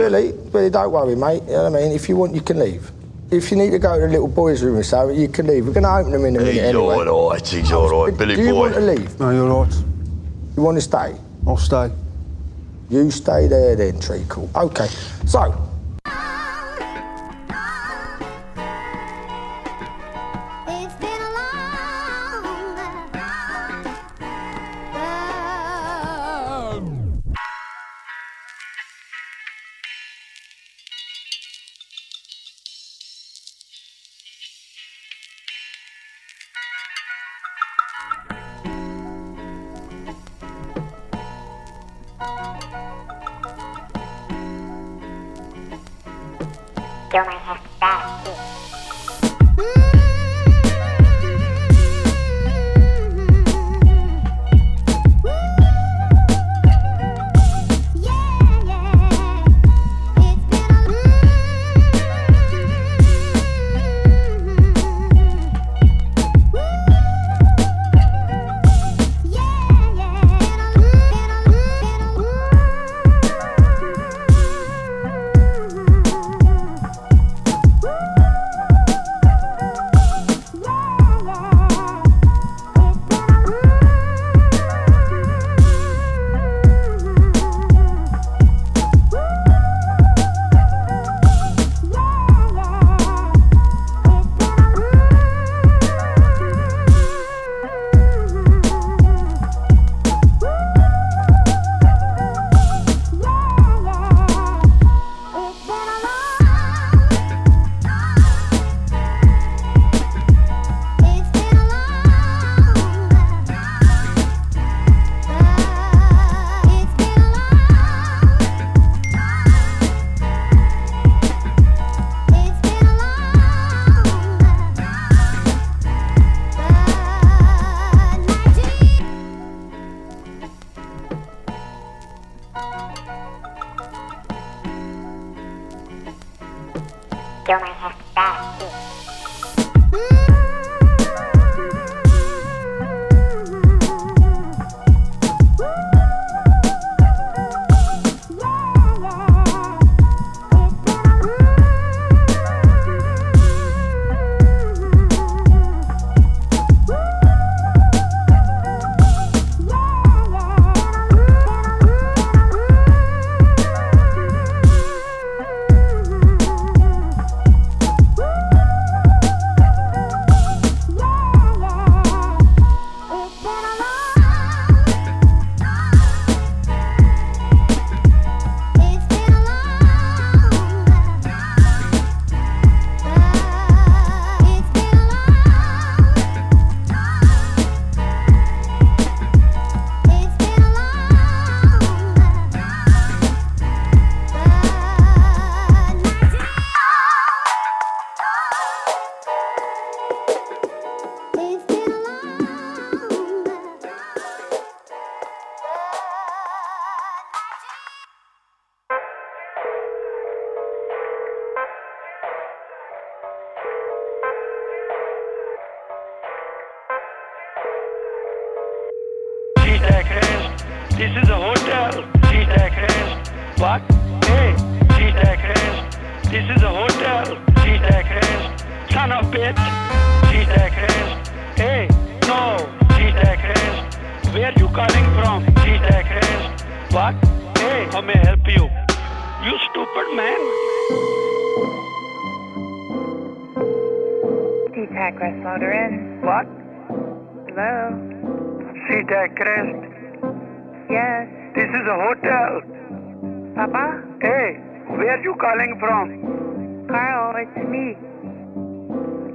Really, don't worry, mate. You know what I mean? If you want, you can leave. If you need to go to the little boys' room or something, you can leave. We're going to open them in a minute anyway. He's all right, he's all right, Billy boy. Do you want to leave? No, you're all right. You want to stay? I'll stay. You stay there then, Treacle. OK, so... SeaTac Crest Motor Inn. What? Hello? SeaTac Crest? Yes? This is a hotel. Papa? Hey, where are you calling from? Carl, it's me.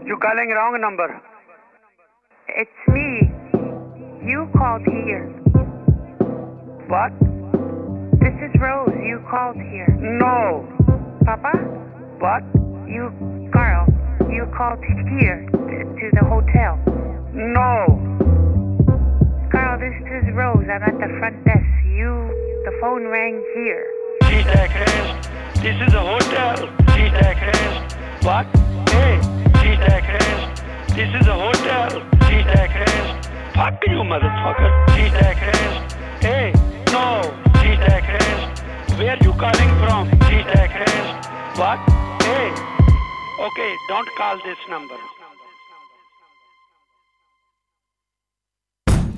You calling wrong number. It's me. You called here. What? This is Rose. You called here. No. Papa? What? You, Carl. You called here, to the hotel. No. Carl, this is Rose. I'm at the front desk. The phone rang here. SeaTac Crest. This is a hotel. SeaTac Crest. What? Hey, SeaTac Crest. This is a hotel. SeaTac Crest. Fuck you, motherfucker. SeaTac Crest. Hey, no. SeaTac Crest. Where you calling from? SeaTac Okay, don't call this number.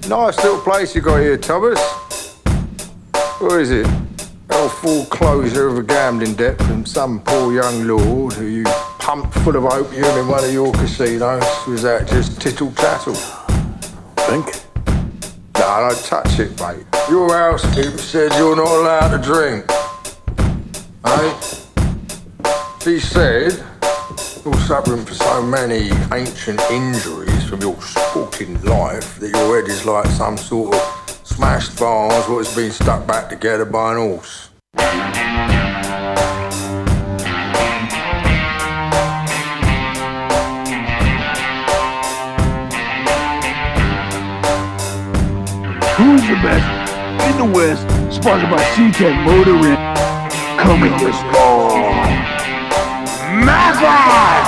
Nice little place you got here, Thomas. What is it? A foreclosure of a gambling debt from some poor young lord who you pumped full of opium in one of your casinos without just tittle-tattle. Drink? No, don't touch it, mate. Your housekeeper said you're not allowed to drink. She said you're suffering for so many ancient injuries from your sporting life that your head is like some sort of smashed barns what has been stuck back together by an horse. Who's the best in the West? Sponsored by SeaTac Motoring. Coming this fall. Massive!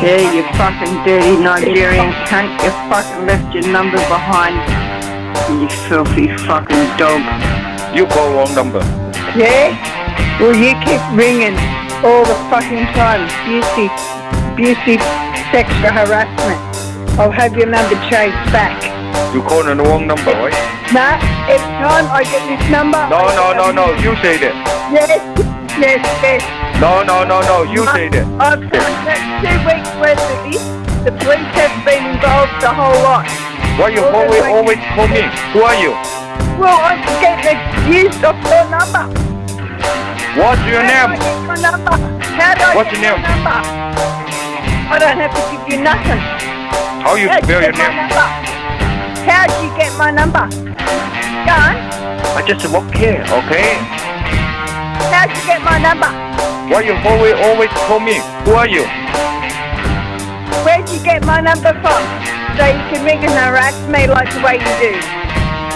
Yeah, you fucking dirty Nigerian cunt. You fucking left your number behind. You filthy fucking dog. You call wrong number. Yeah? Well, you keep ringing all the fucking time. Busy sexual harassment. I'll have your number changed back. You calling the wrong number, right? Nah, every time I get this number... No, you say that. Yes. No, you say that. I've spent 2 weeks worth of this. The police have been involved a whole lot. Why you always call me? Who are you? Well, I'm getting abused off your number. What's your name? What's your name? I don't have to give you nothing. How you spell your name? How'd you get my number? Go on. I just walk here, okay? How'd you get my number? Why you always call me? Who are you? Where'd you get my number from? So you can ring and harass me like the way you do.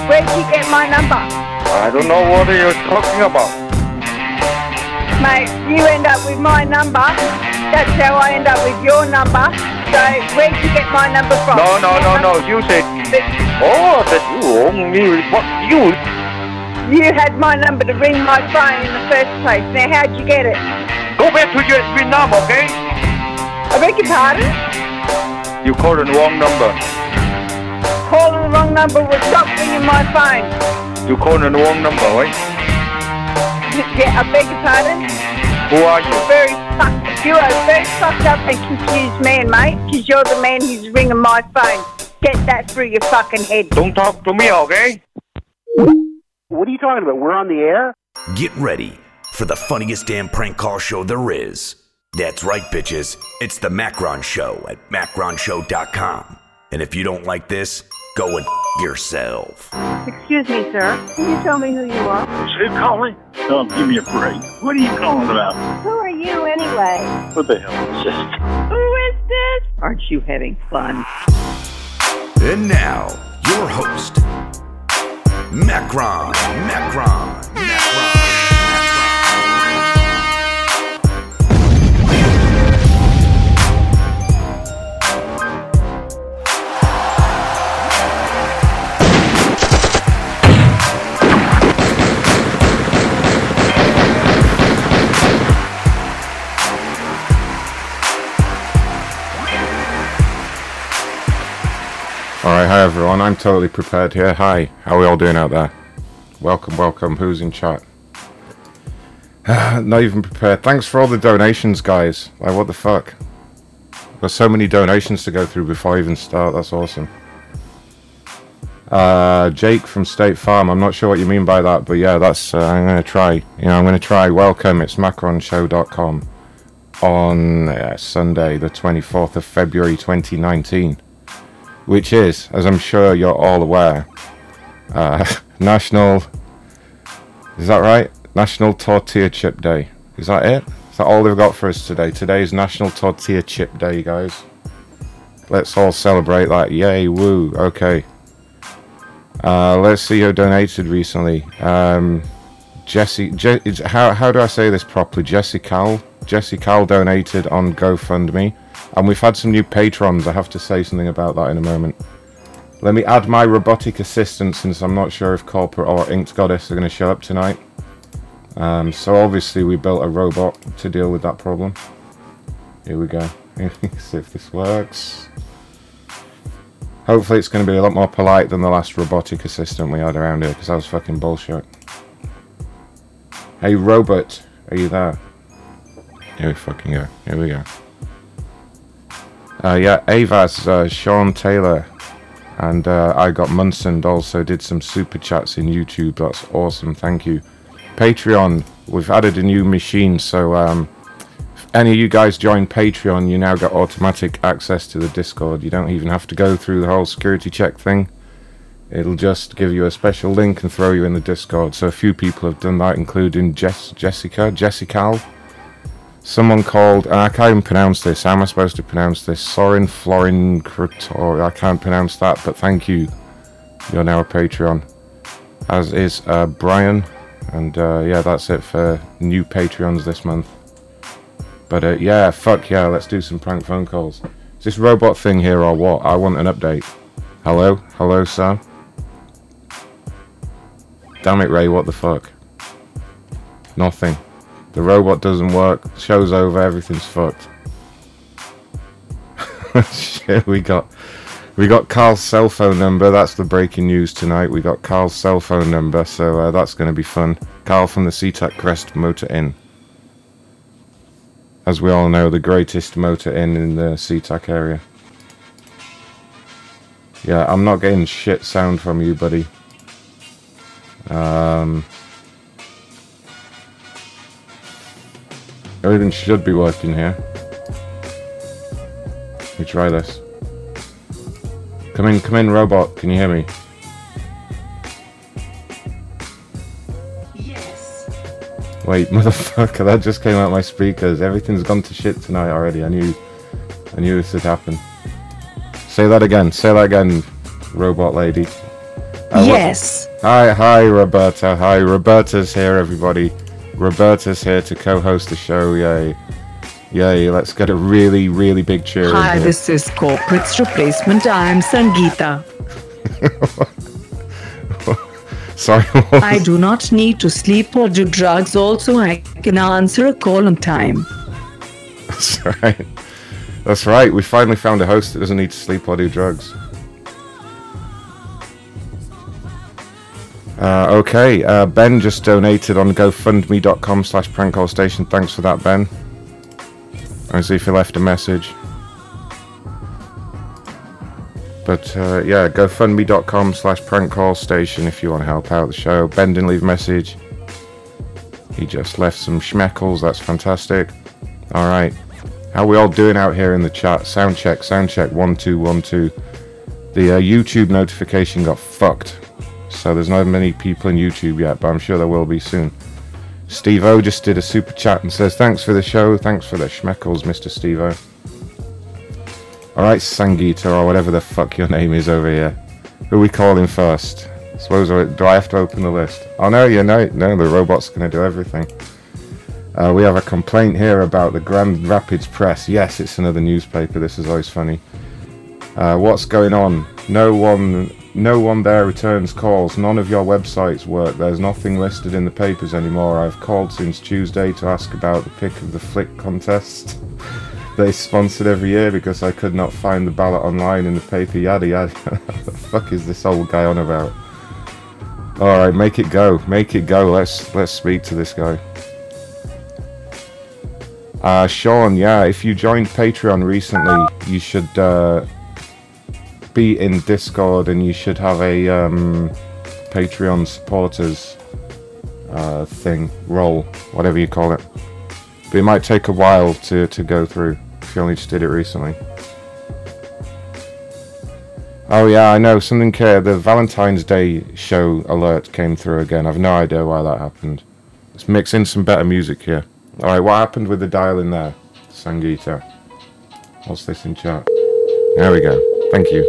Where'd you get my number? I don't know what you're talking about. Mate, you end up with my number. That's how I end up with your number. So where'd you get my number from? No, you said... Oh, that you only... What, you... You had my number to ring my phone in the first place. Now, how'd you get it? Go back to your number, okay? I beg your pardon? You called the wrong number. Calling the wrong number was stop ringing my phone. You called the wrong number, right? Yeah, I beg your pardon? Who are you? You are a very fucked up and confused man, mate, because you're the man who's ringing my phone. Get that through your fucking head. Don't talk to me, okay? What are you talking about? We're on the air? Get ready for the funniest damn prank call show there is. That's right, bitches. It's the Macron Show at macronshow.com. And if you don't like this, go and yourself. Excuse me, sir. Can you tell me who you are? Who calling? Oh, give me a break. What are you calling about? Who are you anyway? What the hell is this? Who is this? Aren't you having fun? And now, your host... Alright, hi everyone, I'm totally prepared here. Hi, how are we all doing out there? Welcome, who's in chat? Not even prepared. Thanks for all the donations, guys. Like, what the fuck? There's so many donations to go through before I even start, that's awesome. Jake from State Farm, I'm not sure what you mean by that, but yeah, that's, I'm gonna try. Welcome, it's macronshow.com on Sunday, the 24th of February, 2019. Which is, as I'm sure you're all aware, National Tortilla Chip Day. Is that it? Is that all they've got for us today? Today is National Tortilla Chip Day, guys. Let's all celebrate that. Yay, woo, okay. Let's see who donated recently. How do I say this properly? Jesse Cal donated on GoFundMe, and we've had some new patrons. I have to say something about that in a moment. Let me add my robotic assistant, since I'm not sure if Corporate or Inked Goddess are going to show up tonight. So obviously we built a robot to deal with that problem. Here we go. See if this works. Hopefully it's going to be a lot more polite than the last robotic assistant we had around here, because that was fucking bullshit. Hey robot, are you there? Here we fucking go. Here we go. Yeah, Avaz, Sean Taylor, and I Got Munsoned also did some super chats in YouTube. That's awesome. Thank you. Patreon, we've added a new machine, so if any of you guys join Patreon, you now get automatic access to the Discord. You don't even have to go through the whole security check thing. It'll just give you a special link and throw you in the Discord. So a few people have done that, including Jessical, someone called, and I can't even pronounce this. How am I supposed to pronounce this? Sorin Florin Krator, I can't pronounce that, but thank you. You're now a Patreon. As is Brian. And yeah, that's it for new Patreons this month. But yeah, fuck yeah, let's do some prank phone calls. Is this robot thing here or what? I want an update. Hello? Hello, Sam? Damn it, Ray, what the fuck? Nothing. The robot doesn't work. Show's over, everything's fucked. Shit, we got Carl's cell phone number. That's the breaking news tonight. We got Carl's cell phone number, so that's going to be fun. Carl from the SeaTac Crest Motor Inn. As we all know, the greatest motor inn in the SeaTac area. Yeah, I'm not getting shit sound from you, buddy. Everything should be working here. Let me try this. Come in, robot. Can you hear me? Yes. Wait, motherfucker, that just came out my speakers. Everything's gone to shit tonight already. I knew this would happen. Say that again, robot lady. Yes. Hi, Roberta. Hi, Roberta's here, everybody. Roberta's here to co-host the show, yay. Yay, let's get a really, really big cheer. Hi, this is Corporate's replacement. I'm Sangeeta. Sorry. I do not need to sleep or do drugs. Also, I can answer a call on time. That's right. That's right. We finally found a host that doesn't need to sleep or do drugs. Okay. Ben just donated on GoFundMe.com/prankcallstation. Thanks for that, Ben. Let's see if you left a message. But yeah, GoFundMe.com/prankcallstation if you want to help out the show. Ben didn't leave a message. He just left some schmeckles. That's fantastic. All right. How are we all doing out here in the chat? Sound check. 1, 2, 1, 2. The YouTube notification got fucked. So there's not many people in YouTube yet, but I'm sure there will be soon. Steve-O just did a super chat and says, thanks for the show, thanks for the schmeckles, Mr. Steve-O. Alright, Sangeeta, or whatever the fuck your name is over here. Who are we calling first? Suppose, do I have to open the list? Oh no, you know, no, the robot's going to do everything. We have a complaint here about the Grand Rapids Press. Yes, it's another newspaper, this is always funny. What's going on? No one there returns calls. None of your websites work. There's nothing listed in the papers anymore. I've called since Tuesday to ask about the pick of the flick contest they sponsored every year because I could not find the ballot online in the paper. Yada yada. What the fuck is this old guy on about? All right, make it go. Make it go. Let's speak to this guy. Sean, yeah, if you joined Patreon recently, you should. Be in Discord and you should have a Patreon supporters thing, role, whatever you call it. But it might take a while to go through if you only just did it recently. Oh yeah, I know, something here, the Valentine's Day show alert came through again. I've no idea why that happened. Let's mix in some better music here. Alright, what happened with the dial in there, Sangeeta? What's this in chat? There we go. Thank you.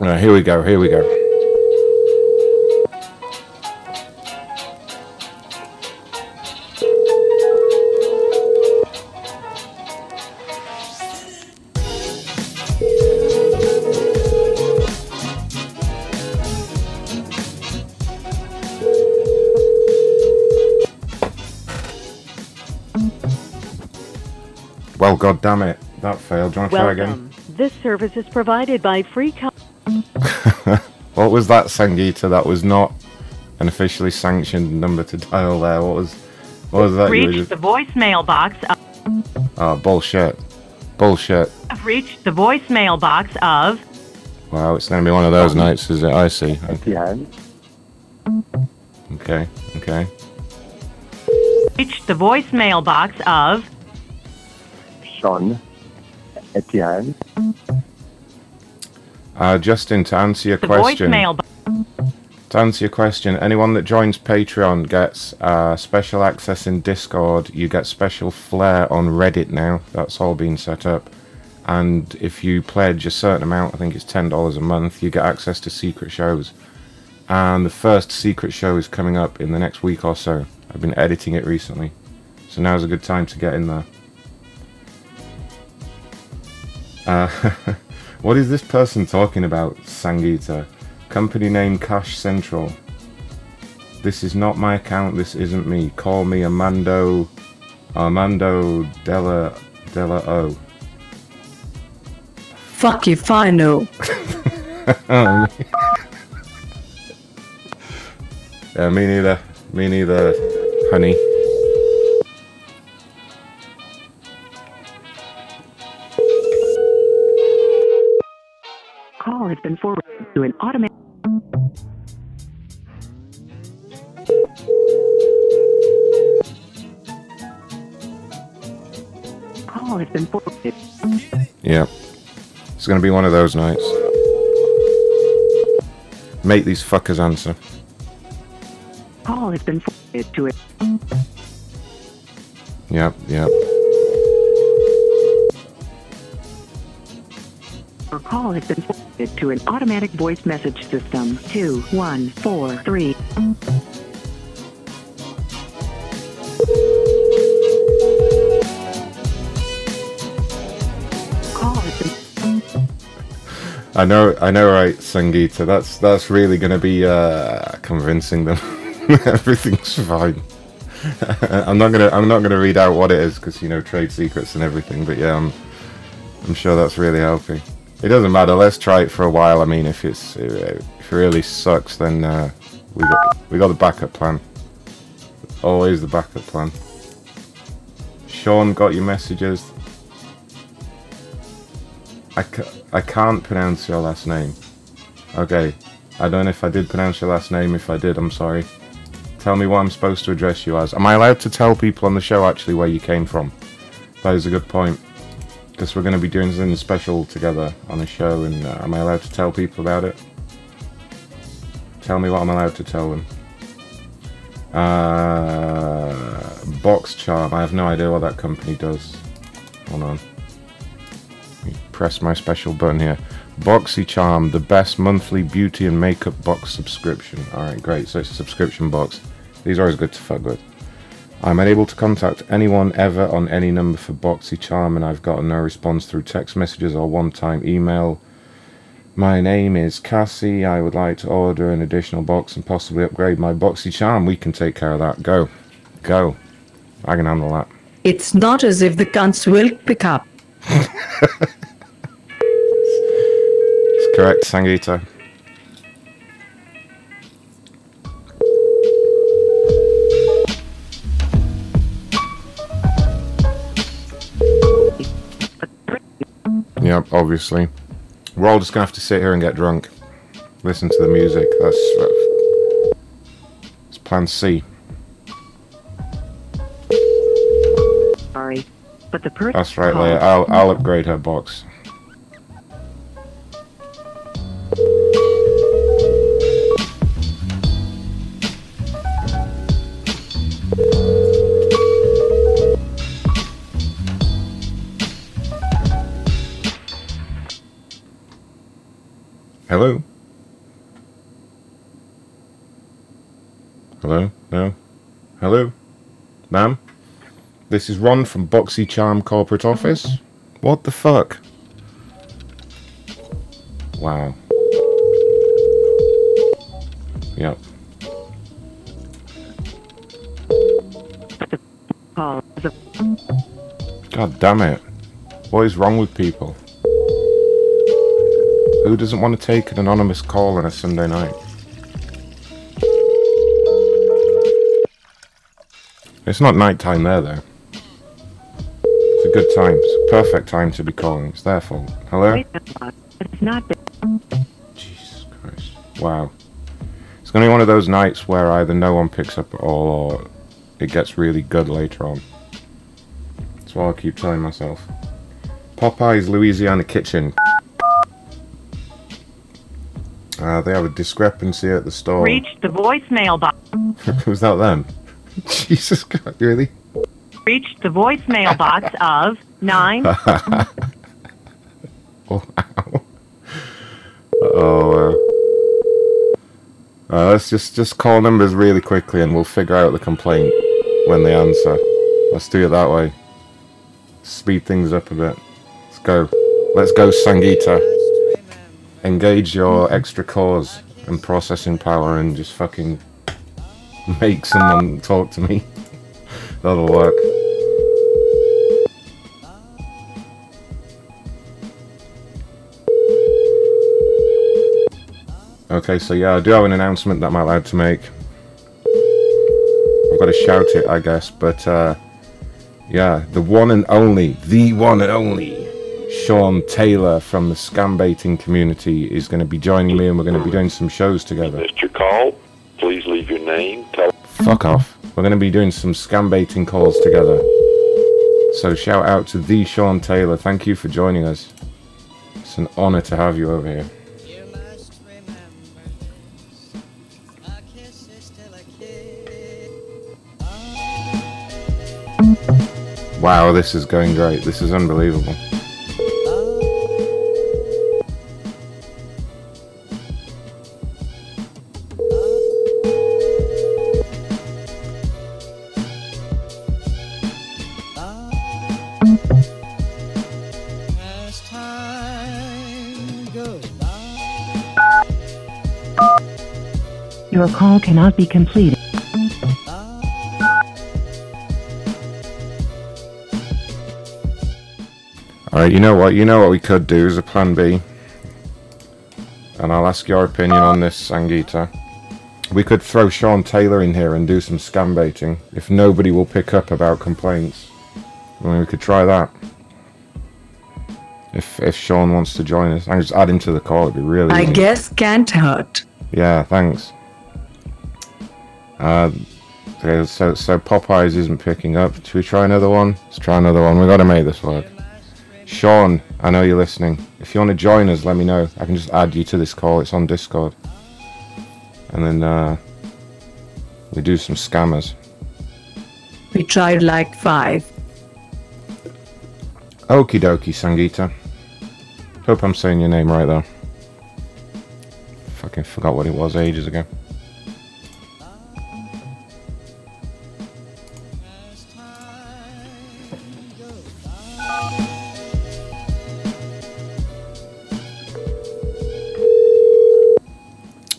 Here we go. Well, God damn it. That failed. Do you want to try again? This service is provided by free... What was that, Sangeeta? That was not an officially sanctioned number to dial there. What was that? Reach the voicemail box of... Oh, bullshit. Bullshit. I've reached the voicemail box of... Wow, it's going to be one of those nights, is it? I see. Okay. Reached the voicemail box of... Sean Etienne. Justin, to answer your question... To answer your question, anyone that joins Patreon gets special access in Discord. You get special flair on Reddit now. That's all been set up. And if you pledge a certain amount, I think it's $10 a month, you get access to secret shows. And the first secret show is coming up in the next week or so. I've been editing it recently. So now's a good time to get in there. What is this person talking about, Sangeeta? Company name Cash Central. This is not my account, this isn't me. Call me Armando Della O. Fuck you, Fino. Yeah, me neither, honey. Call has been forwarded to an automatic. Call has been forwarded. Yeah. It's going to be one of those nights. Make these fuckers answer. Call has been forwarded to it. Yep. Your call has been forwarded to an automatic voice message system. 2143. I know, right, Sangeeta? That's really going to be convincing them. Everything's fine. I'm not gonna read out what it is because you know trade secrets and everything. But yeah, I'm sure that's really helping. It doesn't matter. Let's try it for a while. I mean, if it really sucks, then we got the backup plan. Always the backup plan. Sean, got your messages. I can't pronounce your last name. Okay. I don't know if I did pronounce your last name. If I did, I'm sorry. Tell me what I'm supposed to address you as. Am I allowed to tell people on the show, actually, where you came from? That is a good point. Because we're going to be doing something special together on a show, and am I allowed to tell people about it? Tell me what I'm allowed to tell them. Box Charm. I have no idea what that company does. Hold on. Press my special button here. Boxy Charm, the best monthly beauty and makeup box subscription. Alright, great. So it's a subscription box. These are always good to fuck with. I'm unable to contact anyone ever on any number for Boxy Charm, and I've gotten no response through text messages or one-time email. My name is Cassie. I would like to order an additional box and possibly upgrade my Boxy Charm. We can take care of that. Go. I can handle that. It's not as if the cunts will pick up. Correct, Sangeeta. Yep, obviously. We're all just gonna have to sit here and get drunk. Listen to the music. That's plan C. Sorry, but the person. That's right, Leia. I'll upgrade her box. Hello? No? Hello? Ma'am? This is Ron from Boxy Charm Corporate Office. What the fuck? Wow. Yep. God damn it. What is wrong with people? Who doesn't want to take an anonymous call on a Sunday night? It's not night time there, though. It's a good time. It's a perfect time to be calling. It's their fault. Hello? It's not. Jesus Christ. Wow. It's going to be one of those nights where either no one picks up at all or it gets really good later on. That's what I keep telling myself. Popeyes Louisiana Kitchen. They have a discrepancy at the store. Reach the voicemail box. Was that them? Jesus Christ, really? Reach the voicemail box of 9. Wow. Oh, let's just call numbers really quickly and we'll figure out the complaint when they answer. Let's do it that way. Speed things up a bit. Let's go. Let's go, Sangeeta. Engage your extra cores and processing power and just fucking make someone talk to me. That'll work. Okay, so yeah, I do have an announcement that I'm allowed to make. I've got to shout it, I guess, but yeah, the one and only, Sean Taylor from the scam baiting community is going to be joining me and we're going to be doing some shows together. Missed your call. Please leave your name. Fuck off. We're going to be doing some scam baiting calls together. So shout out to the Sean Taylor. Thank you for joining us. It's an honor to have you over here. Wow, this is going great. This is unbelievable. Your call cannot be completed. Alright, you know what we could do as a plan B, and I'll ask your opinion on this, Sangeeta. We could throw Sean Taylor in here and do some scam baiting if nobody will pick up about complaints. I mean, we could try that. If Sean wants to join us, I can just add him to the call, it'd be really nice. I guess can't hurt. Yeah, thanks. So Popeyes isn't picking up. Should we try another one? Let's try another one. We've got to make this work. Sean, I know you're listening. If you want to join us, let me know. I can just add you to this call. It's on Discord. And then we do some scammers. We tried like 5. Okie dokie, Sangeeta. Hope I'm saying your name right there. Fucking forgot what it was ages ago.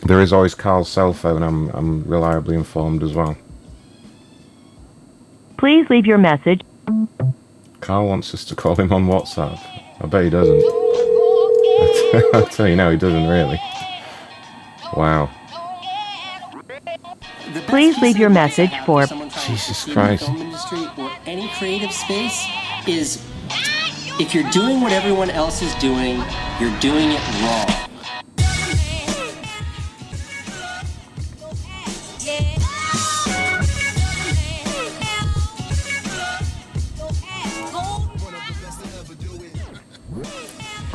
There is always Carl's cell phone, I'm reliably informed as well. Please leave your message. Carl wants us to call him on WhatsApp. I bet he doesn't. I'll tell you now, he doesn't really. Wow. Please leave your message for... Jesus Christ. Any creative space is... If you're doing what everyone else is doing, you're doing it wrong.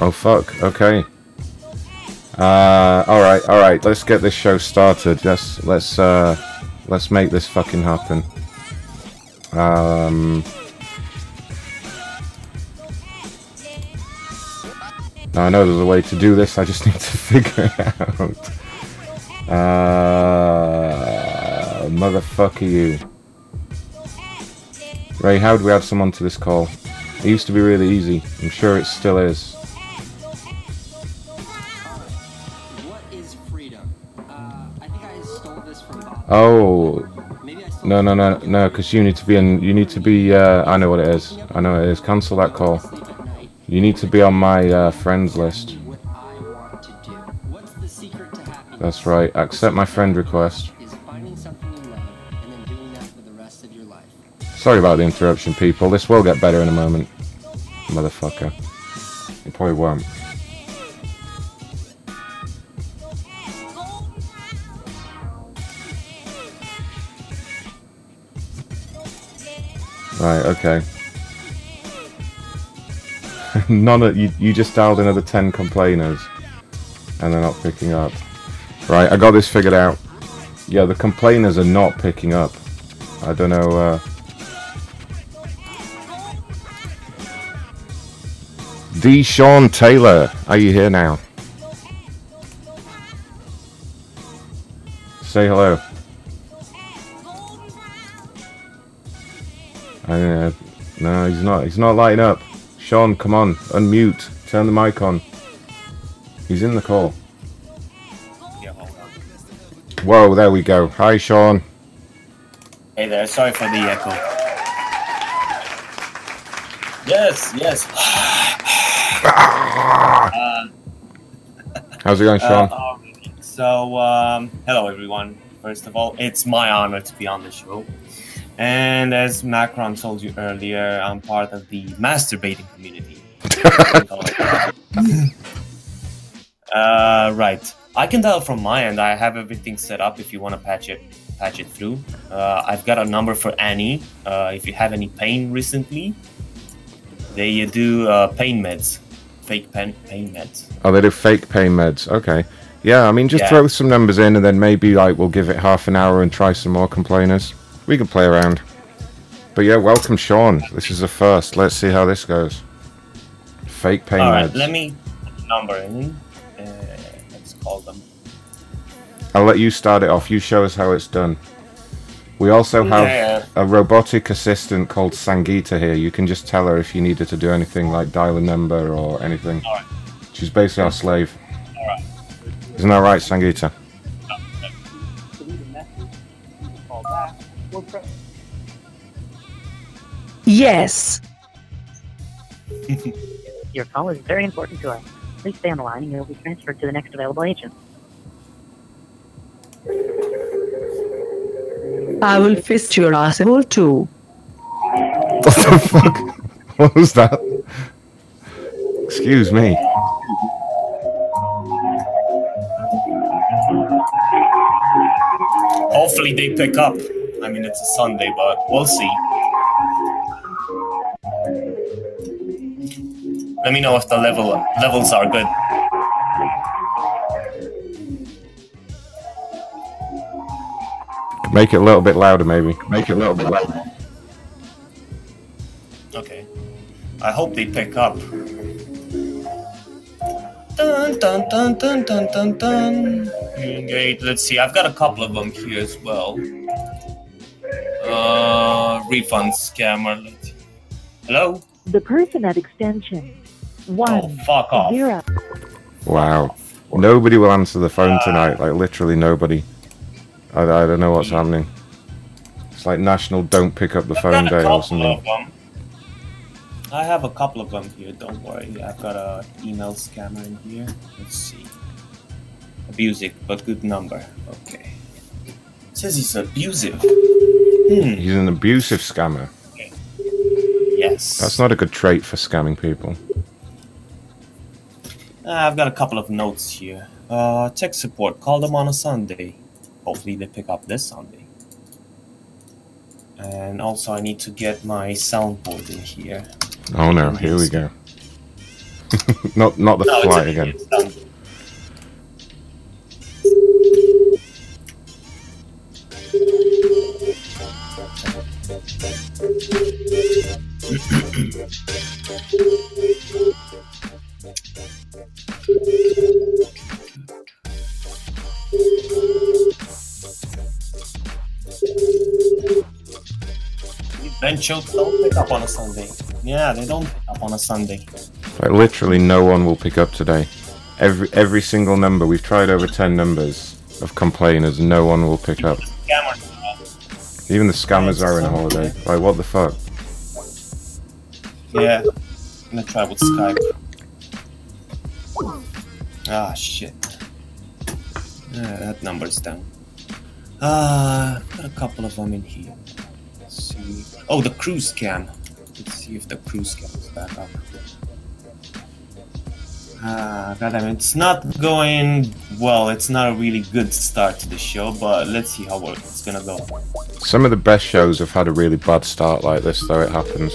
Oh fuck, okay. Alright, let's get this show started. Let's make this fucking happen. Now I know there's a way to do this, I just need to figure it out. Motherfucker you. Ray, how do we add someone to this call? It used to be really easy. I'm sure it still is. Oh, no, because you need to be I know what it is. Cancel that call. You need to be on my friends list. That's right. Accept my friend request. Sorry about the interruption, people. This will get better in a moment. Motherfucker. It probably won't. Right, okay. None of you just dialed another 10 complainers and they're not picking up. Right, I got this figured out. Yeah, the complainers are not picking up. I don't know, The Sean Taylor, are you here now? Say hello. No, he's not. He's not lighting up. Sean, come on. Unmute. Turn the mic on. He's in the call. Whoa, there we go. Hi, Sean. Hey there. Sorry for the echo. Yes, yes. How's it going, Sean? Hello, everyone. First of all, it's my honor to be on the show. And as Macron told you earlier, I'm part of the masturbating community. Right. I can dial from my end. I have everything set up if you want to patch it through. I've got a number for Annie. If you have any pain recently, they do pain meds. Fake pain meds. Oh, they do fake pain meds. Okay. Yeah, I mean, just throw some numbers in and then maybe like we'll give it half an hour and try some more complainers. We can play around. But yeah, welcome, Sean. This is the first. Let's see how this goes. Fake pain meds. All right, let me number in. Let's call them. I'll let you start it off. You show us how it's done. We also have a robotic assistant called Sangeeta here. You can just tell her if you need her to do anything, like dial a number or anything. All right. She's basically our slave. All right. Isn't that right, Sangeeta? Yes. Your call is very important to us. Please stay on the line and you will be transferred to the next available agent. I will fist your asshole too. What the fuck? What was that? Excuse me. Hopefully they pick up. I mean, it's a Sunday, but we'll see. Let me know if the levels are good. Make it a little bit louder, maybe. Make it a little bit louder. Okay. I hope they pick up. Dun, dun, dun, dun, dun, dun, dun. Okay, let's see. I've got a couple of them here as well. Refund scammer. Hello? The person at extension 1. Oh, fuck off. 0. Wow. Nobody will answer the phone tonight. Like, literally nobody. I don't know what's happening. It's like National Don't Pick Up the Phone Day or something. I have a couple of them here. Don't worry. I've got an email scammer in here. Let's see. Abusive, but good number. Okay. It says he's abusive. He's an abusive scammer. Yes. That's not a good trait for scamming people. I've got a couple of notes here. Tech support. Call them on a Sunday. Hopefully they pick up this Sunday. And also I need to get my soundboard in here. Oh no, here we go. not the flight again. Children don't pick up on a Sunday. Yeah, they don't pick up on a Sunday. Like, literally no one will pick up today. Every single number. We've tried over 10 numbers of complainers. No one will pick up. Even the scammers are on holiday. Like, what the fuck? Yeah. gonna try with Skype. Ah, shit. That number's down. Got a couple of them in here. Let's see. Oh, the cruise cam. Let's see if the cruise cam is back up. Goddammit, it's not going well. It's not a really good start to the show, but let's see how it's gonna go. Some of the best shows have had a really bad start like this, though. It happens.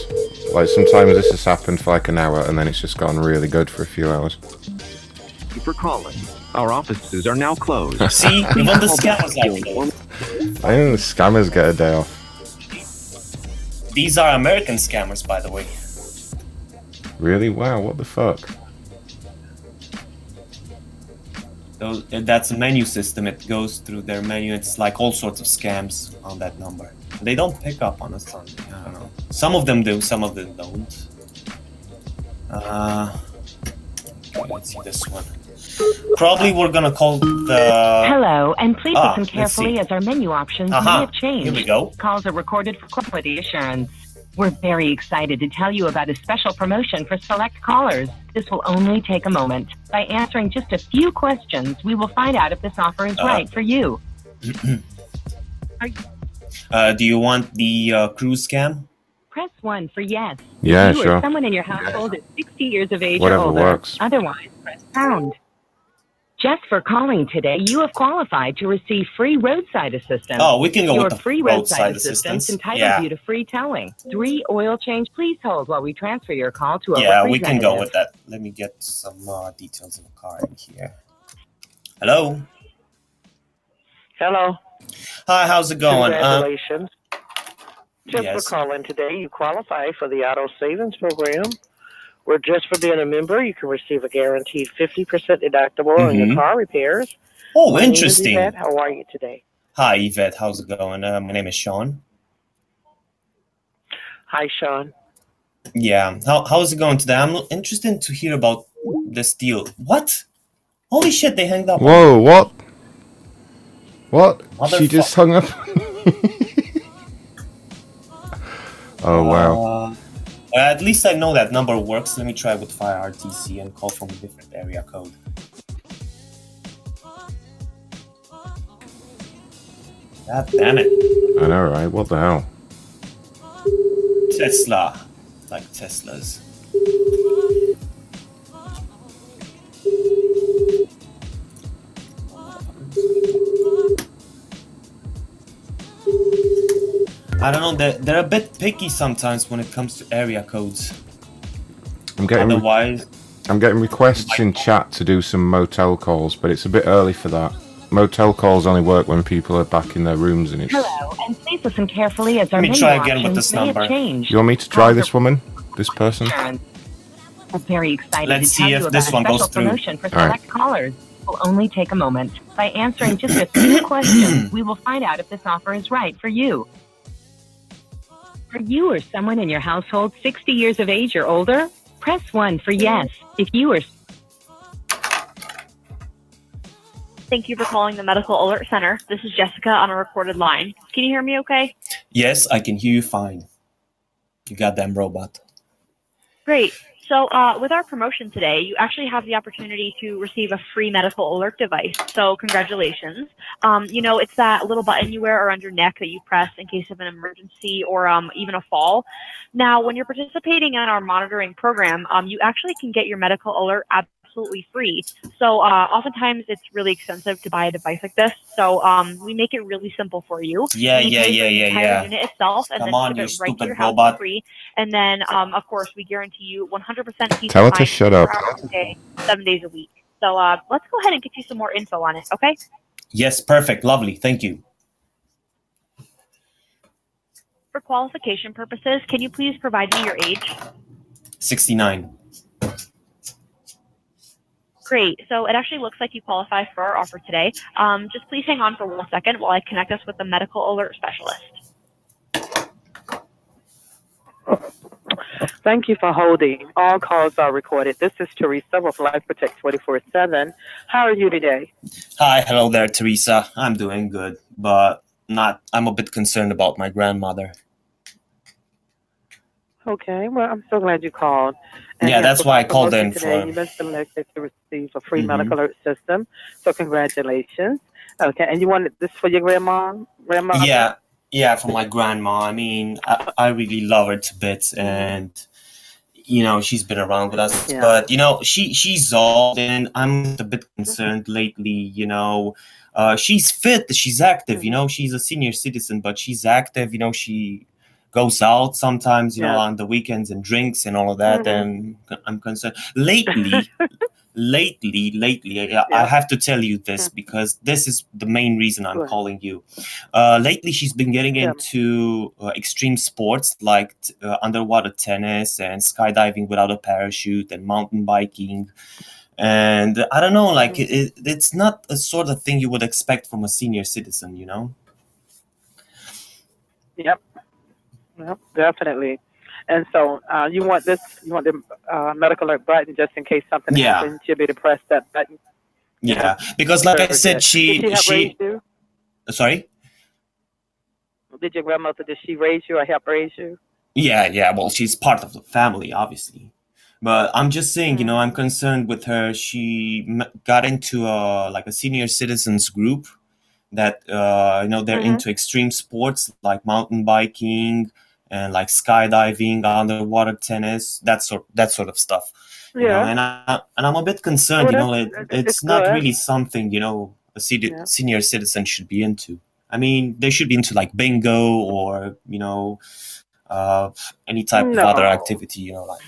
Like, sometimes this has happened for like an hour, and then it's just gone really good for a few hours. Thank you for calling. Our offices are now closed. See? Even the scammers like this. I think the scammers get a day off. These are American scammers, by the way. Really? Wow, what the fuck? So that's a menu system. It goes through their menu. It's like all sorts of scams on that number. They don't pick up on a Sunday. I don't know. Some of them do, some of them don't. Let's see this one. Probably we're gonna call the... Hello, and please listen carefully as our menu options may have changed. Here we go. Calls are recorded for quality assurance. We're very excited to tell you about a special promotion for select callers. This will only take a moment. By answering just a few questions, we will find out if this offer is right for you. Do you want the cruise scam? Press 1 for yes. Yeah, if you or someone in your household is 60 years of age or older. Works. Otherwise, press pound. Just for calling today, you have qualified to receive free roadside assistance. Oh, we can go with the free roadside assistance entitles you to free towing. 3 oil change. Please hold while we transfer your call to a representative. Yeah, we can go with that. Let me get some details of the car in here. Hello? Hello. Hi, how's it going? Congratulations. For calling today, you qualify for the auto savings program, where just for being a member, you can receive a guaranteed 50% deductible on your car repairs. Oh, my interesting. Yvette, how are you today? Hi, Yvette. How's it going? My name is Sean. Hi, Sean. Yeah. How's it going today? I'm interested to hear about this deal. What? Holy shit, they hung up. Whoa, what? What? She just hung up? Oh, wow. At least I know that number works. Let me try with FireRTC and call from a different area code. God damn it. I know, right? What the hell? Tesla. Like Teslas. I don't know, they're a bit picky sometimes when it comes to area codes. I'm getting requests in chat to do some motel calls, but it's a bit early for that. Motel calls only work when people are back in their rooms and it's... Hello, and please listen carefully as our menu options may have changed. Let me try again with this number. Do you want me to try this woman? This person? We're very excited to tell you about a special promotion for select callers. It will only take a moment. By answering just a few questions, we will find out if this offer is right for you. Are you or someone in your household 60 years of age or older? Press 1 for yes. If you are... Thank you for calling the Medical Alert Center. This is Jessica on a recorded line. Can you hear me okay? Yes, I can hear you fine. You goddamn robot. Great. So with our promotion today, you actually have the opportunity to receive a free medical alert device. So congratulations. You know, it's that little button you wear around your neck that you press in case of an emergency or even a fall. Now, when you're participating in our monitoring program, you actually can get your medical alert absolutely free. So oftentimes it's really expensive to buy a device like this. So we make it really simple for you. Yeah. Unit itself, and then put it right to your house for free. And then, of course, we guarantee you 100% peace of mind to shut up. 4 hours a day, 7 days a week. So let's go ahead and get you some more info on it, okay? Yes, perfect. Lovely. Thank you. For qualification purposes, can you please provide me your age? 69. Great. So it actually looks like you qualify for our offer today. Just please hang on for 1 second while I connect us with the medical alert specialist. Thank you for holding. All calls are recorded. This is Teresa with Life Protect 24/7. How are you today? Hi, hello there, Teresa. I'm doing good, but I'm a bit concerned about my grandmother. Okay, well, I'm so glad you called. And yeah, that's why I called in today. You must have been elected to receive a free medical alert system. So congratulations. Okay, and you wanted this for your grandma? Yeah, for my grandma. I mean, I really love her to bits, and you know, she's been around with us, but you know, she's old, and I'm a bit concerned lately. You know, she's fit, she's active. You know, she's a senior citizen, but she's active. You know, she goes out sometimes, you know, on the weekends and drinks and all of that. And I'm concerned lately. I have to tell you this because this is the main reason I'm calling you. Lately, she's been getting into extreme sports like underwater tennis and skydiving without a parachute and mountain biking. And I don't know, like it's not a sort of thing you would expect from a senior citizen, you know? Yep, definitely. And so you want the medical alert button just in case something happens. You'll be able to press that button. Yeah, because like I said, Sorry? Did your grandmother, did she raise you or help raise you? Yeah, well, she's part of the family, obviously. But I'm just saying, you know, I'm concerned with her. She got into a senior citizens group that, you know, they're into extreme sports like mountain biking, and like skydiving, underwater tennis, that sort of stuff. Yeah. You know? And I'm a bit concerned, it's not really something, you know, a senior citizen should be into. I mean, they should be into like bingo or, you know, any type of other activity, you know, like.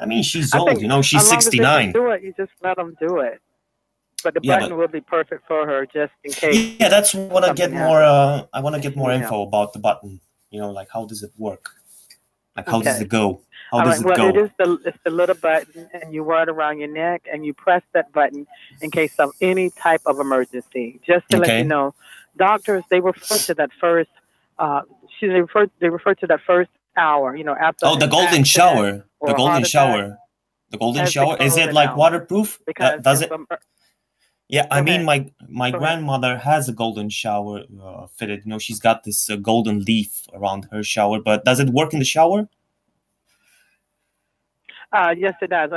I mean, she's old, you know, she's 69. Do it, you just let them do it. But the button will be perfect for her just in case. Yeah, that's what I get more, I want to get more info about the button. You know, like, how does it work? Like, how does it go? How does it go? Well, it's the little button, and you wear it around your neck, and you press that button in case of any type of emergency. Just to let you know, doctors, they refer to that first, they refer to that first hour, you know, after. Oh, the golden shower. The golden shower. The golden shower. Is it, like, waterproof? Does it? Yeah, I mean, my grandmother has a golden shower fitted. You know, she's got this golden leaf around her shower. But does it work in the shower? Yes, it does.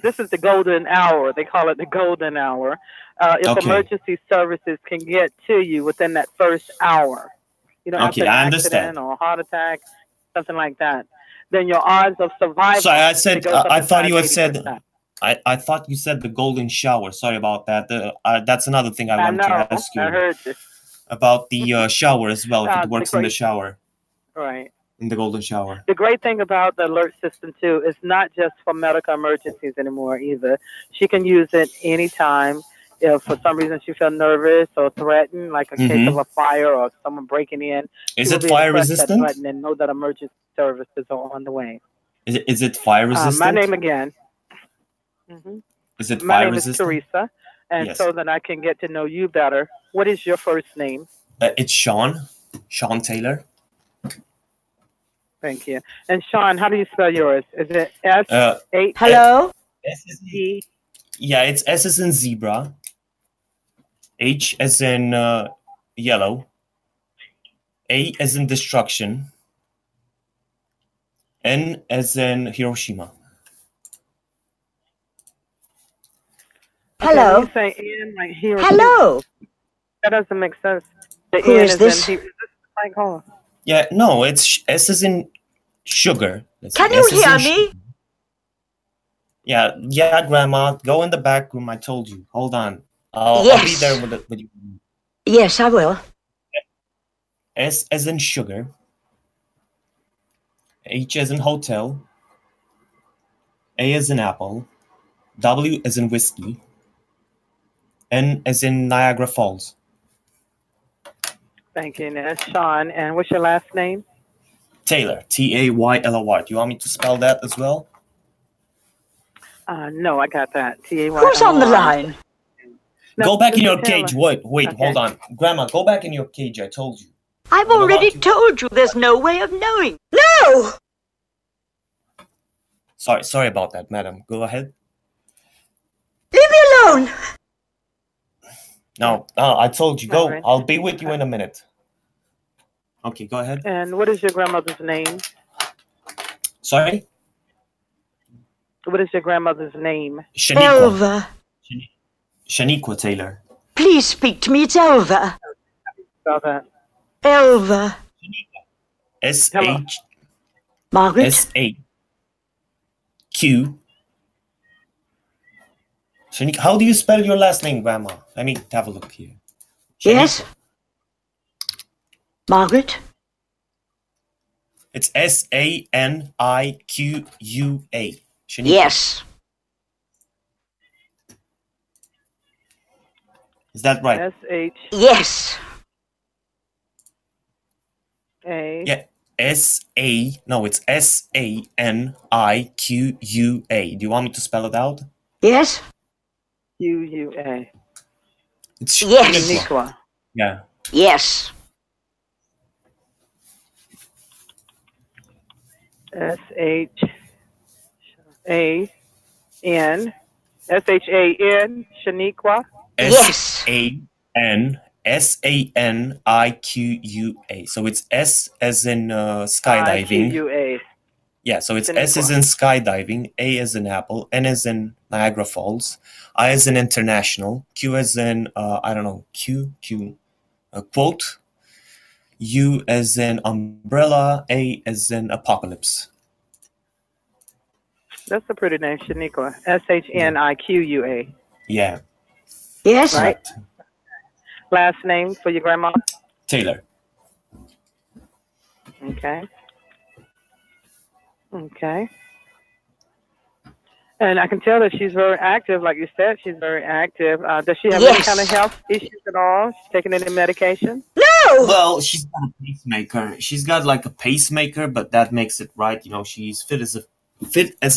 This is the golden hour. They call it the golden hour. If emergency services can get to you within that first hour, you know, after an accident or a heart attack, something like that, then your odds of survival. So I said, I thought you had said. I thought you said the golden shower. Sorry about that. That's another thing I wanted to ask you about the shower as well, if it works in the shower. Right. In the golden shower. The great thing about the alert system, too, is not just for medical emergencies anymore either. She can use it anytime. If for some reason she feels nervous or threatened, like a case of a fire or someone breaking in. Is it fire resistant? And know that emergency services are on the way. Is it fire resistant? My name again. Mm-hmm. Is it fire resistant? My name is Teresa, and so that I can get to know you better. What is your first name? It's Sean Taylor. Thank you. And Sean, how do you spell yours? Is it S? Hello? S is Z. Yeah, it's S as in zebra. H as in yellow. A as in destruction. N as in Hiroshima. Hello. Say N, like here. Hello. That doesn't make sense. The Who N is this? In, like, oh. Yeah, no, it's S is in sugar. It's Can you hear me? Sugar. Yeah, Grandma, go in the back room. I told you. Hold on. I'll be there with you. Yes, I will. S as in sugar. H as in hotel. A as in apple. W as in whiskey. N as in Niagara Falls. Thank you, that's Sean. And what's your last name? Taylor, Taylor. Do you want me to spell that as well? No, I got that. Taylor. Who's on the line? No, go back in your cage. Wait, okay. Hold on. Grandma, go back in your cage. I told you. I've already told you there's no way of knowing. No! Sorry about that, madam. Go ahead. Leave me alone! No, I told you, go. Right. I'll be with you in a minute. Okay, go ahead. And what is your grandmother's name? Sorry? What is your grandmother's name? Shaniqua. Elva. Shaniqua Taylor. Please speak to me. It's Elva. Elva. S-H. Margaret. S-A-Q. Shaniqua. How do you spell your last name, Grandma? Let me have a look here. Shaniqua. Yes. Margaret. It's S-A-N-I-Q-U-A. Shaniqua. Yes. Is that right? S-H. Yes. A. Yeah. S-A. No, it's S-A-N-I-Q-U-A. Do you want me to spell it out? Yes. Q-U-A. It's yes. Shaniqua. Yeah. Yes. S-H-A-N. Shaniqua. S-A-N. S-A-N-I-Q-U-A. So it's S as in skydiving. I-Q-U-A. Yeah, so it's Shaniqua. S as in skydiving, A as in apple, N as in Niagara Falls, I as in international, Q as in, I don't know, quote, U as in umbrella, A as in apocalypse. That's a pretty name, Shaniqua. S-H-N-I-Q-U-A. Yeah. Yes. Right. Last name for your grandma? Taylor. Okay. Okay. And I can tell that she's very active. Like you said, she's very active. Does she have any kind of health issues at all? She's taking any medication? No! Well, she's got a pacemaker. She's got like a pacemaker, but that makes it right. You know, she's fit as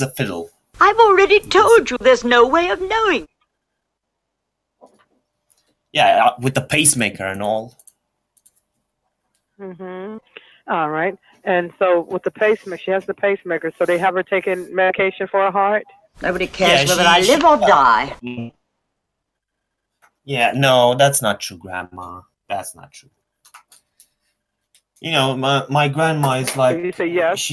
a fiddle. I've already told you there's no way of knowing. Yeah, with the pacemaker and all. Mm-hmm. All right. And so with the pacemaker, she has the pacemaker, so they have her taking medication for her heart? Nobody cares whether I live or die. Yeah, no, that's not true, Grandma. That's not true. You know, my grandma is like... Did you say yes?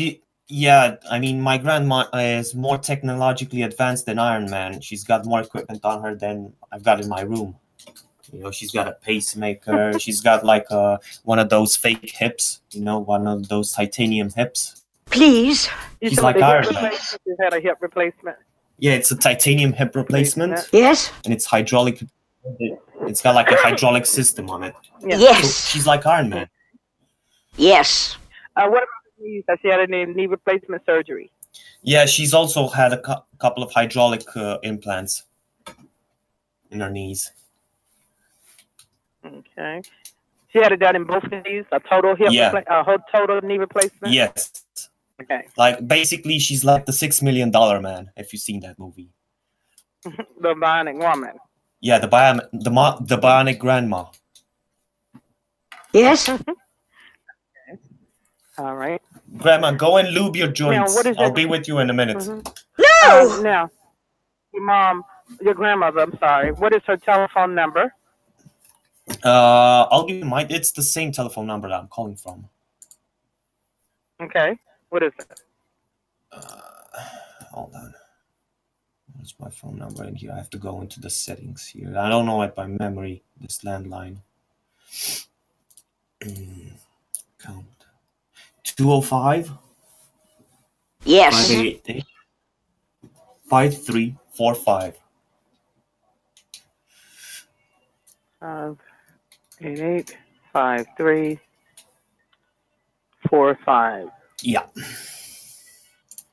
Yeah, I mean, my grandma is more technologically advanced than Iron Man. She's got more equipment on her than I've got in my room. You know, she's got a pacemaker. She's got like one of those fake hips. You know, one of those titanium hips. Please. She's like Iron Man. She's had a hip replacement. Yeah, it's a titanium hip replacement. Yes. And it's hydraulic. It's got like a hydraulic system on it. Yes. So she's like Iron Man. Yes. What about the knees? Has she had any knee replacement surgery? Yeah, she's also had a couple of hydraulic implants in her knees. Okay. She had it done in both knees, a total hip, total knee replacement? Yes. Okay. Like, basically, she's like the $6 Million Man, if you've seen that movie. The Bionic Woman. Yeah, the Bionic Grandma. Yes. Okay. All right. Grandma, go and lube your joints. Now, I'll be with you in a minute. Mm-hmm. No! Now, your grandmother, I'm sorry, what is her telephone number? I'll give you mine. It's the same telephone number that I'm calling from. Okay. What is it? Hold on. What's my phone number in here? I have to go into the settings here. I don't know it by memory, this landline. Count. 205? Yes. 588. 5345. 588-5345. Yeah.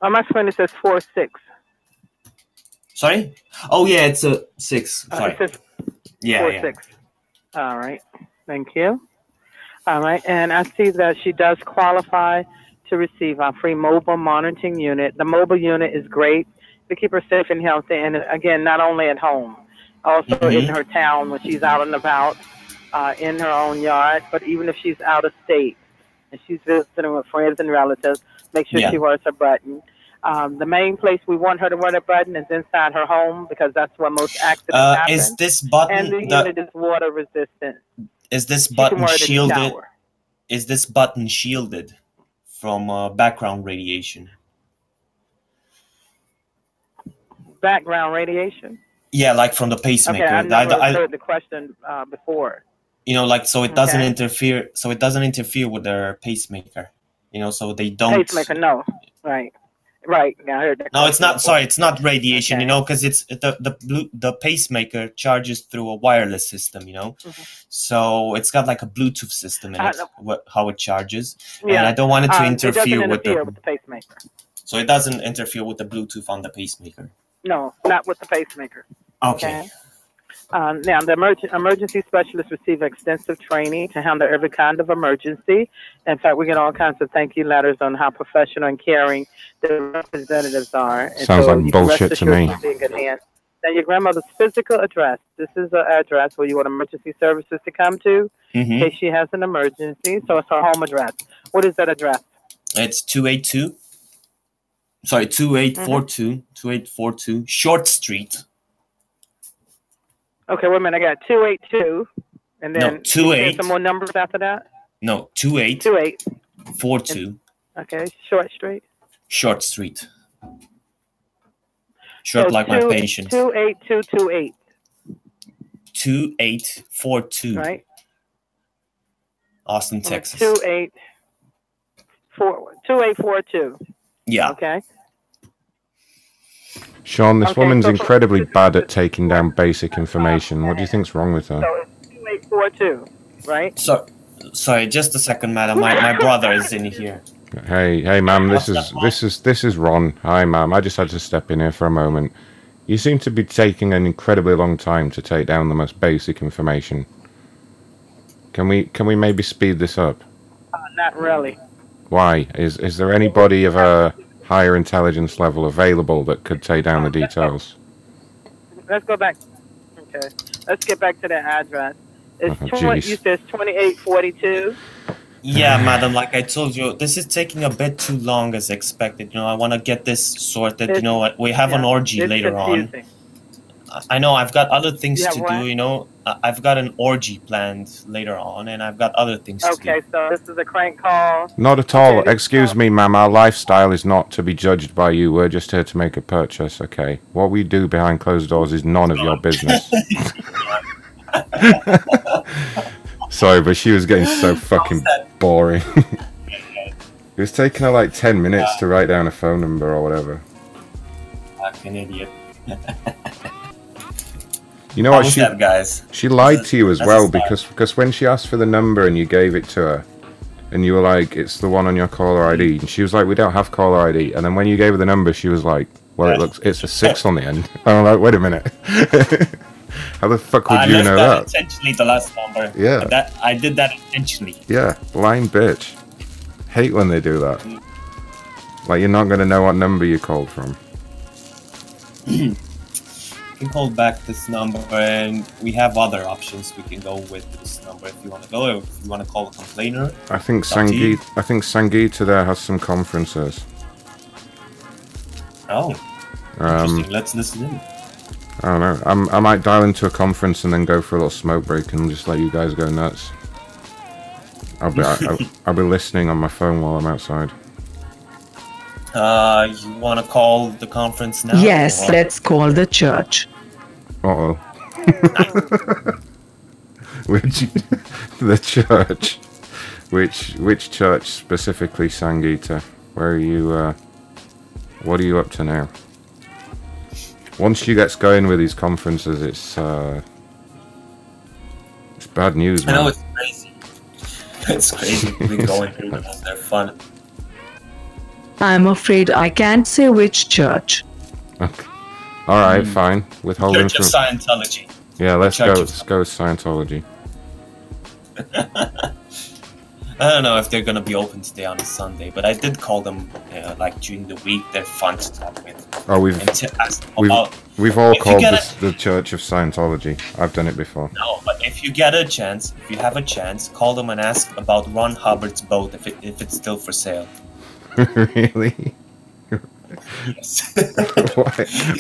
Oh, my friend, it says 46. Sorry? Oh, yeah, it's a 6. Sorry. It says 46. All right. Thank you. All right. And I see that she does qualify to receive our free mobile monitoring unit. The mobile unit is great to keep her safe and healthy. And, again, not only at home. Also in her town when she's out and about, in her own yard. But even if she's out of state and she's visiting with friends and relatives, make sure she wears her button. The main place we want her to wear the button is inside her home because that's where most accidents happen. Is this button... And the unit is water resistant. Is this button shielded from background radiation? background radiation? Yeah, like from the pacemaker. Okay, I've never heard the question before. You know, like, so it doesn't interfere. So it doesn't interfere with their pacemaker. You know, so they don't. Pacemaker, no. Right. Right. Yeah, I heard that. No, it's not. Before. Sorry, it's not radiation. Okay. You know, because it's the pacemaker charges through a wireless system. You know, so it's got like a Bluetooth system in it. How it charges, and I don't want it to interfere with the pacemaker. So it doesn't interfere with the Bluetooth on the pacemaker. No, not with the pacemaker. Okay. Now, the emergency specialists receive extensive training to handle every kind of emergency. In fact, we get all kinds of thank you letters on how professional and caring the representatives are. And sounds like bullshit to me. Now, your grandmother's physical address. This is an address where you want emergency services to come to in case she has an emergency. So it's her home address. What is that address? It's 2842 Short Street. Okay, wait a minute. I got 282, and then some more numbers after that. No, 2842. Okay, Short Street. Short so like my patient. 28228. 2842. Right. Austin, Texas. 2842. Yeah. Okay. Sean, this woman's incredibly bad at taking down basic information. What do you think's wrong with her? So it's 2842, right? So, sorry, just a second, madam. My brother is in here. Hey, ma'am. This is Ron. Hi, ma'am. I just had to step in here for a moment. You seem to be taking an incredibly long time to take down the most basic information. Can we maybe speed this up? Not really. Why? Is there anybody of a higher intelligence level available that could take down the details? Let's go back. Okay. Let's get back to the address. You said 2842? Yeah, madam, like I told you, this is taking a bit too long as expected. You know, I want to get this sorted. You know, we have an orgy later confusing. On. I know I've got other things to do, you know. I've got an orgy planned later on, and I've got other things to do. Okay, so this is a crank call. Not at all. Excuse me, ma'am. Our lifestyle is not to be judged by you. We're just here to make a purchase, okay? What we do behind closed doors is none of your business. Sorry, but she was getting so fucking boring. It was taking her like 10 minutes to write down a phone number or whatever. Fucking idiot. You know what, she lied to you as well because when she asked for the number and you gave it to her and you were like, it's the one on your caller ID, and she was like, we don't have caller ID, and then when you gave her the number she was like, well, it's a 6 on the end, and I'm like, wait a minute. How the fuck would you know that? Intentionally, the last number. Yeah. I did that intentionally. Yeah, lying bitch. Hate when they do that. Like, you're not going to know what number you called from. We can hold back this number, and we have other options we can go with this number if you want to go, or if you want to call a complainer. I think Sangeeta there has some conferences. Oh, interesting. Let's listen in. I don't know. I might dial into a conference and then go for a little smoke break and just let you guys go nuts. I'll be listening on my phone while I'm outside. You want to call the conference now? Yes, let's call the church. Uh-oh. The church. Which church specifically, Sangeeta? Where are you, what are you up to now? Once she gets going with these conferences, it's bad news, man. I know, it's crazy. It's crazy. We're going through them. They're fun. I'm afraid I can't say which church. Okay. All right, fine. Withholding Church of Scientology. Yeah, let's go with Scientology. I don't know if they're going to be open today on a Sunday, but I did call them like during the week. They're fun to talk with. Oh, we've all called the Church of Scientology. I've done it before. No, but if you have a chance, call them and ask about Ron Hubbard's boat if it's still for sale. Really?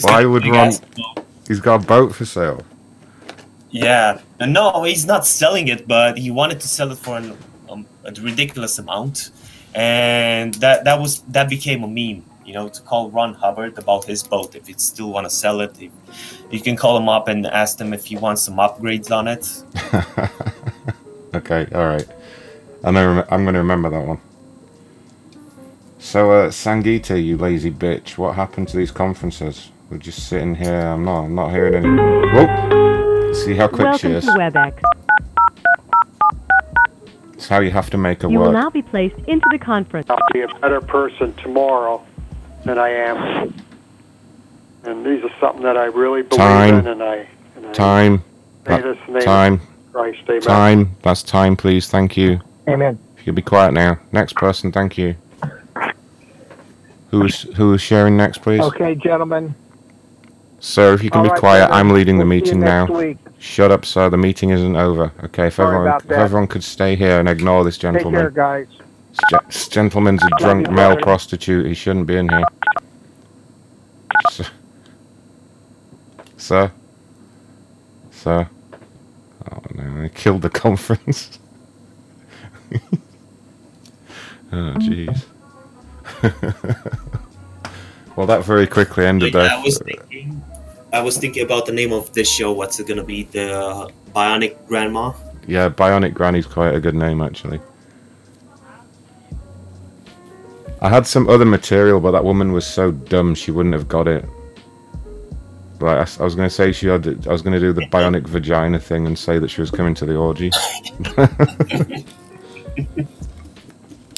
Why would Ron? He's got a boat for sale. Yeah. No, he's not selling it, but he wanted to sell it for a ridiculous amount, and that became a meme. you know, to call Ron Hubbard about his boat if you still want to sell it. You can call him up and ask him if he wants some upgrades on it. Okay, all right. I'm going to remember that one. So, Sangeeta, you lazy bitch, what happened to these conferences? We're just sitting here. I'm not hearing any. Whoa! See how quick she is. Welcome to WebEx. It's how you have to make a work. You will now be placed into the conference. I'll be a better person tomorrow than I am. And these are something that I really believe in. Time. That's time, please. Thank you. Amen. If you'll be quiet now. Next person. Thank you. Who is sharing next, please? Okay, gentlemen. Sir, if you can be quiet, I'm leading the meeting now. Shut up, sir. The meeting isn't over. Okay, if everyone could stay here and ignore this gentleman. Take care, guys. This gentleman's a drunk male prostitute. He shouldn't be in here. Sir? Sir? Oh, no. They killed the conference. Oh, jeez. Well, that very quickly ended there. I was thinking about the name of this show. What's it going to be? The Bionic Grandma? Yeah, Bionic Granny's quite a good name, actually. I had some other material, but that woman was so dumb she wouldn't have got it. Like, I was going to say I was going to do the Bionic Vagina thing and say that she was coming to the orgy. I've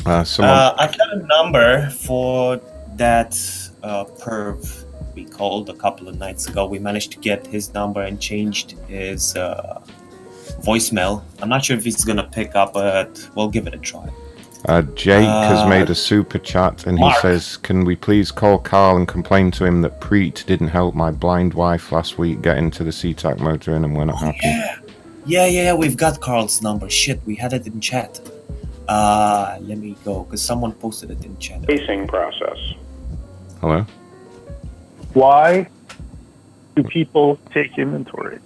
got a number for that perv we called a couple of nights ago. We managed to get his number and changed his voicemail. I'm not sure if he's going to pick up, but we'll give it a try. Jake has made a super chat, and Mark. He says, can we please call Carl and complain to him that Preet didn't help my blind wife last week get into the SeaTac Motor Inn, and we're not happy. Yeah, we've got Carl's number. Shit, we had it in chat. Let me go, because someone posted it in chat. Pacing process. Hello? Why do people take inventory?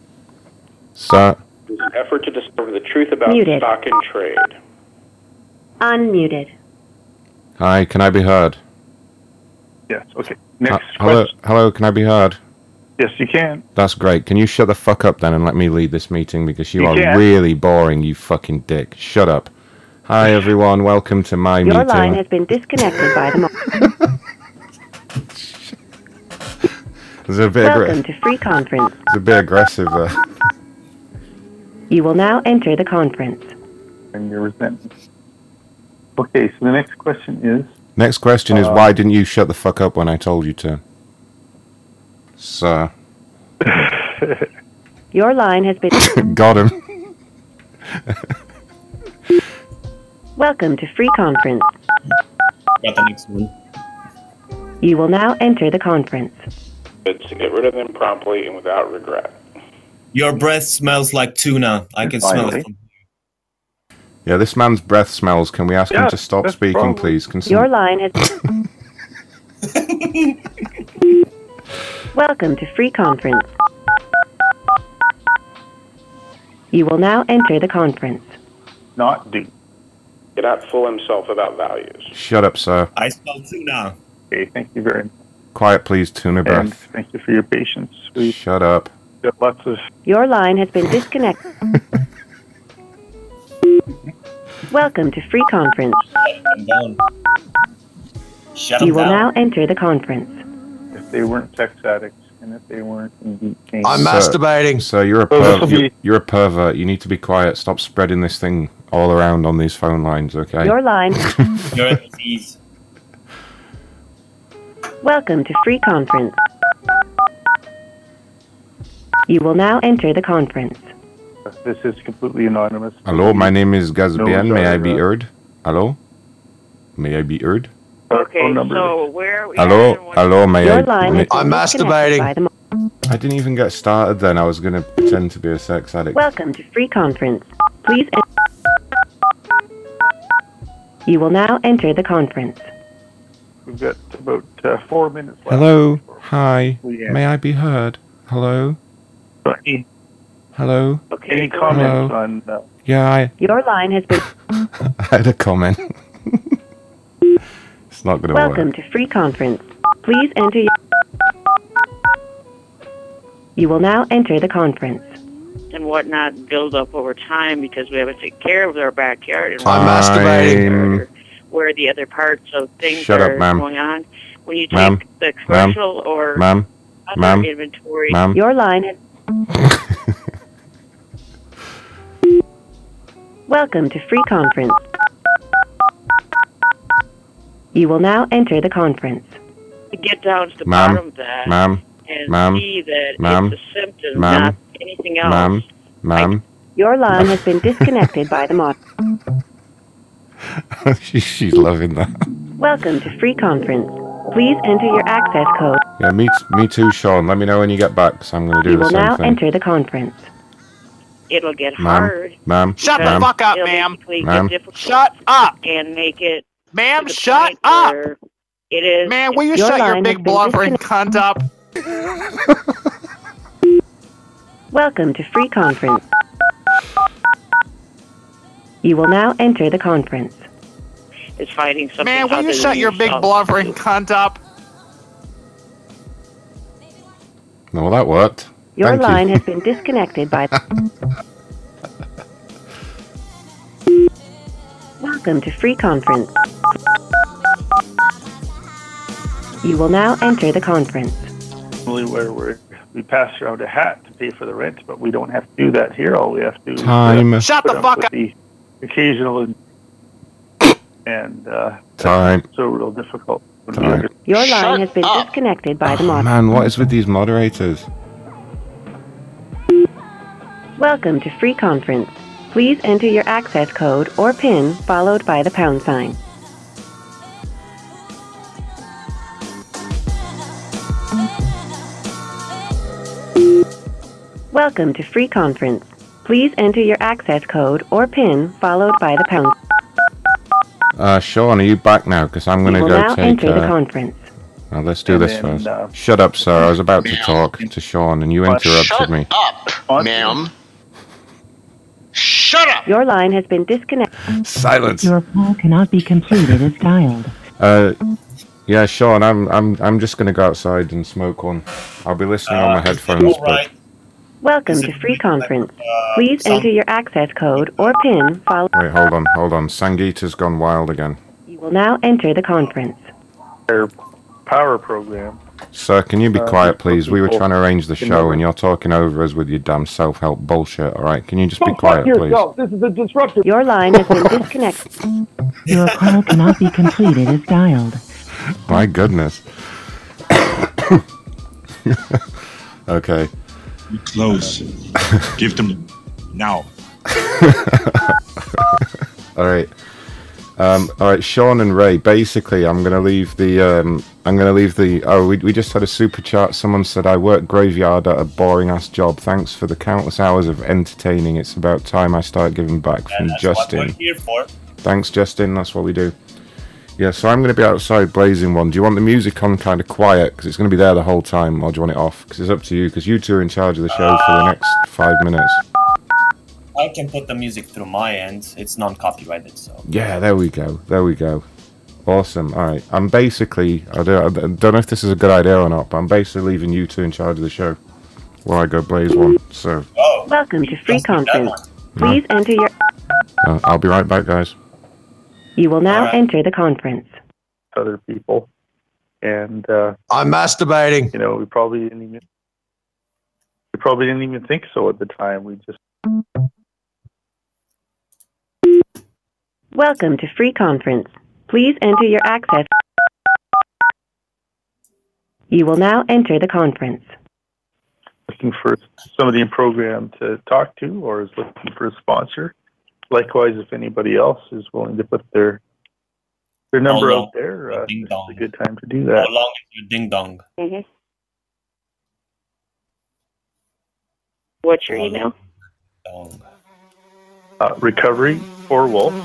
Sir? There's an effort to discover the truth about stock and trade. Unmuted. Hi, can I be heard? Yes, okay. Next question. Hello, can I be heard? Yes, you can. That's great. Can you shut the fuck up then and let me lead this meeting, because you are really boring, you fucking dick. Shut up. Hi everyone, welcome to my meeting. Your line has been disconnected by the Welcome to free conference. It's a bit aggressive there. You will now enter the conference. And your resentment. Okay, so the next question is... Next question is, why didn't you shut the fuck up when I told you to? Sir. Your line has been... Got him. Welcome to free conference. Got the next one. You will now enter the conference. It's to get rid of them promptly and without regret. Your breath smells like tuna. I can smell it. Yeah, this man's breath smells. Can we ask him to stop speaking, please? Your line has... Welcome to free conference. You will now enter the conference. Not do. Get out fool himself about values. Shut up, sir. I spell tuna. Okay, thank you very much. Quiet, please, tuna breath. And thank you for your patience. Shut up. Your line has been disconnected. Welcome to free conference. You will now enter the conference. If they weren't sex addicts, and if they weren't... I'm masturbating. So you're a you're a pervert. You need to be quiet. Stop spreading this thing all around on these phone lines, okay? Your line. You're a disease. Welcome to free conference. You will now enter the conference. This is completely anonymous. Hello, my name is Gazbian. May I be heard? Hello? May I be heard? Okay, so where are we? Hello, may I? I'm masturbating. I didn't even get started then. I was going to pretend to be a sex addict. Welcome to free conference. Please You will now enter the conference. We've got about 4 minutes left. Hello. Hi. May I be heard? Hello? Hello? Okay. Any comments on... Yeah, Your line has been... I had a comment. It's not going to work. Welcome to free conference. Please enter your... You will now enter the conference. And whatnot build up over time because we haven't taken care of our backyard and masturbating where the other parts of things are going on. When you take the commercial or other inventory, your line is... Welcome to Free Conference. You will now enter the conference. To get down to the bottom of that and see that it's a symptom, not anything else. Your line has been disconnected by the mod. She's loving that. Welcome to Free Conference. Please enter your access code. Yeah, me too, Sean. Let me know when you get back, because I'm going to do the same thing. You will now enter the conference. It'll get hard. Shut the fuck up, ma'am. Shut up. And make it... Ma'am, shut up! It is... Man, will you shut your big blubbering cunt up? Welcome to Free Conference. You will now enter the conference. It's fighting something. Man, will you shut your big blubbering cunt up? Well, that worked. Your line has been disconnected by... Welcome to Free Conference. You will now enter the conference. We pass around a hat to pay for the rent, but we don't have to do that here. All we have to do is shut the fuck up. The occasional and time. So real difficult. Your line has been disconnected by the moderator. Man, what is with these moderators? Welcome to Free Conference. Please enter your access code or PIN followed by the #. Welcome to Free Conference. Please enter your access code or PIN followed by the #. Sean, are you back now? Because I'm going to go take... enter the conference. Now, let's do this first. Shut up, sir. I was about to talk to Sean, and you interrupted me. Shut up, ma'am. Shut up! Your line has been disconnected. Silence. Your call cannot be completed as dialed. Yeah, Sean, I'm just going to go outside and smoke one. I'll be listening on my headphones. Right? Welcome to Free Conference. Please enter your access code or PIN. Wait, hold on. Sangeeta's gone wild again. You will now enter the conference. Power program. Sir, can you be quiet, please? We were trying to arrange the show, and you're talking over us with your damn self-help bullshit, all right? Can you just be quiet, please? No, this is a disruptor. Your line has been disconnected. Your call cannot be completed as dialed. My goodness. Okay. Close. Give them now. All right. All right, Sean and Ray. Basically, I'm gonna leave the. Oh, we just had a super chat. Someone said, "I work graveyard at a boring ass job. Thanks for the countless hours of entertaining. It's about time I start giving back." From Justin. What we're here for. Thanks, Justin. That's what we do. Yeah. So I'm gonna be outside blazing one. Do you want the music on kind of quiet because it's gonna be there the whole time, or do you want it off? Because it's up to you. Because you two are in charge of the show for the next 5 minutes. I can put the music through my end. It's non-copyrighted, so... Yeah, there we go. Awesome, alright. I'm basically... I don't know if this is a good idea or not, but I'm basically leaving you two in charge of the show while I go blaze one, so... Oh, welcome to Free Conference. Please enter your... I'll be right back, guys. You will now enter the conference. Other people. And, I'm masturbating! You know, we probably didn't even think so at the time. We just... Welcome to Free Conference. Please enter your access. You will now enter the conference. Looking for somebody in program to talk to or is looking for a sponsor. Likewise, if anybody else is willing to put their number out there, it's a good time to do that. How long is your ding-dong? Mm-hmm. What's your email? Recovery4wolf@gmail.com.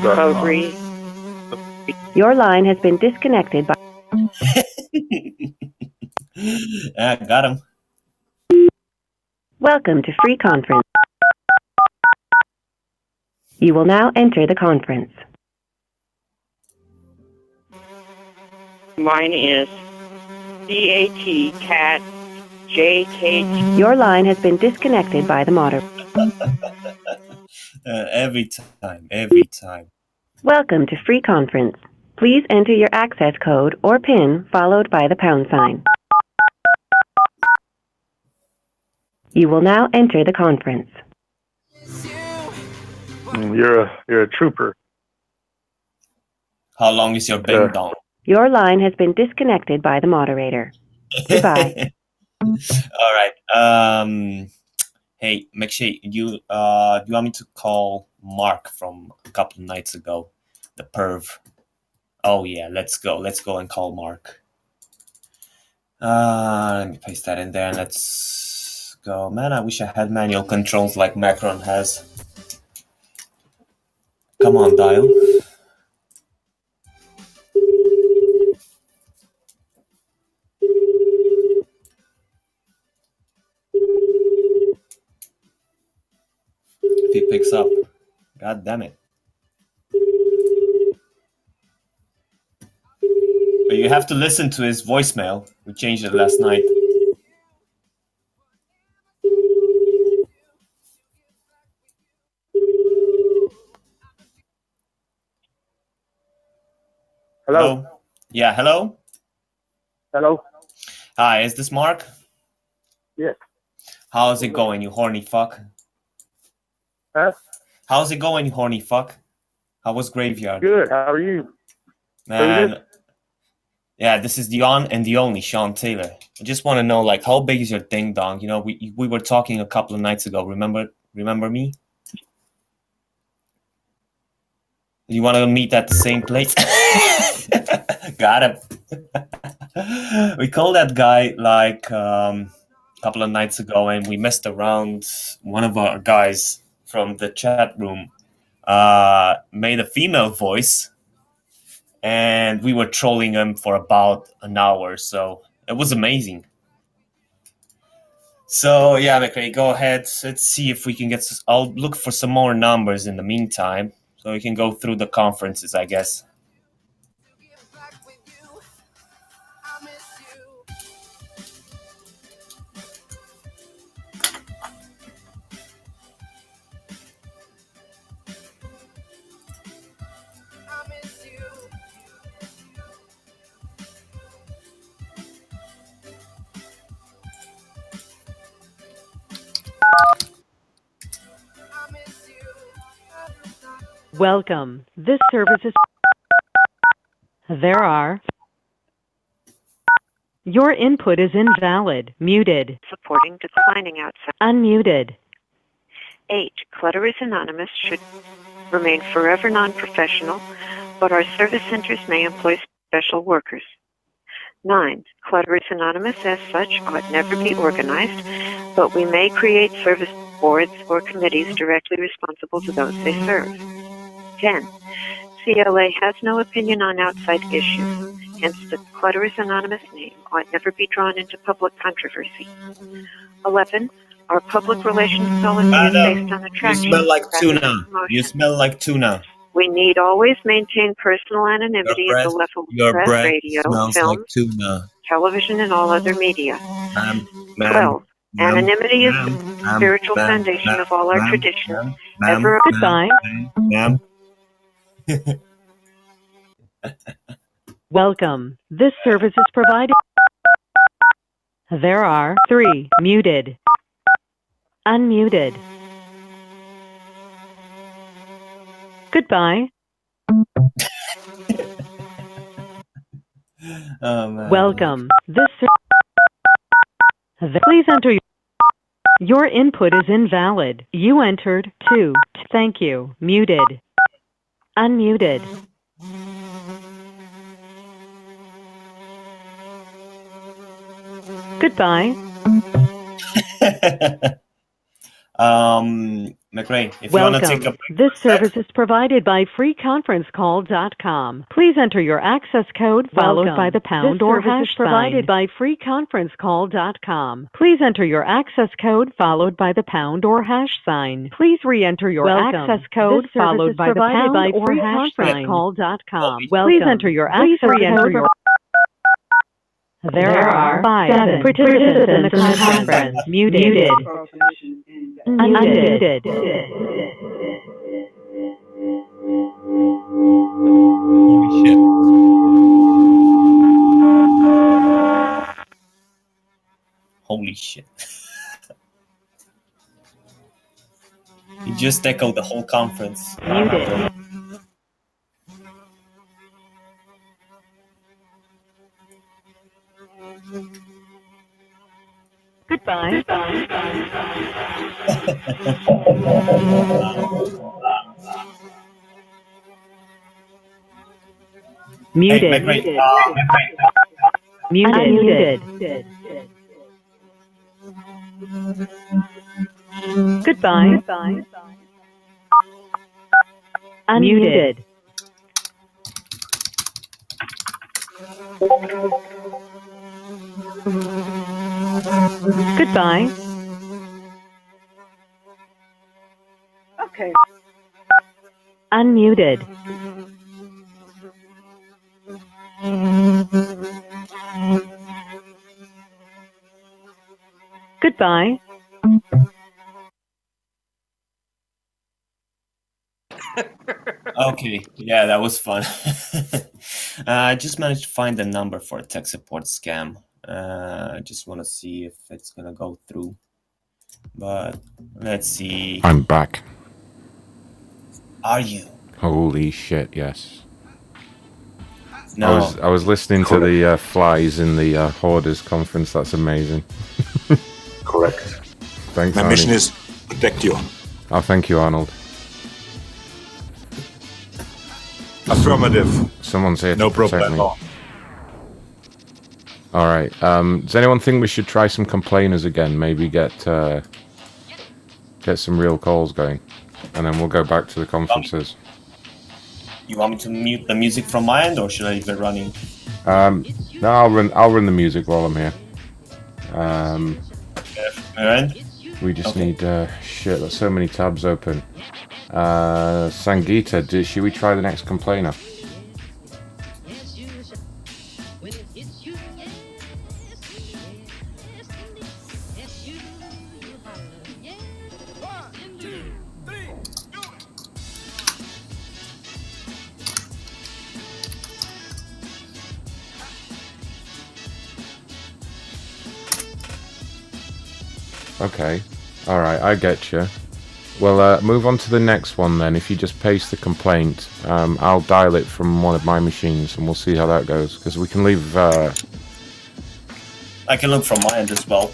Recovery. Your line has been disconnected by... Got him. Welcome to Free Conference. You will now enter the conference. Mine is C-A-T, cat, J-K-T. Your line has been disconnected by the moderator. Every time. Welcome to Free Conference. Please enter your access code or PIN followed by the #sign. You will now enter the conference. You're a trooper. How long is your bing bong? Your line has been disconnected by the moderator. Goodbye. All right. Hey, Maxie, you want me to call Mark from a couple of nights ago, the perv? Oh yeah, let's go and call Mark. Let me paste that in there and let's go. Man, I wish I had manual controls like Macron has. Come on, dial. If he picks up, god damn it. But you have to listen to his voicemail. We changed it last night. Hello? Yeah, hello? Hello? Hi, is this Mark? Yes. How's it going, you horny fuck? Huh? How's it going, you horny fuck? How was Graveyard? Good, how are you? Man... Yeah, this is the on and the only Sean Taylor. I just want to know, like, how big is your ding dong? You know, we were talking a couple of nights ago. Remember me? You want to meet at the same place? Got him. We called that guy like a couple of nights ago, and we messed around. One of our guys from the chat room made a female voice. And we were trolling him for about an hour, so it was amazing. So, yeah, McRae, go ahead. Let's see if we can get... I'll look for some more numbers in the meantime, so we can go through the conferences, I guess. Welcome. This service is... There are... Your input is invalid. Muted. Supporting declining outside. Unmuted. 8. Clutterers Anonymous should remain forever non-professional, but our service centers may employ special workers. 9. Clutterers Anonymous as such ought never be organized, but we may create service boards or committees directly responsible to those they serve. 10. CLA has no opinion on outside issues, hence the Clutterers Anonymous name ought never be drawn into public controversy. 11. Our public relations policy is based on attraction. You smell like tuna. You smell like tuna. We need always maintain personal anonymity at the level of press, radio, film, like television, and all other media. 12. Anonymity is the spiritual foundation of all our traditions. Ever goodbye. Welcome. This service is provided. There are 3 muted. Unmuted. Goodbye. Oh, man. Welcome. This Please enter your input is invalid. You entered 2. Thank you. Muted. Unmuted. Goodbye. McRae, if Welcome. You want to take a break. This service is provided by freeconferencecall.com. Please enter your access code followed Welcome. By the pound this or hash provided by freeconferencecall.com. Please enter your access code followed by the pound or hash sign. Please re-enter your Welcome. Access code this followed by the pound by or hash sign. Welcome. Please enter your access code. There are 7 participants in the conference. Muted. Unmuted. Holy shit. Holy shit. You just echoed the whole conference. Muted. Goodbye. Muted. Muted. Goodbye. Unmuted. Goodbye. Okay. Unmuted. Goodbye. Okay, yeah, that was fun. I just managed to find the number for a tech support scam. I just want to see if it's going to go through. But let's see. I'm back. Are you? Holy shit, yes. No. I was listening to the flies in the Hoarders conference. That's amazing. Correct. Thanks, My Arnie. Mission is protect you. Oh, thank you, Arnold. Affirmative. Someone's here. No problem at all. All right. Does anyone think we should try some complainers again? Maybe get some real calls going, and then we'll go back to the conferences. You want me to mute the music from my end, or should I leave it running? No, I'll run the music while I'm here. We just need shit. There's so many tabs open. Sangeeta, should we try the next complainer? Okay, all right, I get you. Well, move on to the next one then. If you just paste the complaint, I'll dial it from one of my machines, and we'll see how that goes. Because we can leave. I can look from my end as well.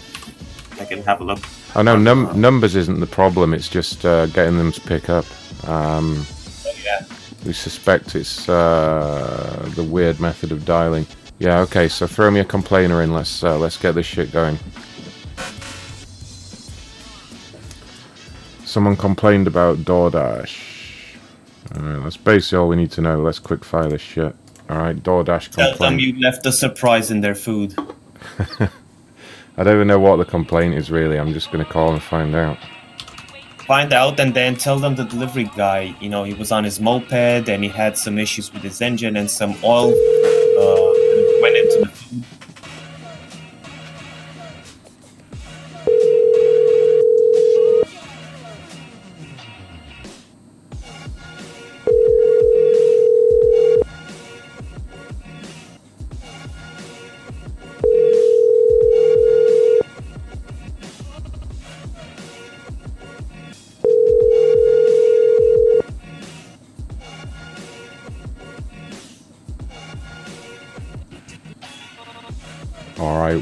I can have a look. I know numbers isn't the problem. It's just getting them to pick up. Yeah. We suspect it's the weird method of dialing. Yeah. Okay. So throw me a complainer in. Let's get this shit going. Someone complained about DoorDash. Alright, that's basically all we need to know. Let's quick fire this shit. Alright, DoorDash complaint. Tell them you left a surprise in their food. I don't even know what the complaint is really. I'm just going to call and find out. Find out and then tell them the delivery guy, you know, he was on his moped and he had some issues with his engine and some oil went into the food.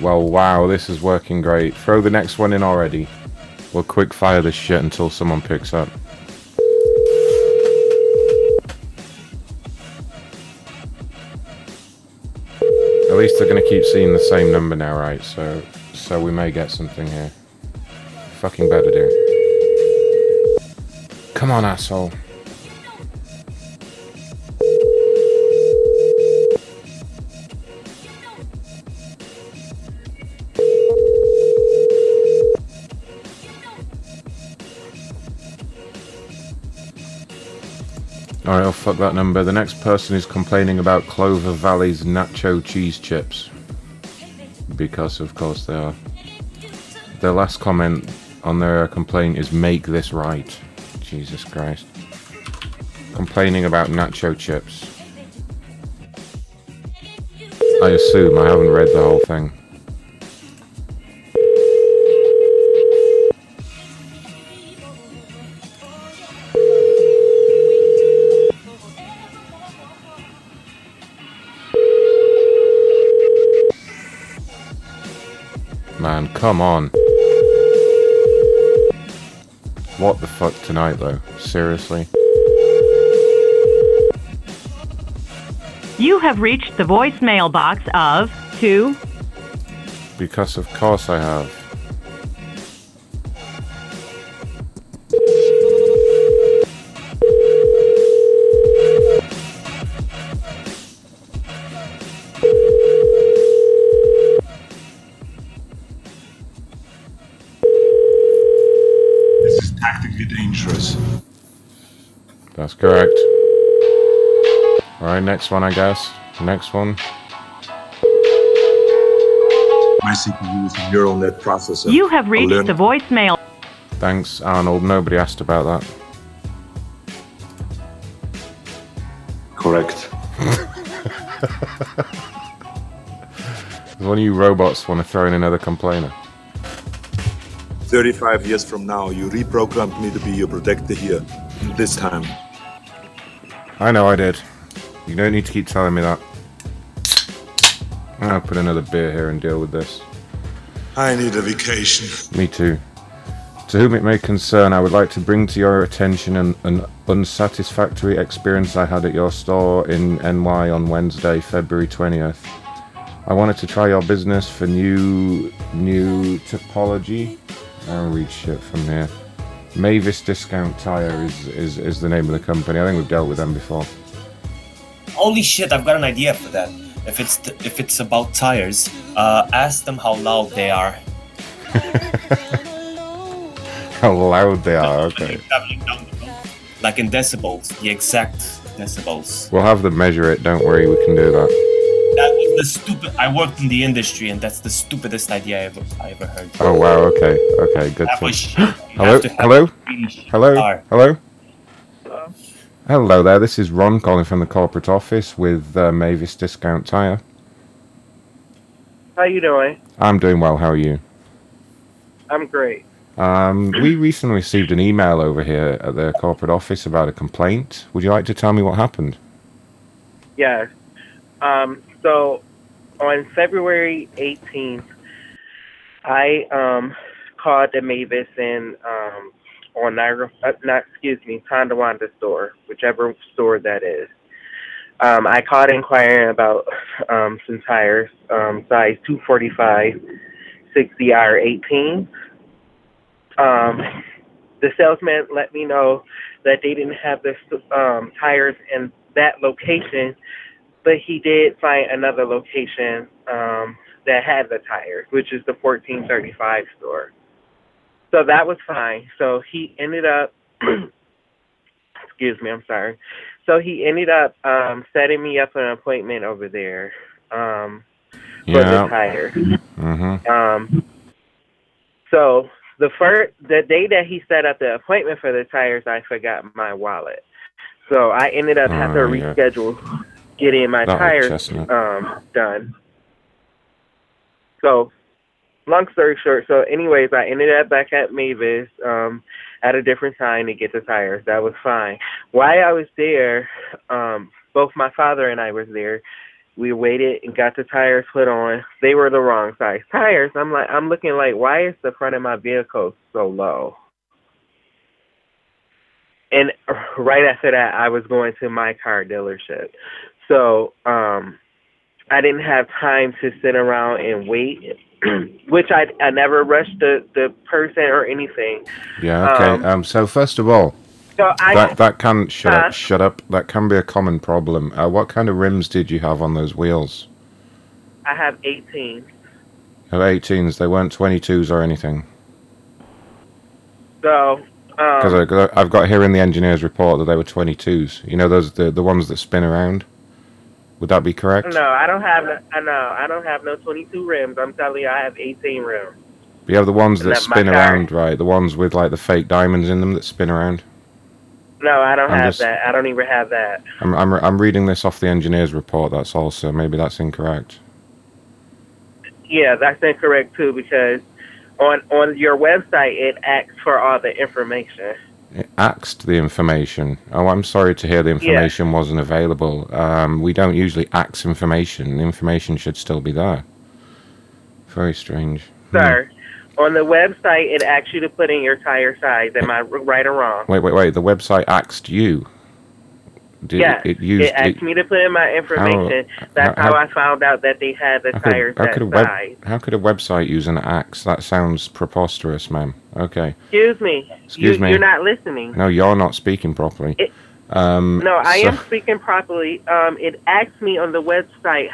Well, wow, this is working great. Throw the next one in already. We'll quick fire this shit until someone picks up. At least they're going to keep seeing the same number now, right? So we may get something here. Fucking better do it. Come on, asshole. Alright, I'll fuck that number. The next person is complaining about Clover Valley's nacho cheese chips. because, of course, they are. Their last comment on their complaint is, "Make this right." Jesus Christ. Complaining about nacho chips. I assume, I haven't read the whole thing. Man, come on. What the fuck tonight, though? Seriously? You have reached the voicemail box of two. Because of course I have. This is tactically dangerous. That's correct. Alright, next one, I guess. Next one. My CPU is a neural net processor. You have reached the voicemail. Thanks, Arnold. Nobody asked about that. Correct. One of you robots want to throw in another complainer. 35 years from now, you reprogrammed me to be your protector here. This time. I know I did. You don't need to keep telling me that. I'll put another beer here and deal with this. I need a vacation. Me too. To whom it may concern, I would like to bring to your attention an unsatisfactory experience I had at your store in NY on Wednesday, February 20th. I wanted to try your business for new topology. I don't read shit from here. Mavis Discount Tire is the name of the company. I think we've dealt with them before. Holy shit, I've got an idea for that. If it's about tires, ask them how loud they are. How loud they are, okay. Like in decibels, the exact decibels. We'll have them measure it, don't worry, we can do that. That was the stupid... I worked in the industry and that's the stupidest idea I ever heard. Oh wow, okay, good. That was shit. Hello? Hello there, this is Ron calling from the corporate office with Mavis Discount Tire. How you doing? I'm doing well, how are you? I'm great. We recently received an email over here at the corporate office about a complaint. Would you like to tell me what happened? Yes. So, on February 18th, I called the Mavis and... on Tonawanda store, whichever store that is. I called inquiring about some tires, size 245, 60R18. The salesman let me know that they didn't have the tires in that location, but he did find another location that had the tires, which is the 1435 store. So that was fine. So he ended up, excuse me, I'm sorry. So he ended up setting me up an appointment over there for the tire. Mm-hmm. So the day that he set up the appointment for the tires, I forgot my wallet. So I ended up having to reschedule getting my tires done. So. Long story short, so anyways, I ended up back at Mavis at a different time to get the tires. That was fine. While I was there, both my father and I was there. We waited and got the tires put on. They were the wrong size tires. I'm looking like, why is the front of my vehicle so low? And right after that, I was going to my car dealership. So I didn't have time to sit around and wait. Which I never rushed the person or anything. Yeah, okay. So first of all, shut up. That can be a common problem. What kind of rims did you have on those wheels? I have 18s. You have 18s. They weren't 22s or anything. So. Because I've got here in the engineer's report that they were 22s. You know those the ones that spin around. Would that be correct? No, I don't have. I don't have no 22 rims. I'm telling you, I have 18 rims. You have the ones that spin around, right? The ones with like the fake diamonds in them that spin around. No, I don't have that. I don't even have that. I'm reading this off the engineer's report. That's also maybe that's incorrect. Yeah, that's incorrect too, because on your website it asks for all the information. It axed the information. Oh, I'm sorry to hear the information wasn't available. We don't usually ax information. The information should still be there. Very strange. Sir, on the website, it asks you to put in your tire size. Am I right or wrong? Wait. The website axed you. It asked me to put in my information. That's how I found out that they had the tire size. How could a website use an axe? That sounds preposterous, ma'am. Okay. Excuse me. You're not listening. No, you're not speaking properly. I am speaking properly. It asked me on the website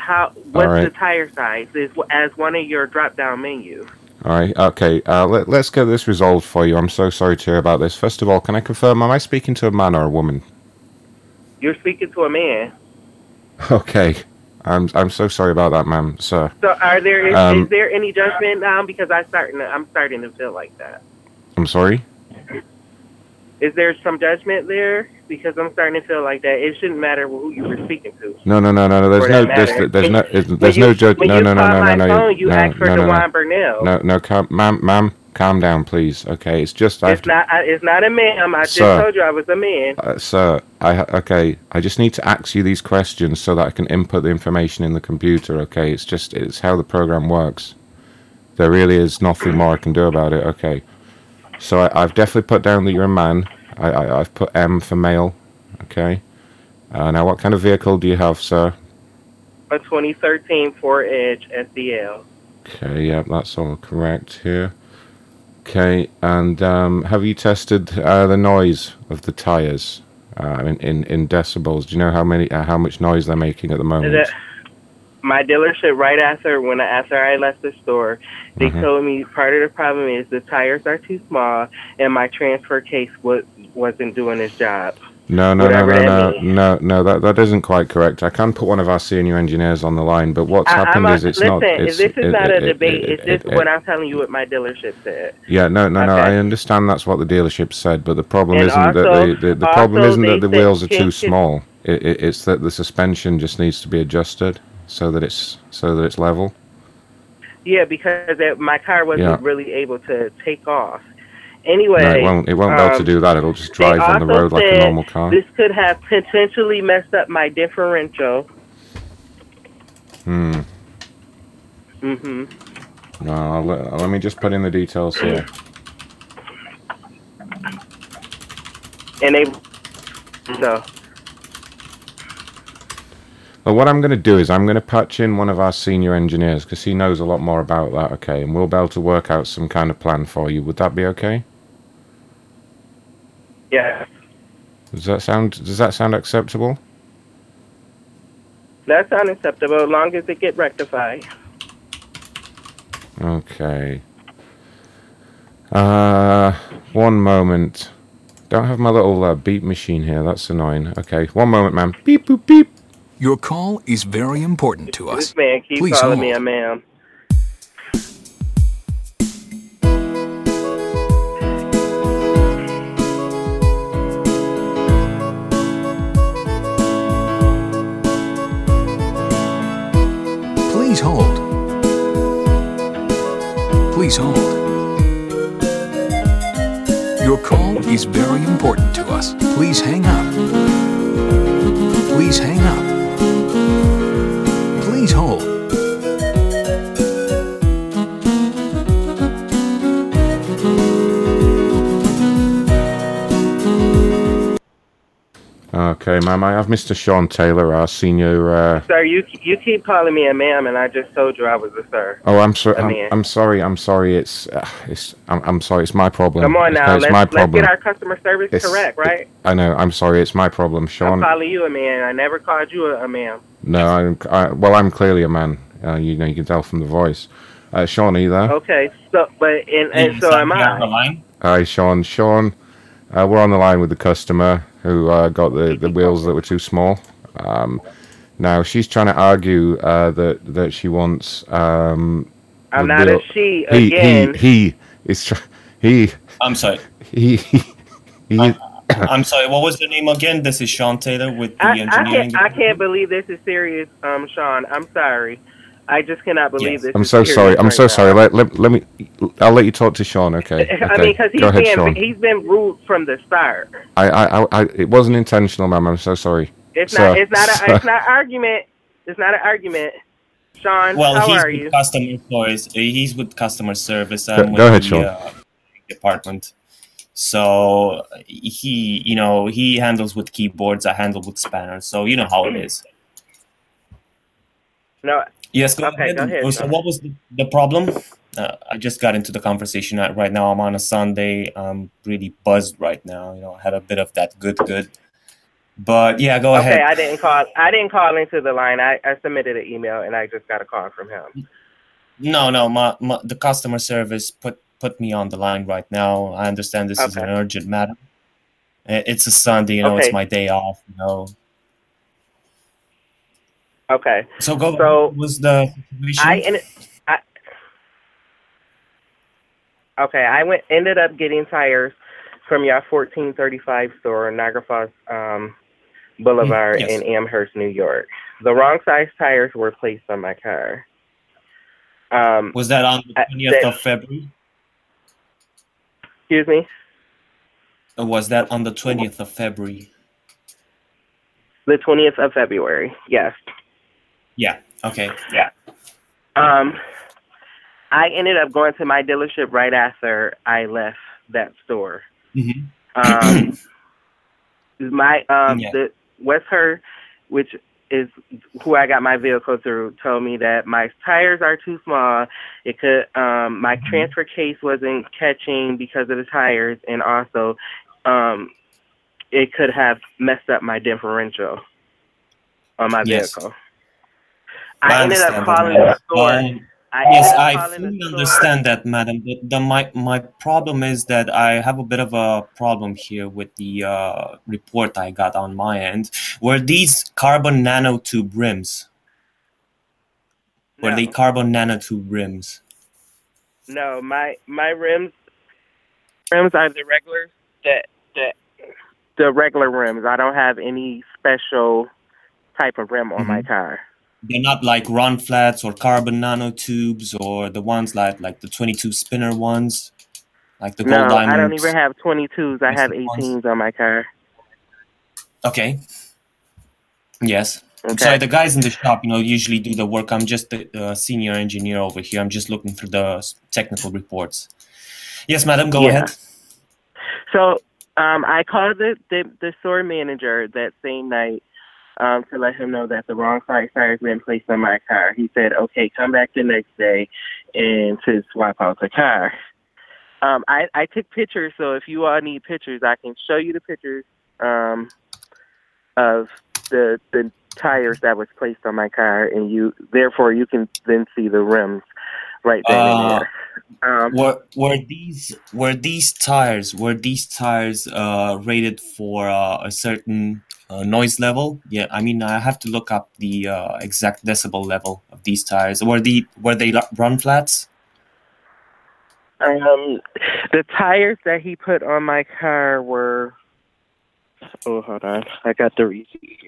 what's the tire size is as one of your drop-down menus. All right. Okay. Let's get this resolved for you. I'm so sorry to hear about this. First of all, can I confirm? Am I speaking to a man or a woman? You're speaking to a man. Okay. I'm so sorry about that, ma'am, sir. So is there any judgment now? Because I'm starting to feel like that. I'm sorry? Is there some judgment there? Because I'm starting to feel like that. It shouldn't matter who you were speaking to. No. There's no judgment. No. Ma'am. Calm down, please. Okay, it's just... It's not a ma'am. I just told you I was a man. I just need to ask you these questions so that I can input the information in the computer, okay? It's how the program works. There really is nothing more I can do about it, okay? So I've definitely put down that you're a man. I've put M for male, okay? Now, what kind of vehicle do you have, sir? A 2013 Ford Edge SDL. Okay, yeah, that's all correct here. Okay, and have you tested the noise of the tires in decibels? Do you know how much noise they're making at the moment? My dealership, right after I left the store, they told me part of the problem is the tires are too small, and my transfer case wasn't doing its job. No. That isn't quite correct. I can put one of our senior engineers on the line, but what's happened is it's not. This is not a debate. It's just what I'm telling you. What my dealership said. Yeah, no. I understand that's what the dealership said, but the problem isn't that the wheels are too small. It's that the suspension just needs to be adjusted so that it's level. Yeah, because my car wasn't really able to take off. Anyway, no, it won't be able to do that. It'll just drive on the road like a normal car. This could have potentially messed up my differential. No, let me just put in the details here. Well, what I'm going to do is I'm going to patch in one of our senior engineers because he knows a lot more about that, okay? And we'll be able to work out some kind of plan for you. Would that be okay? Yeah. Does that sound acceptable? That's unacceptable, as long as it get rectified. Okay. One moment. Don't have my little beep machine here. That's annoying. Okay, one moment, ma'am. Beep, boop, beep. Your call is very important to us. This man keeps calling me a ma'am. Please hold. Please hold. Your call is very important to us. Please hang up. Please hang up. Please hold. Okay, ma'am, I have Mr. Sean Taylor, our senior... Sir, you keep calling me a ma'am, and I just told you I was a sir. Oh, I'm sorry, it's my problem. Come on now, let's get our customer service correct, right? I know, I'm sorry, it's my problem, Sean. I'm calling you a man, I never called you a ma'am. No, I'm clearly a man, you can tell from the voice. Sean, either. Okay, so am I. On the line? Hi, Sean. Sean, we're on the line with the customer who got the wheels that were too small. Now, she's trying to argue that she wants... I'm not a she, again. He is... I'm sorry. He I'm sorry, what was your name again? This is Sean Taylor with the engineering. I can't believe this is serious, Sean. I'm sorry. I just cannot believe this. I'm so sorry. I'm so sorry. Let me. I'll let you talk to Sean. Okay. I mean, because he's been rude from the start. It wasn't intentional, ma'am. I'm so sorry. It's not an argument. It's not an argument. Sean, how are you? Customer service. He's with customer service. Go ahead, Sean. Department. So he handles with keyboards. I handle with spanners. So you know how it is. No. Yes, go ahead. So what was the problem? I just got into the conversation. Right now I'm on a Sunday. I'm really buzzed right now. You know, I had a bit of that good. But yeah, go ahead. Okay, I didn't call into the line. I submitted an email and I just got a call from him. No, the customer service put me on the line right now. I understand this is an urgent matter. It's a Sunday, it's my day off, Okay. So what was the situation? I ended up getting tires from your 1435 store on Niagara Falls Boulevard in Amherst, New York. The wrong size tires were placed on my car. Was that on the 20th of February? Excuse me? Was that on the 20th of February? The 20th of February, yes. Yeah. Okay. Yeah. I ended up going to my dealership right after I left that store. Mm-hmm. The Westhurst, which is who I got my vehicle through, told me that my tires are too small. It could my transfer case wasn't catching because of the tires, and also it could have messed up my differential on my vehicle. I ended up calling the store. Yes, I fully understand that, madam. My problem is that I have a bit of a problem here with the report I got on my end. Were these carbon nanotube rims? No. Were they carbon nanotube rims? No, my rims are the regular the regular rims. I don't have any special type of rim on my car. They're not like run flats or carbon nanotubes or the ones like the 22 spinner ones, like the gold diamonds. No, I don't even have 22s. I have 18s on my car. Okay. Yes. Okay. So the guys in the shop, usually do the work. I'm just the senior engineer over here. I'm just looking for the technical reports. Yes, madam, go ahead. So I called the store manager that same night. To let him know that the wrong size tire has been placed on my car. He said, okay, come back the next day and to swap out the car. I took pictures, so if you all need pictures, I can show you the pictures of the tires that was placed on my car, and you can then see the rims right there and there. Were these tires rated for a certain noise level? Yeah, I mean, I have to look up the exact decibel level of these tires. Were they run flats? The tires that he put on my car were... Oh, hold on. I got the receipt.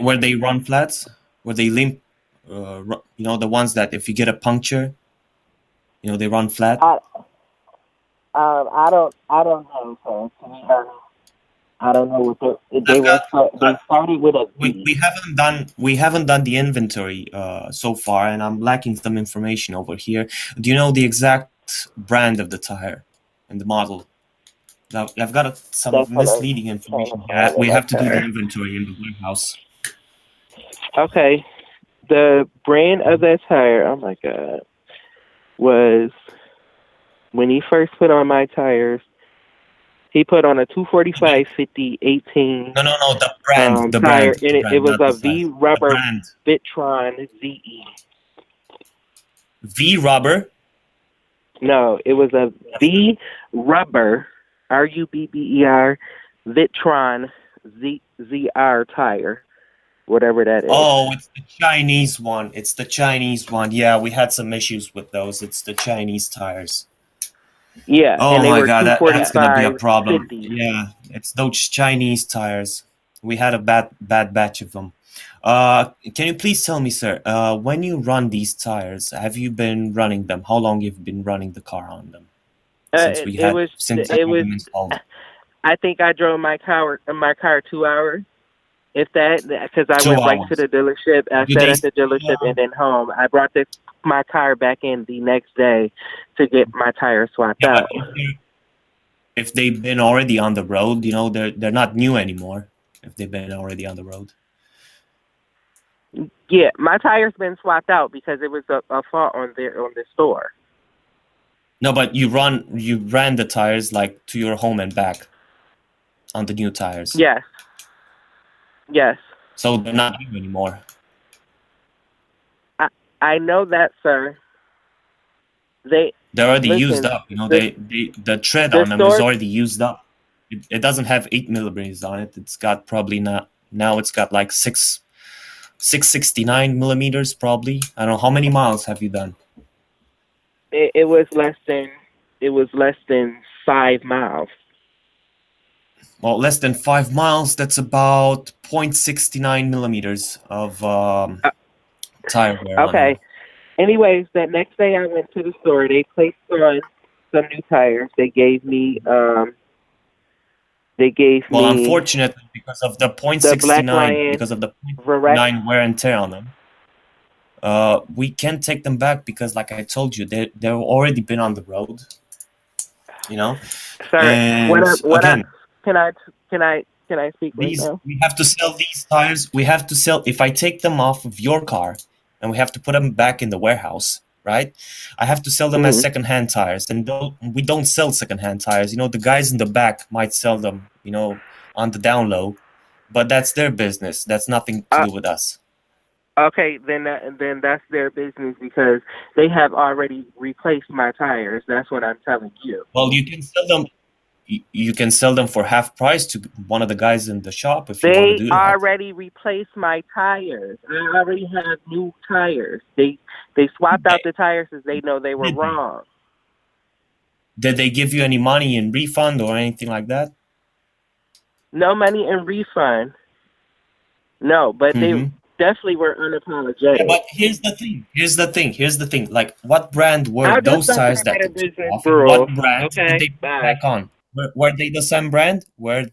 Were they run flats? Were they limp? The ones that if you get a puncture, they run flat? I don't know, so I don't know what they started with. We haven't done the inventory so far, and I'm lacking some information over here. Do you know the exact brand of the tire and the model? I've got some misleading information here. We have to do the inventory in the warehouse. Okay, the brand of that tire. Oh my God, was when he first put on my tires. He put on a 245, 50, 18. No, the brand. The tire. Brand. And it was a V-Rubber Vitron ZE. V-Rubber? No, it was a V-Rubber, R-U-B-B-E-R, Vitron ZR tire. whatever that is. Oh, it's the Chinese one. It's the Chinese one. Yeah, we had some issues with those. It's the Chinese tires. Yeah. Oh, and they my God, that's going to be a problem. 50. Yeah, it's those Chinese tires. We had a bad batch of them. Can you please tell me, sir, when you run these tires, have you been running them? How long have you been running the car on them? I think I drove my car 2 hours, if that, because I went right to the dealership. I sat at the dealership and then home. I brought my car back in the next day to get my tire swapped out. If they've been already on the road, you know, they're not new anymore. If they've been already on the road. Yeah, my tire's been swapped out because it was a fault on the store. No, but you ran the tires like to your home and back on the new tires. Yes. Yes. So they're not new anymore. I know that, sir. They're already used up. You know, the tread on them is already used up. It doesn't have 8 millimeters on it. It's got probably not now. It's got like 669 millimeters probably. I don't know, how many miles have you done? It was less than 5 miles. Well, less than 5 miles. That's about 0.69 millimeters of tire wear. Okay. Anyways, that next day I went to the store. They placed on some new tires. They gave me. Well, unfortunately, because of the 0.69, because of the 0.9 wear and tear on them, we can't take them back because, like I told you, they've already been on the road. You know. Sorry. Can I speak right now? We have to sell these tires. We have to sell. If I take them off of your car, and we have to put them back in the warehouse. Right, I have to sell them as secondhand tires, and we don't sell secondhand tires. You know, the guys in the back might sell them, you know, on the down low, but that's their business. That's nothing to do with us. Okay, then that's their business because they have already replaced my tires. That's what I'm telling you. Well, you can sell them. You can sell them for half price to one of the guys in the shop if you want to do that. They already replaced my tires. I already have new tires. They swapped out the tires as they know they were wrong. Did they give you any money in refund or anything like that? No money in refund. No, but they definitely were unapologetic. Yeah, but here's the thing. Like, what brand were those tires that you took off? What brand did they put back on? Were they the same brand? When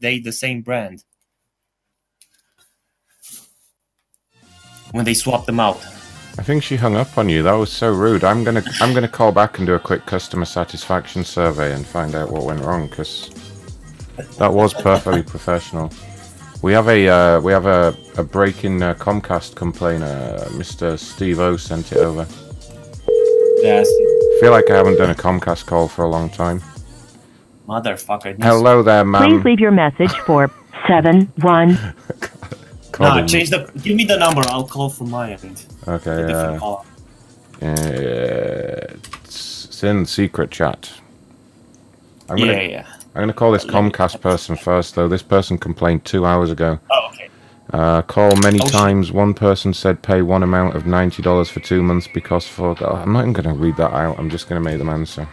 they swapped them out. I think she hung up on you. That was so rude. I'm gonna call back and do a quick customer satisfaction survey and find out what went wrong, because that was perfectly professional. We have a break-in Comcast complainer. Mr. Steve O sent it over. Yes. I feel like I haven't done a Comcast call for a long time. Motherfucker. Hello there, ma'am. Please leave your message for 7-1. No, give me the number. I'll call from my end. Okay. It's in secret chat. I'm going to call this Comcast person first, though. This person complained 2 hours ago. Oh, okay. Call many times. One person said pay one amount of $90 for 2 months because for... I'm not even going to read that out. I'm just going to make them answer.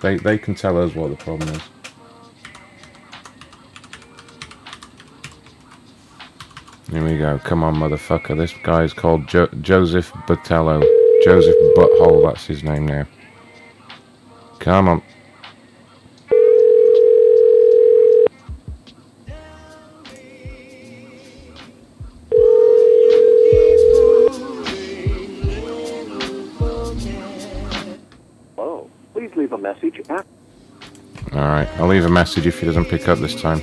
They can tell us what the problem is. Here we go. Come on, motherfucker. This guy is called Joseph Botello. Joseph Butthole, that's his name now. Come on. Alright, I'll leave a message if he doesn't pick up this time.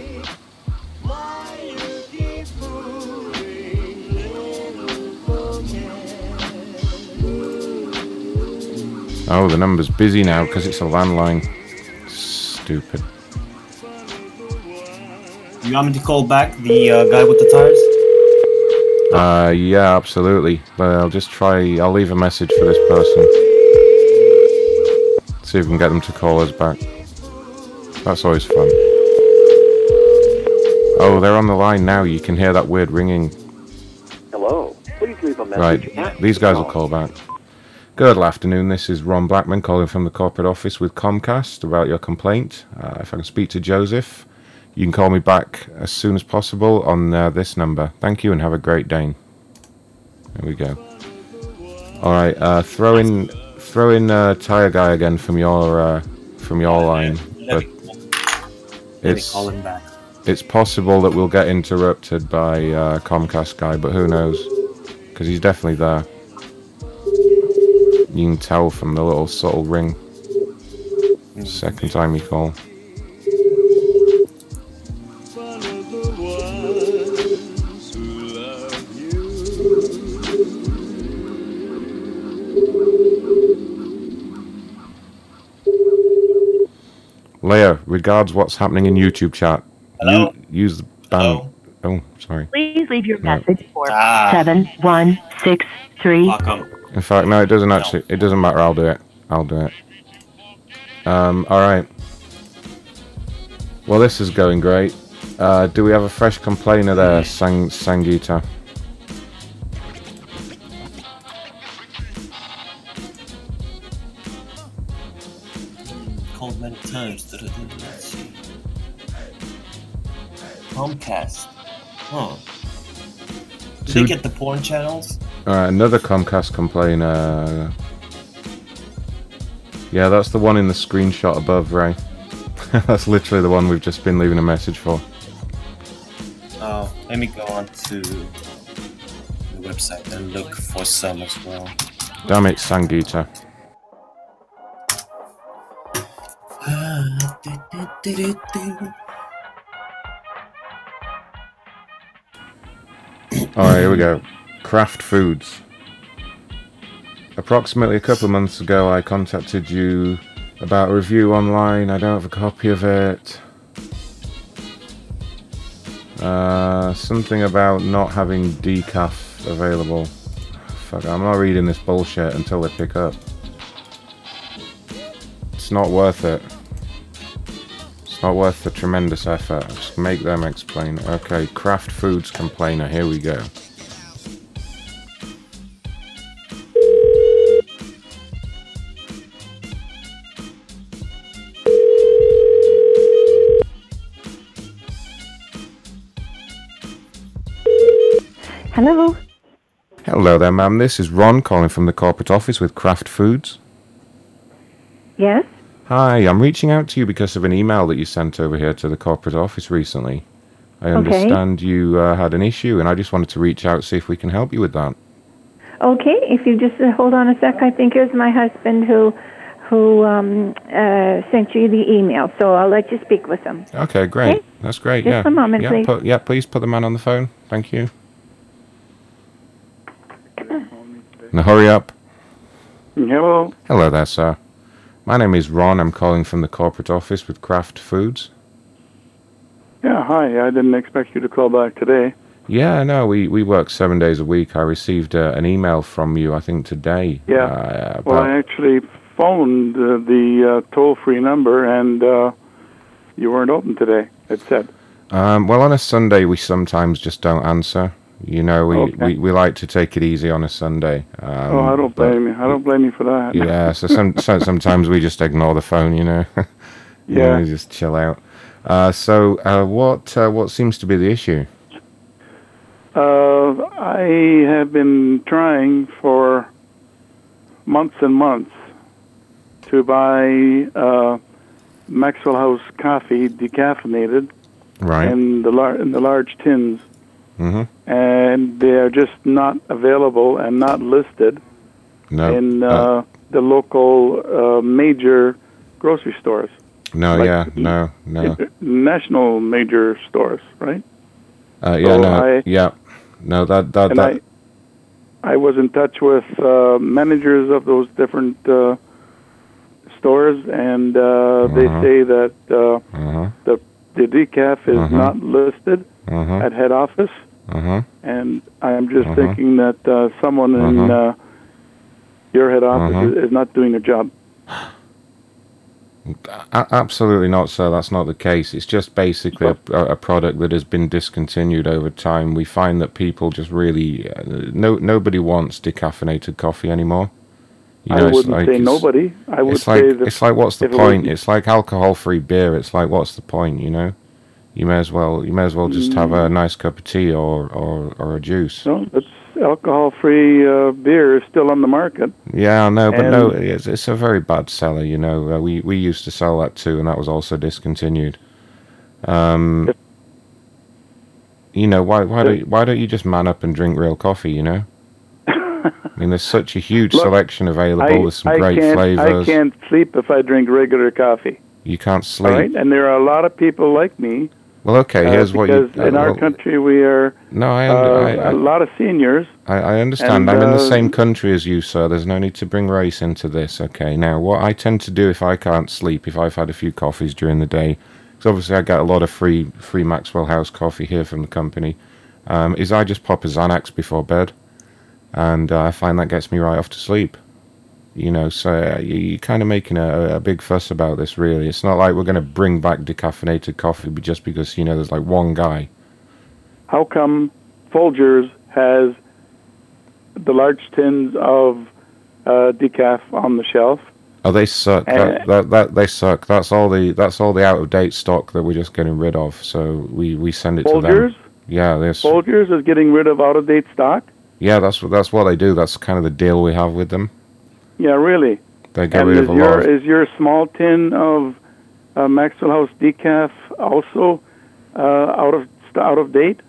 Oh, the number's busy now because it's a landline. Stupid. You want me to call back the guy with the tires? Yeah, absolutely. But I'll leave a message for this person. See if we can get them to call us back. That's always fun. Oh, they're on the line now. You can hear that weird ringing. Hello? please leave a message. Right, these guys will call back. Good afternoon, this is Ron Blackman calling from the corporate office with Comcast about your complaint. If I can speak to Joseph, you can call me back as soon as possible on this number. Thank you and have a great day. There we go. Alright, throw in Tire Guy again from your line. But it's call him back. It's possible that we'll get interrupted by Comcast Guy, but who knows? Because he's definitely there. You can tell from the little subtle ring. Second time you call. Leia, regards what's happening in YouTube chat. Hello? Use the ban. Oh, sorry. Please leave your message for 7163. In fact, no, it doesn't actually. It doesn't matter. I'll do it. All right. Well, this is going great. Do we have a fresh complainer there, Sangeeta? Called many times that I didn't see. Comcast. Huh. Did they get the porn channels? Another Comcast complainer. Yeah, that's the one in the screenshot above, Ray. That's literally the one we've just been leaving a message for. Oh, let me go on to the website and look for some as well. Damn it, Sangeeta. Alright, here we go. Kraft Foods. Approximately a couple of months ago, I contacted you about a review online. I don't have a copy of it. Something about not having decaf available. Fuck, I'm not reading this bullshit until they pick up. It's not worth it. It's not worth the tremendous effort. Just make them explain. Okay, Kraft Foods complainer. Here we go. Hello. Hello there, ma'am. This is Ron calling from the corporate office with Kraft Foods. Yes? Hi, I'm reaching out to you because of an email that you sent over here to the corporate office recently. I understand you had an issue, and I just wanted to reach out, see if we can help you with that. Okay, if you just hold on a sec. I think it was my husband who sent you the email, so I'll let you speak with him. Okay, great. Okay? That's great, just a moment, please. Please put the man on the phone. Thank you. Now hurry up. Hello. Hello there, sir. My name is Ron. I'm calling from the corporate office with Kraft Foods. Yeah, hi. I didn't expect you to call back today. Yeah, no, we work 7 days a week. I received an email from you, I think, today. Yeah. Well, I actually phoned the toll-free number, and you weren't open today, it said. Well, on a Sunday, we sometimes just don't answer. You know, we like to take it easy on a Sunday. I don't blame you. I don't blame you for that. Yeah, so sometimes we just ignore the phone, you know. We just chill out. What seems to be the issue? I have been trying for months and months to buy Maxwell House coffee decaffeinated in the large tins. Mm-hmm. And they're just not available and not listed in the local major grocery stores. National major stores, right? I was in touch with managers of those different stores, and they say that the decaf is not listed at head office. Uh-huh. And I'm just thinking that someone in your head office is not doing their job. Absolutely not, sir. That's not the case. It's just basically a product that has been discontinued over time. We find that people just really nobody wants decaffeinated coffee anymore. You know, I wouldn't say nobody. I would say that it's like, what's the point? It's like alcohol-free beer. It's like, what's the point? You know, you may as well just have a nice cup of tea or a juice. No, that's alcohol-free beer is still on the market. Yeah, I know, but no, it's a very bad seller. You know, we used to sell that too, and that was also discontinued. You know, why don't you just man up and drink real coffee? You know. I mean, there's such a huge selection available with some great flavors. I can't sleep if I drink regular coffee. You can't sleep. Right? And there are a lot of people like me. Well, okay, here's what you... Because in our country we are a lot of seniors. I understand. I'm in the same country as you, sir. There's no need to bring race into this, okay? Now, what I tend to do if I can't sleep, if I've had a few coffees during the day, because obviously I get a lot of free Maxwell House coffee here from the company, is I just pop a Xanax before bed. And I find that gets me right off to sleep. You know, so you're kind of making a big fuss about this, really. It's not like we're going to bring back decaffeinated coffee just because, you know, there's like one guy. How come Folgers has the large tins of decaf on the shelf? Oh, they suck. They suck. That's all the out-of-date stock that we're just getting rid of. So we send it to them. Folgers? Yeah. Folgers is getting rid of out-of-date stock? Yeah, that's what they do. That's kind of the deal we have with them. Yeah, really. They get rid of a lot. Is your small tin of Maxwell House decaf also out of date?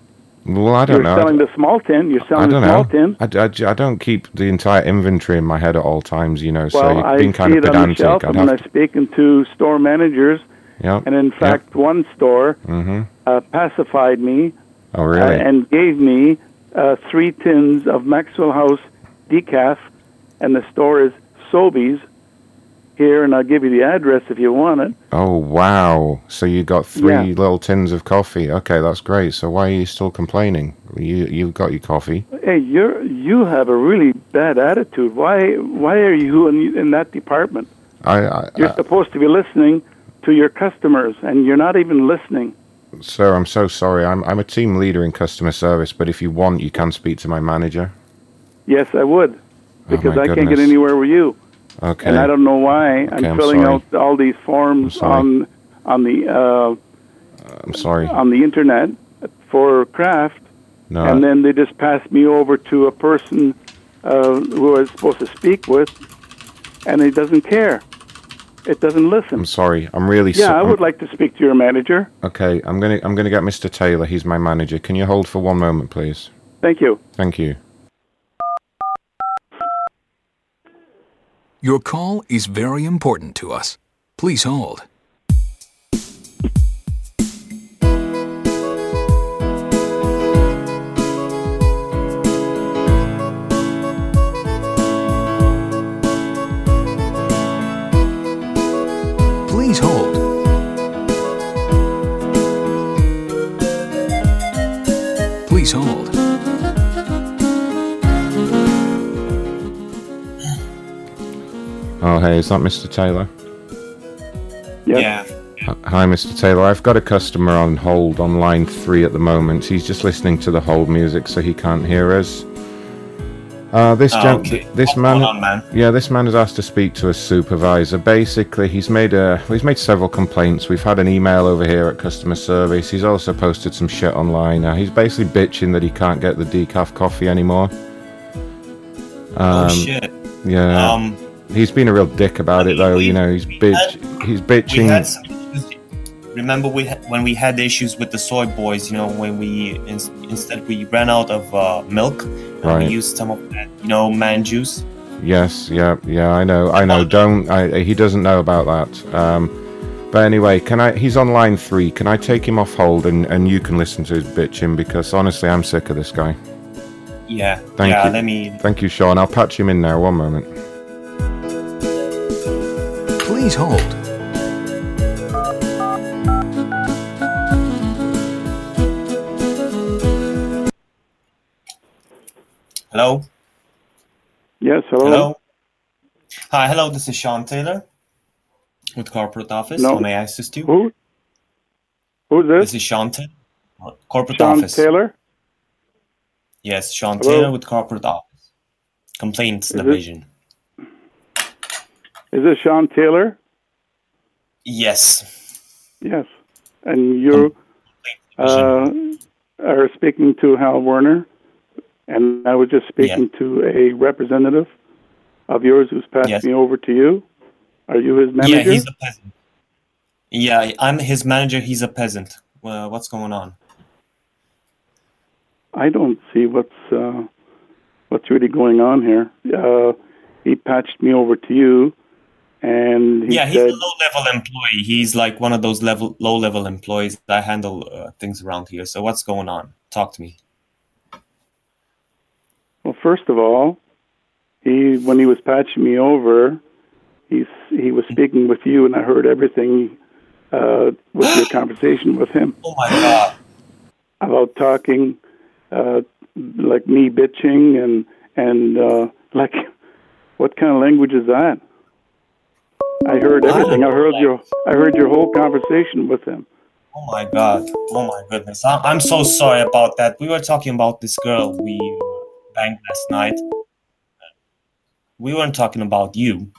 Well, I don't know. You're selling the small tin. I don't keep the entire inventory in my head at all times, you know. Well, so you're being kind of pedantic. I see it on the shelf, and I'm speaking to store managers. Yep. And in fact, one store pacified me. Oh, really? And gave me. Three tins of Maxwell House decaf, and the store is Sobeys here, and I'll give you the address if you want it. Oh, wow. So you got three little tins of coffee. Okay, that's great. So why are you still complaining? You've got your coffee. Hey, you have a really bad attitude. Why are you in that department? You're supposed to be listening to your customers, and you're not even listening. Sir, I'm so sorry. I'm a team leader in customer service, but if you want, you can speak to my manager. Yes, I would, because I can't get anywhere with you. Okay. And I don't know why. Okay, I'm filling out all these forms on the internet for Kraft, and then they just pass me over to a person who I was supposed to speak with, and he doesn't care. It doesn't listen. I'm sorry. I'm really sorry. Yeah, I would like to speak to your manager. Okay, I'm gonna get Mr. Taylor. He's my manager. Can you hold for one moment, please? Thank you. Thank you. Your call is very important to us. Please hold. Please hold. Please hold. Oh, hey, is that Mr. Taylor? Yeah. Hi, Mr. Taylor. I've got a customer on hold on line 3 at the moment. He's just listening to the hold music, so he can't hear us. This man has asked to speak to a supervisor. Basically, he's made several complaints. We've had an email over here at customer service. He's also posted some shit online. He's basically bitching that he can't get the decaf coffee anymore. Oh shit! Yeah. He's been a real dick about it though. You know, he's bitching. Remember when we had issues with the soy boys, you know, when we instead we ran out of milk and we used some of that, you know, man juice. Yes, yeah, I know. He doesn't know about that. But anyway, he's on line 3. Can I take him off hold and you can listen to his bitching, because honestly, I'm sick of this guy. Yeah. Thank you. Thank you, Sean. I'll patch him in now. One moment. Please hold. Hello? Yes, hello. Hello. Hi, hello, this is Sean Taylor. with corporate office. No. How may I assist you? Who? Who's this? This is Sean Taylor. Corporate Sean office. Sean Taylor? Yes, Sean Hello? Taylor with corporate office. Complaints division. Is this Sean Taylor? Yes. Yes. And you are speaking to Hal Werner, and I was just speaking to a representative of yours who's passed me over to you. Are you his manager? Yeah, he's a peasant. Yeah, I'm his manager. He's a peasant. What's going on? I don't see what's really going on here. He patched me over to you, and he said, he's a low-level employee. He's like one of those low-level employees that I handle things around here. So what's going on? Talk to me. Well, first of all, when he was patching me over, he was speaking with you, and I heard everything with your conversation with him. Oh my God! About talking, like me bitching and like, what kind of language is that? I heard everything. I heard your whole conversation with him. Oh my God! Oh my goodness! I'm so sorry about that. We were talking about this girl we banged last night. We weren't talking about you.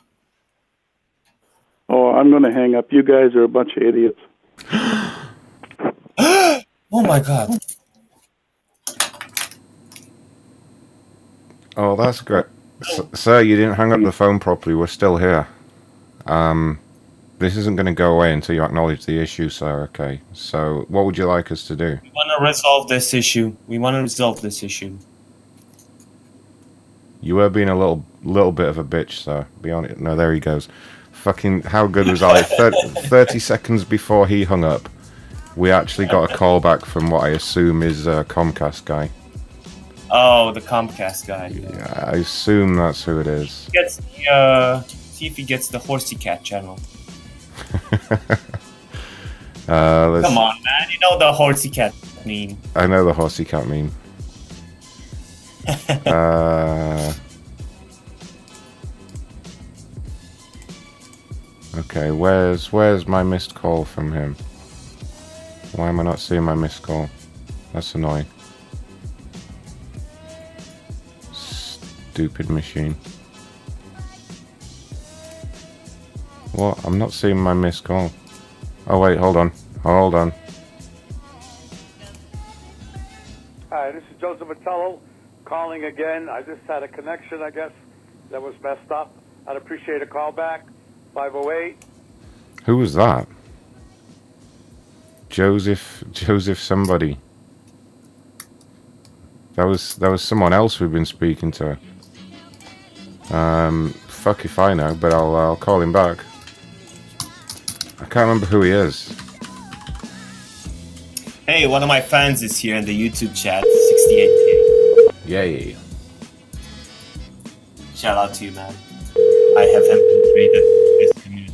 Oh, I'm going to hang up. You guys are a bunch of idiots. Oh, my God. Oh, that's great. Sir, you didn't hang up the phone properly. We're still here. This isn't going to go away until you acknowledge the issue, sir. Okay. So what would you like us to do? We want to resolve this issue. You were being a little bit of a bitch, sir. Be honest. No, there he goes. Fucking, how good was I? 30 seconds before he hung up, we actually got a call back from what I assume is a Comcast guy. Oh, the Comcast guy. Yeah, I assume that's who it is. See if he gets the Horsey Cat channel. Come on, man. You know the Horsey Cat meme. I know the Horsey Cat meme. Okay, where's my missed call from him? Why am I not seeing my missed call? That's annoying. Stupid machine. What? I'm not seeing my missed call. Oh wait, hold on. Hi, this is Joseph Vitello calling again. I just had a connection, I guess, that was messed up. I'd appreciate a call back. 508. Who was that? Joseph somebody. That was someone else we've been speaking to. Fuck if I know, but I'll call him back. I can't remember who he is. Hey, one of my fans is here in the YouTube chat. 68K. Yay. Shout out to you, man. I have infiltrated this community.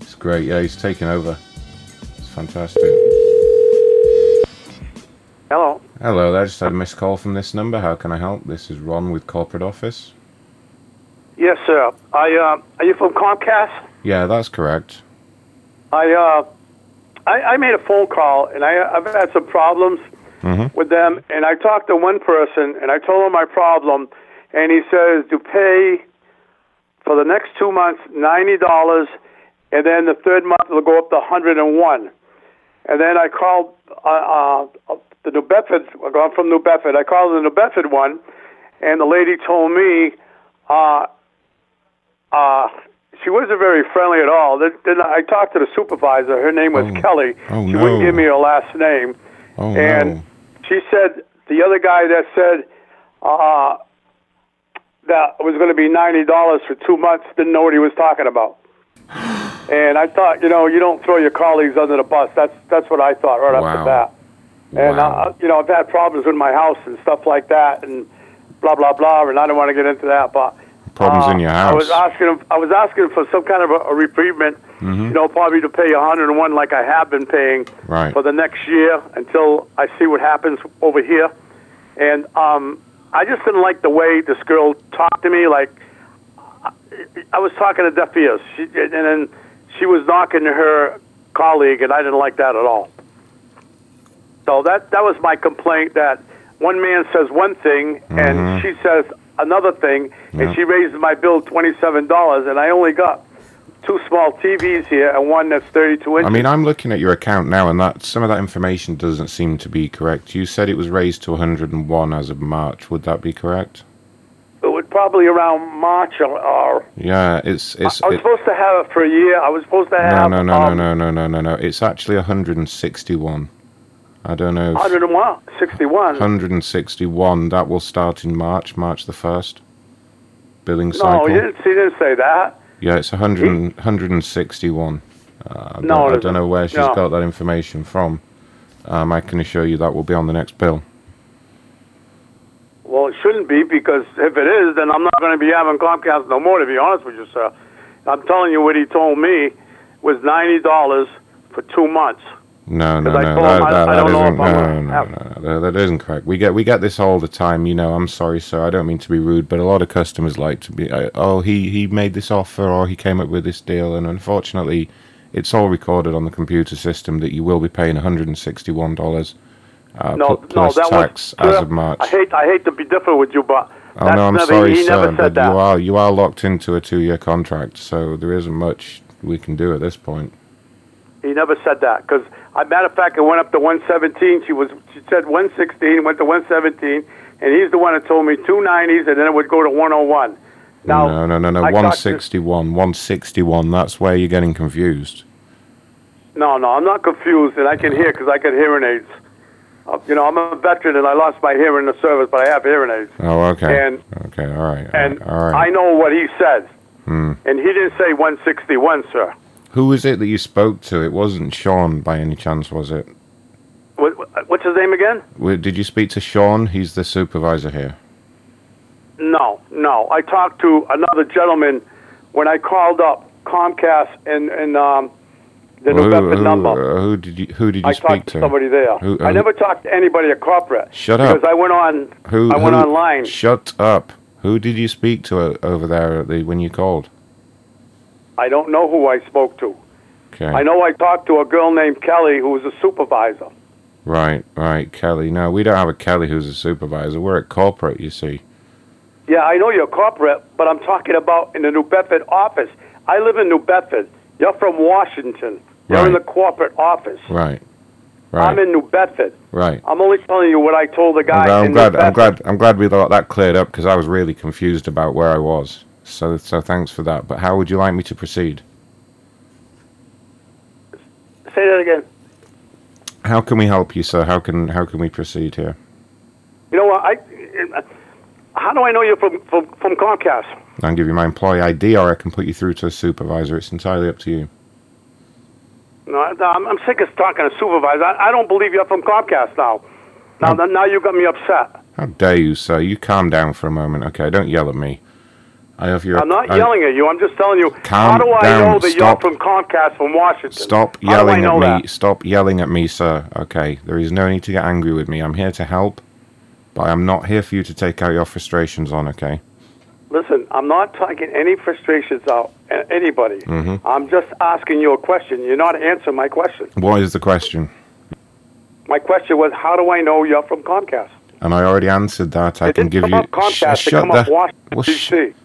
It's great, yeah, he's taken over. It's fantastic. Hello. Hello there, I just had a missed call from this number. How can I help? This is Ron with Corporate Office. Yes, sir. Are you from Comcast? Yeah, that's correct. I made a phone call, and I've had some problems with them, and I talked to one person, and I told him my problem, and he says to pay for the next 2 months, $90, and then the third month it'll go up to $101. And then I called the New Bedford. I'm from New Bedford. I called the New Bedford one, and the lady told me she wasn't very friendly at all. Then I talked to the supervisor. Her name was Kelly. Oh, she wouldn't give me her last name. Oh, and she said the other guy that said that was going to be $90 for 2 months, didn't know what he was talking about. And I thought, you don't throw your colleagues under the bus. That's what I thought right off the bat. And, I've had problems with my house and stuff like that and blah, blah, blah, and I don't want to get into that. But problems in your house. I was asking for some kind of a repayment, probably to pay $101 like I have been paying for the next year until I see what happens over here. And I just didn't like the way this girl talked to me. Like, I was talking to deaf ears. And then she was knocking her colleague, and I didn't like that at all. So that was my complaint, that one man says one thing, and she says another thing, and she raised my bill $27, and I only got two small TVs here and one that's 32 inches. I mean, I'm looking at your account now, and that some of that information doesn't seem to be correct. You said it was raised to 101 as of March. Would that be correct? It would probably around March or yeah, it's. I was supposed to have it for a year. I was supposed to have. No. It's actually 161. I don't know. 161. 161. That will start in March 1st. Billing cycle. No, he didn't say that. Yeah, it's 161. I don't know where she's got that information from. I can assure you that will be on the next bill. Well, it shouldn't be, because if it is, then I'm not going to be having Comcast no more, to be honest with you, sir. I'm telling you what he told me was $90 for 2 months. No, that isn't correct. We get this all the time, you know. I'm sorry, sir, I don't mean to be rude, but a lot of customers like to be, he made this offer, or he came up with this deal, and unfortunately, it's all recorded on the computer system that you will be paying $161 plus tax as of March. I hate to be different with you, but I'm sorry, sir, you are locked into a 2-year contract, so there isn't much we can do at this point. He never said that, because, as a matter of fact, it went up to 117. She said 116, went to 117, and he's the one that told me 290s, and then it would go to 101. Now, no, 161. That's where you're getting confused. No, I'm not confused, and I can hear, because I got hearing aids. You know, I'm a veteran, and I lost my hearing in the service, but I have hearing aids. Oh, okay. And I know what he said, and he didn't say 161, sir. Who was it that you spoke to? It wasn't Sean by any chance, was it? What's his name again? Did you speak to Sean? He's the supervisor here. No. I talked to another gentleman when I called up Comcast and the November number. Who did you speak to? I talked to somebody there. I never talked to anybody at corporate. Shut up. Because I went on. I went online. Shut up. Who did you speak to over there when you called? I don't know who I spoke to. Okay. I know I talked to a girl named Kelly, who was a supervisor. Right, Kelly. No, we don't have a Kelly who's a supervisor. We're at corporate, you see. Yeah, I know you're corporate, but I'm talking about in the New Bedford office. I live in New Bedford. You're from Washington. You're in the corporate office. Right. I'm in New Bedford. Right. I'm only telling you what I told the guy. I'm glad we got that cleared up, because I was really confused about where I was. So thanks for that. But how would you like me to proceed? Say that again. How can we help you, sir? How can we proceed here? You know what? How do I know you're from Comcast? I can give you my employee ID, or I can put you through to a supervisor. It's entirely up to you. No, I'm sick of talking to a supervisor. I don't believe you're from Comcast now. Now you got me upset. How dare you, sir? You calm down for a moment, okay? Don't yell at me. I'm not yelling at you. I'm just telling you. How do I know that you're from Comcast from Washington? Stop yelling at me. Stop yelling at me, sir. Okay. There is no need to get angry with me. I'm here to help, but I'm not here for you to take out your frustrations on, okay? Listen, I'm not taking any frustrations out at anybody. I'm just asking you a question. You're not answering my question. What is the question? My question was, how do I know you're from Comcast? And I already answered that. I can give you.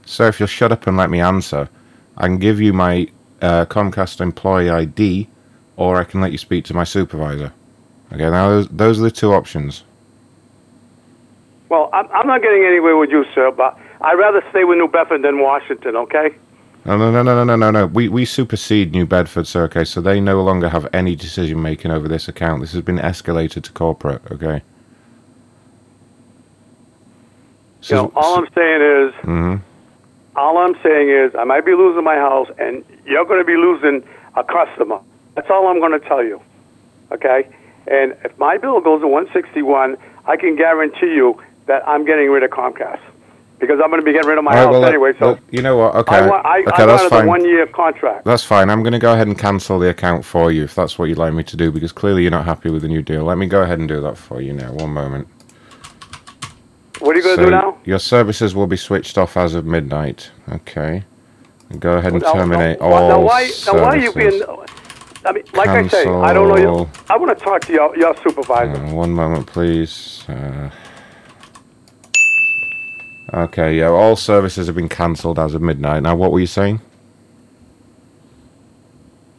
Sir, if you'll shut up and let me answer, I can give you my Comcast employee ID, or I can let you speak to my supervisor. Okay, now those are the two options. Well, I'm not getting anywhere with you, sir. But I'd rather stay with New Bedford than Washington. Okay. No. We supersede New Bedford, sir. Okay, so they no longer have any decision making over this account. This has been escalated to corporate. Okay. So, you know, all I'm saying is, I might be losing my house, and you're going to be losing a customer. That's all I'm going to tell you, okay? And if my bill goes to 161, I can guarantee you that I'm getting rid of Comcast, because I'm going to be getting rid of my house anyway. So you know what? Okay, I wanted a 1-year contract. That's fine. I'm going to go ahead and cancel the account for you if that's what you'd like me to do, because clearly you're not happy with the new deal. Let me go ahead and do that for you now. One moment. What are you going to do now? Your services will be switched off as of midnight. Okay. Go ahead and terminate all services. Now, why are you being... I mean, like Cancel. I say, I don't know you. I want to talk to your supervisor. One moment, please. Okay, yeah, all services have been cancelled as of midnight. Now, what were you saying?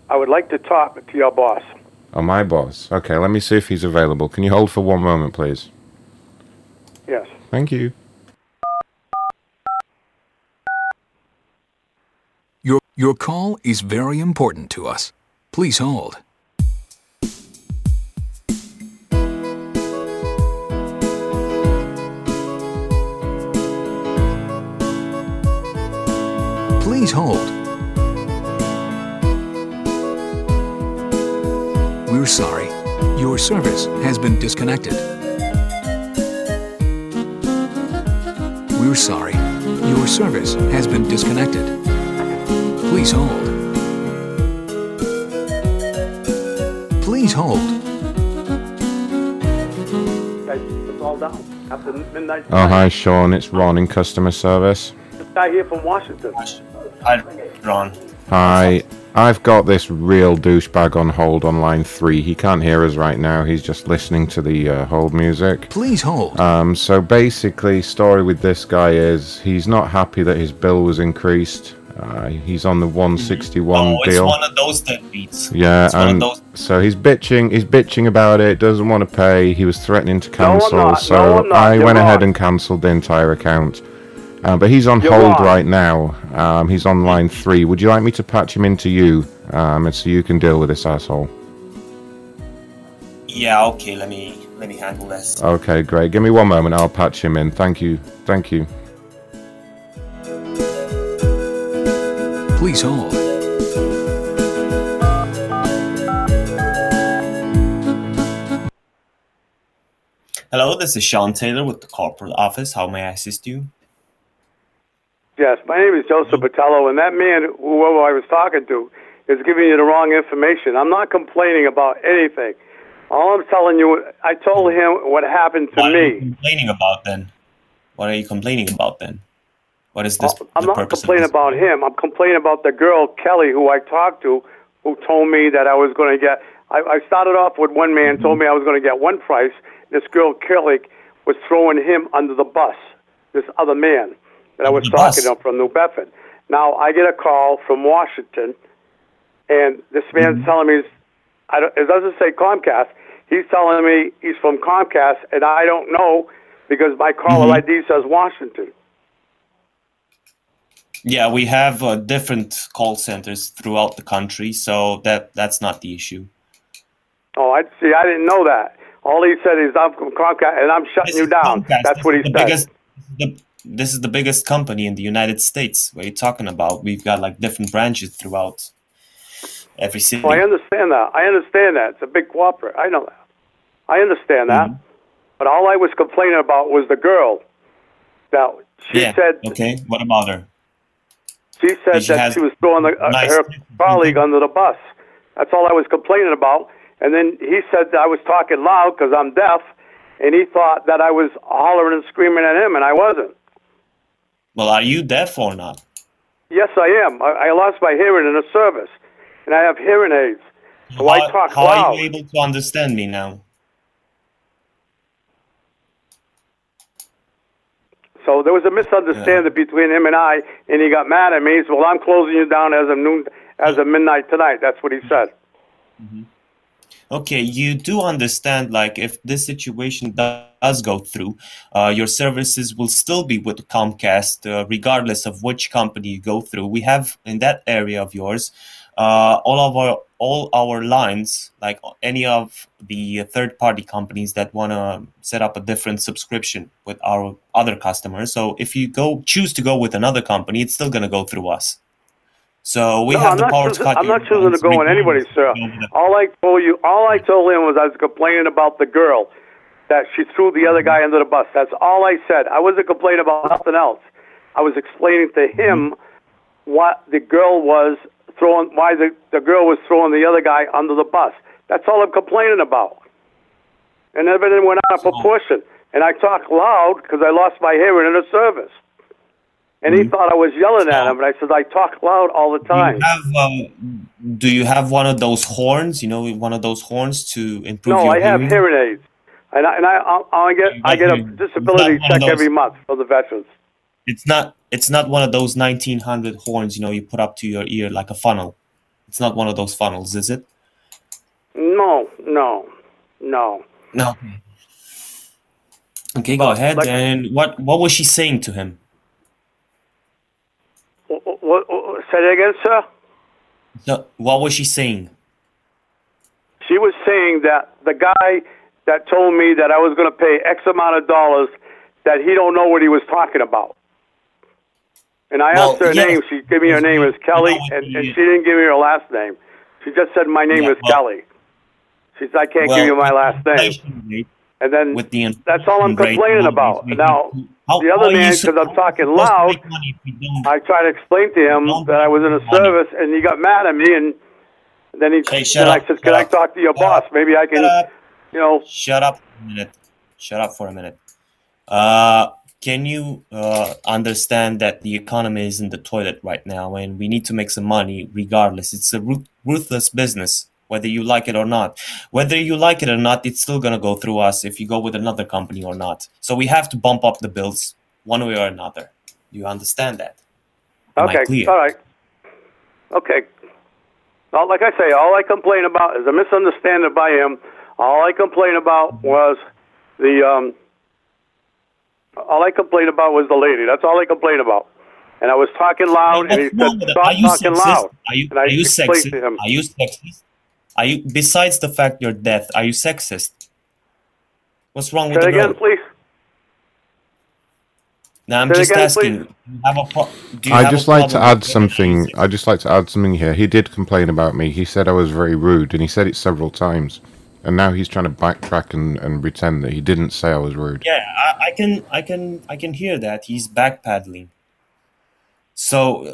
I would like to talk to your boss. Oh, my boss. Okay, let me see if he's available. Can you hold for one moment, please? Yes. Thank you. Your call is very important to us. Please hold. Please hold. We're sorry. Your service has been disconnected. We're sorry. Your service has been disconnected. Please hold. Please hold. It's all down. After midnight. Oh, hi, Sean. It's Ron in customer service. This guy here from Washington. Hi, Ron. Hi. I've got this real douchebag on hold on line 3. He can't hear us right now. He's just listening to the hold music. Please hold. So basically, story with this guy is he's not happy that his bill was increased. He's on the 161 deal. Oh, it's one of those deadbeats. Yeah, it's and so he's bitching about it, doesn't want to pay. He was threatening to cancel, I went ahead and cancelled the entire account. But he's on hold right now. He's on line 3. Would you like me to patch him into you, and so you can deal with this asshole? Yeah, okay, let me handle this. Okay, great. Give me one moment. I'll patch him in. Thank you. Please hold. Hello, this is Sean Taylor with the corporate office. How may I assist you? Yes, my name is Joseph Botello, and that man, whoever I was talking to, is giving you the wrong information. I'm not complaining about anything. All I'm telling you, I told him what happened to me. What are you complaining about then? What is this? I'm not complaining about him. I'm complaining about the girl, Kelly, who I talked to, who told me that I was going to get... I started off with one man, told me I was going to get one price. This girl, Kelly, was throwing him under the bus, this other man that I was talking to from New Bedford. Now, I get a call from Washington, and this man's telling me... it doesn't say Comcast. He's telling me he's from Comcast, and I don't know because my caller ID says Washington. Yeah, we have different call centers throughout the country, so that's not the issue. Oh, I see. I didn't know that. All he said is, I'm from Comcast, and I'm shutting you down. Comcast. That's what he said. This is the biggest company in the United States. What are you talking about? We've got like different branches throughout every city. Oh, I understand that. It's a big corporate. I know that. I understand that. But all I was complaining about was the girl. Now, she said... Okay, what about her? She said that she was throwing her colleague under the bus. That's all I was complaining about. And then he said that I was talking loud because I'm deaf, and he thought that I was hollering and screaming at him, and I wasn't. Well, are you deaf or not? Yes, I am. I lost my hearing in the service, and I have hearing aids. So I talk loud. How are you able to understand me now? So there was a misunderstanding between him and I, and he got mad at me. He said, well, I'm closing you down as of midnight tonight. That's what he said. Mm-hmm. Okay, you do understand, like, if this situation does go through, your services will still be with Comcast, regardless of which company you go through. We have, in that area of yours, all our lines, like any of the third-party companies that want to set up a different subscription with our other customers. So if you choose to go with another company, it's still going to go through us. So we have the power to cut. I'm not choosing to go on anybody, sir. All I told him was I was complaining about the girl, that she threw the other guy under the bus. That's all I said. I wasn't complaining about nothing else. I was explaining to him what the girl was throwing, why the girl was throwing the other guy under the bus. That's all I'm complaining about. And everything went out of proportion. And I talk loud because I lost my hearing in the service. And he thought I was yelling at him, and I said, I talk loud all the time. Do you have one of those horns? You know, one of those horns to improve your hearing? No, I have hearing aids. And I get a disability check every month for the veterans. It's not one of those 1900 horns, you know, you put up to your ear like a funnel. It's not one of those funnels, is it? No. Okay, go ahead. Like, and what was she saying to him? Say that again, sir? So, what was she saying? She was saying that the guy that told me that I was going to pay X amount of dollars, that he don't know what he was talking about. And I asked her name. She gave me her name is Kelly, and she didn't give me her last name. She just said, my name is Kelly. She said, I can't give you my last name. And then that's all I'm complaining about. Now, the other man, because I'm talking loud, I try to explain to him that I was in a service, and he got mad at me, and then I said, can I talk to your boss? Maybe I can... Shut up for a minute. Can you understand that the economy is in the toilet right now and we need to make some money regardless? It's a ruthless business, whether you like it or not. Whether you like it or not, it's still going to go through us if you go with another company or not. So we have to bump up the bills one way or another. Do you understand that? Okay, all right. Okay. Well, like I say, all I complain about is a misunderstanding by him. All I complained about was the lady. That's all I complained about. And I was talking loud, and he said, "Stop talking loud." Are you sexist? Are you sexist? Are you, besides the fact you're deaf, are you sexist? What's wrong with the girl? Say it again, please. Now I'm just asking. I'd just like to add something. I'd just like to add something here. He did complain about me. He said I was very rude, and he said it several times. And now he's trying to backtrack and pretend that he didn't say I was rude. Yeah, I can hear that. He's backpedaling. So,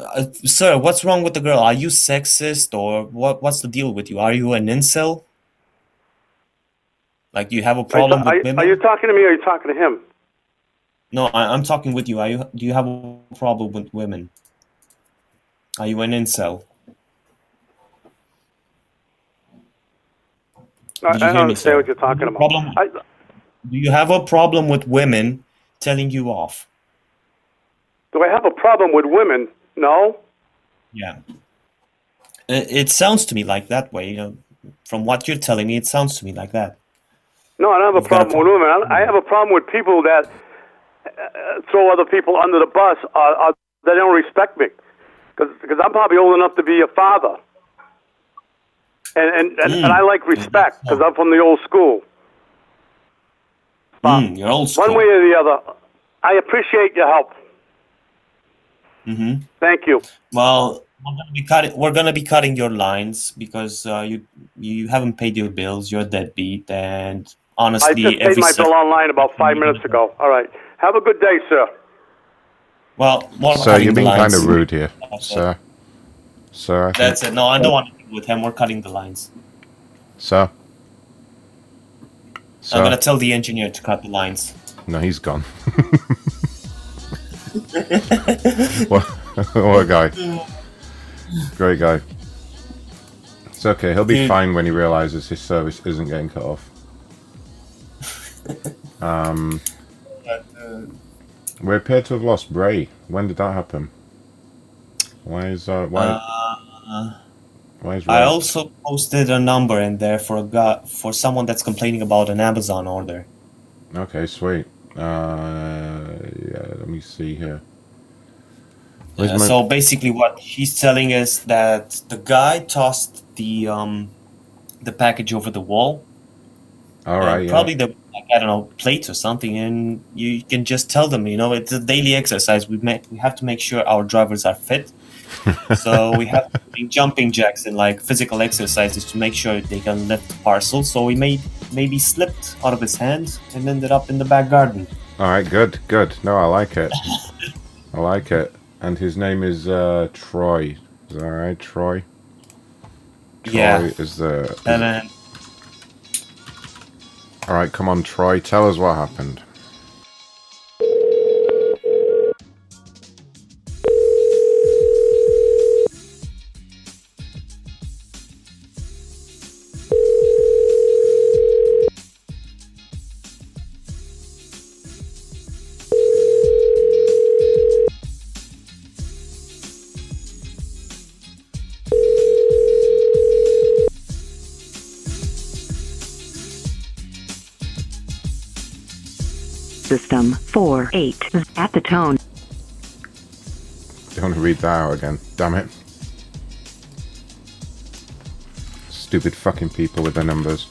sir, what's wrong with the girl? Are you sexist or what? What's the deal with you? Are you an incel? Like, you have a problem with women? Are you talking to me or are you talking to him? No, I'm talking with you. Do you have a problem with women? Are you an incel? I don't understand what you're talking about. Do you have a problem with women telling you off? Do I have a problem with women? No. Yeah. It sounds to me like that way. You know, from what you're telling me, it sounds to me like that. No, I don't have a problem with women. I have a problem with people that throw other people under the bus. Or they don't respect me. Because I'm probably old enough to be a father. And I like respect because I'm from the old school. You're old school. One way or the other, I appreciate your help. Mm-hmm. Thank you. Well, we're gonna be cutting your lines because you haven't paid your bills. You're deadbeat, and honestly, I just paid my bill online about 5 minutes ago. All right. Have a good day, sir. Well, sir, you've been kind of rude here, sir. Sir, that's it. No, I don't want to. With him, we're cutting the lines. So I'm gonna tell the engineer to cut the lines. No, he's gone. what a guy! Great guy. It's okay. He'll be fine when he realizes his service isn't getting cut off. We appear to have lost Bray. When did that happen? I also posted a number in there for someone that's complaining about an Amazon order. Okay, sweet. Let me see here. So basically, what he's telling is that the guy tossed the package over the wall. All right. Probably plate or something, and you can just tell them, you know, it's a daily exercise. We have to make sure our drivers are fit. So we have jumping jacks and like physical exercises to make sure they can lift the parcel. So he maybe slipped out of his hand and ended up in the back garden. All right, good. No, I like it. And his name is Troy. Is that right, Troy? Yeah. Troy is the. All right, come on, Troy. Tell us what happened. system 48 at the tone. Don't read that again, damn it. Stupid fucking people with their numbers.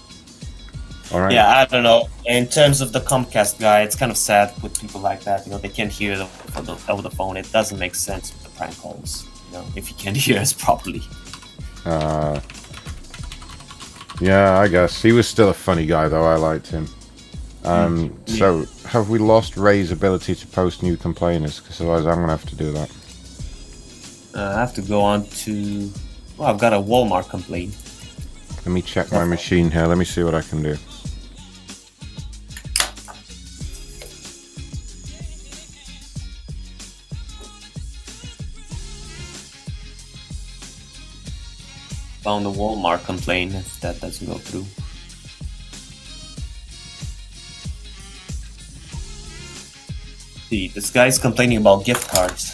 All right. Yeah, I don't know. In terms of the Comcast guy, it's kind of sad with people like that. You know, they can't hear over the phone. It doesn't make sense with the prank calls. You know, if you can't hear us properly. Yeah, I guess he was still a funny guy though. I liked him. Yeah. So have we lost Ray's ability to post new complainers? Because otherwise, I'm gonna have to do that. I have to go on to. Well, I've got a Walmart complaint. Let me check my machine here. Let me see what I can do. Found a Walmart complaint. If that doesn't go through. See, this guy's complaining about gift cards.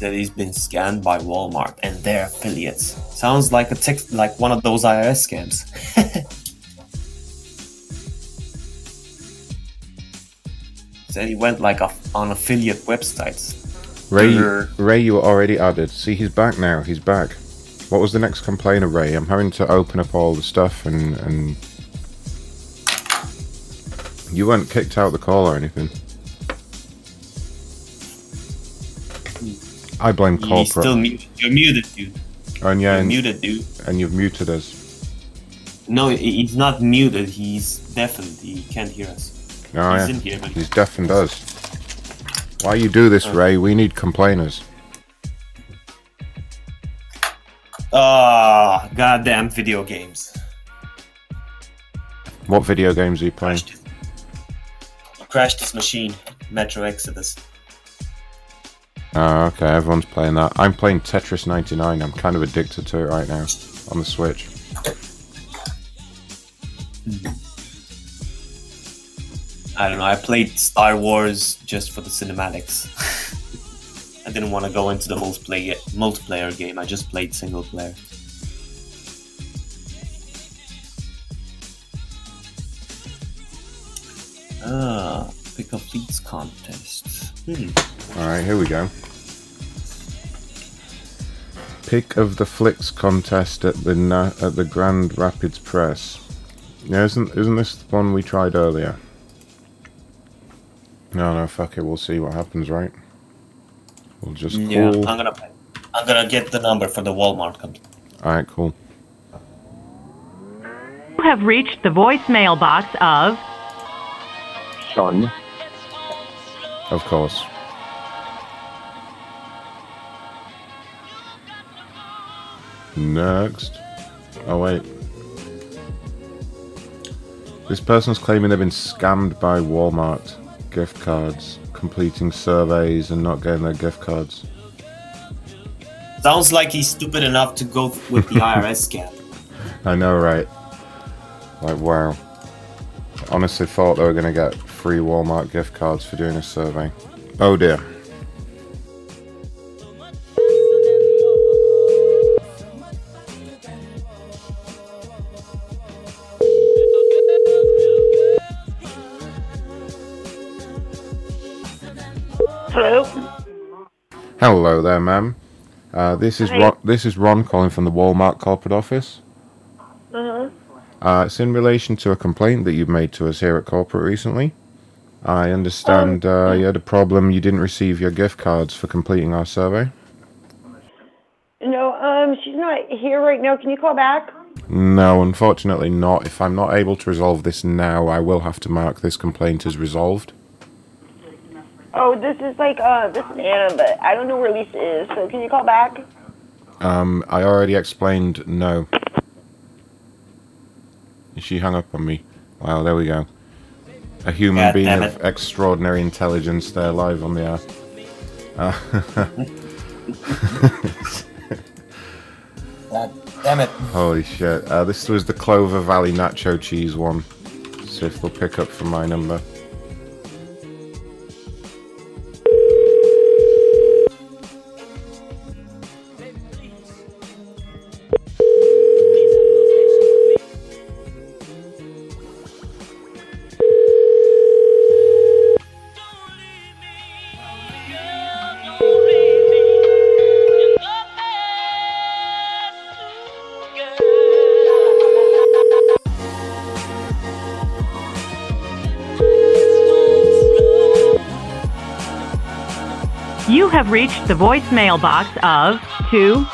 That he's been scammed by Walmart and their affiliates. Sounds like a like one of those IRS scams. Said he went like on affiliate websites. Ray, you were already added. See, he's back now. He's back. What was the next complaint of Ray? I'm having to open up all the stuff and you weren't kicked out the call or anything. I blame corporate. You're muted, dude. And yeah, muted, dude. And you've muted us. No, he's not muted. He's deafened. He can't hear us. Oh, he's in here, but he's deafened us. Why you do this, Ray? We need complainers. Ah, goddamn video games. What video games are you playing? Crashed this machine, Metro Exodus. Oh, okay, everyone's playing that. I'm playing Tetris 99. I'm kind of addicted to it right now on the Switch. I don't know. I played Star Wars just for the cinematics. I didn't want to go into the multiplayer game. I just played single player. Ah, pick up leads contest. Alright, here we go. Pick of the Flicks contest at the Grand Rapids Press. Now, isn't this the one we tried earlier? No, fuck it. We'll see what happens, right? We'll just call. Yeah, I'm gonna get the number for the Walmart company. Alright, cool. You have reached the voicemail box of Sean. Of course. Next. Oh, wait. This person's claiming they've been scammed by Walmart gift cards, completing surveys and not getting their gift cards. Sounds like he's stupid enough to go with the IRS scam. I know, right? Like, wow. I honestly thought they were going to get free Walmart gift cards for doing a survey. Oh dear. Hello. Hello there, ma'am. This is Ron calling from the Walmart corporate office. Uh-huh. It's in relation to a complaint that you've made to us here at corporate recently. I understand you had a problem. You didn't receive your gift cards for completing our survey. No, she's not here right now. Can you call back? No, unfortunately not. If I'm not able to resolve this now, I will have to mark this complaint as resolved. Oh, this is like, this is Anna, but I don't know where Lisa is, so can you call back? I already explained no. She hung up on me. Wow, there we go. A human being of extraordinary intelligence. They're live on the air. God damn it. Holy shit. This was the Clover Valley nacho cheese one. See if they'll pick up from my number. You have reached the voicemail box of two.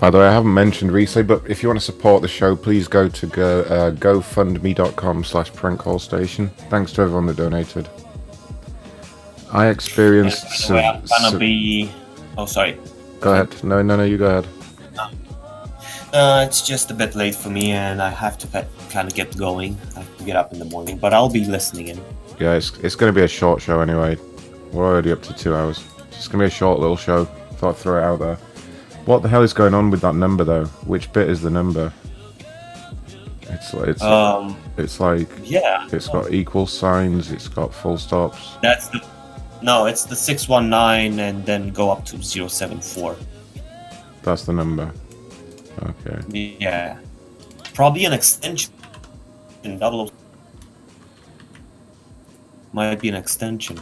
By the way, I haven't mentioned recently, but if you want to support the show, please go to gofundme.com/prankcallstation. Thanks to everyone that donated. I experienced... Oh, sorry. Go ahead. No, you go ahead. It's just a bit late for me, and I have to kind of get going. I have to get up in the morning, but I'll be listening in. Yeah, it's going to be a short show anyway. We're already up to 2 hours. It's going to be a short little show. Thought I'd throw it out there. What the hell is going on with that number, though? Which bit is the number? It's got equal signs. It's got full stops. It's the 619 and then go up to 074. That's the number. Okay. Yeah. Probably an extension. Might be an extension.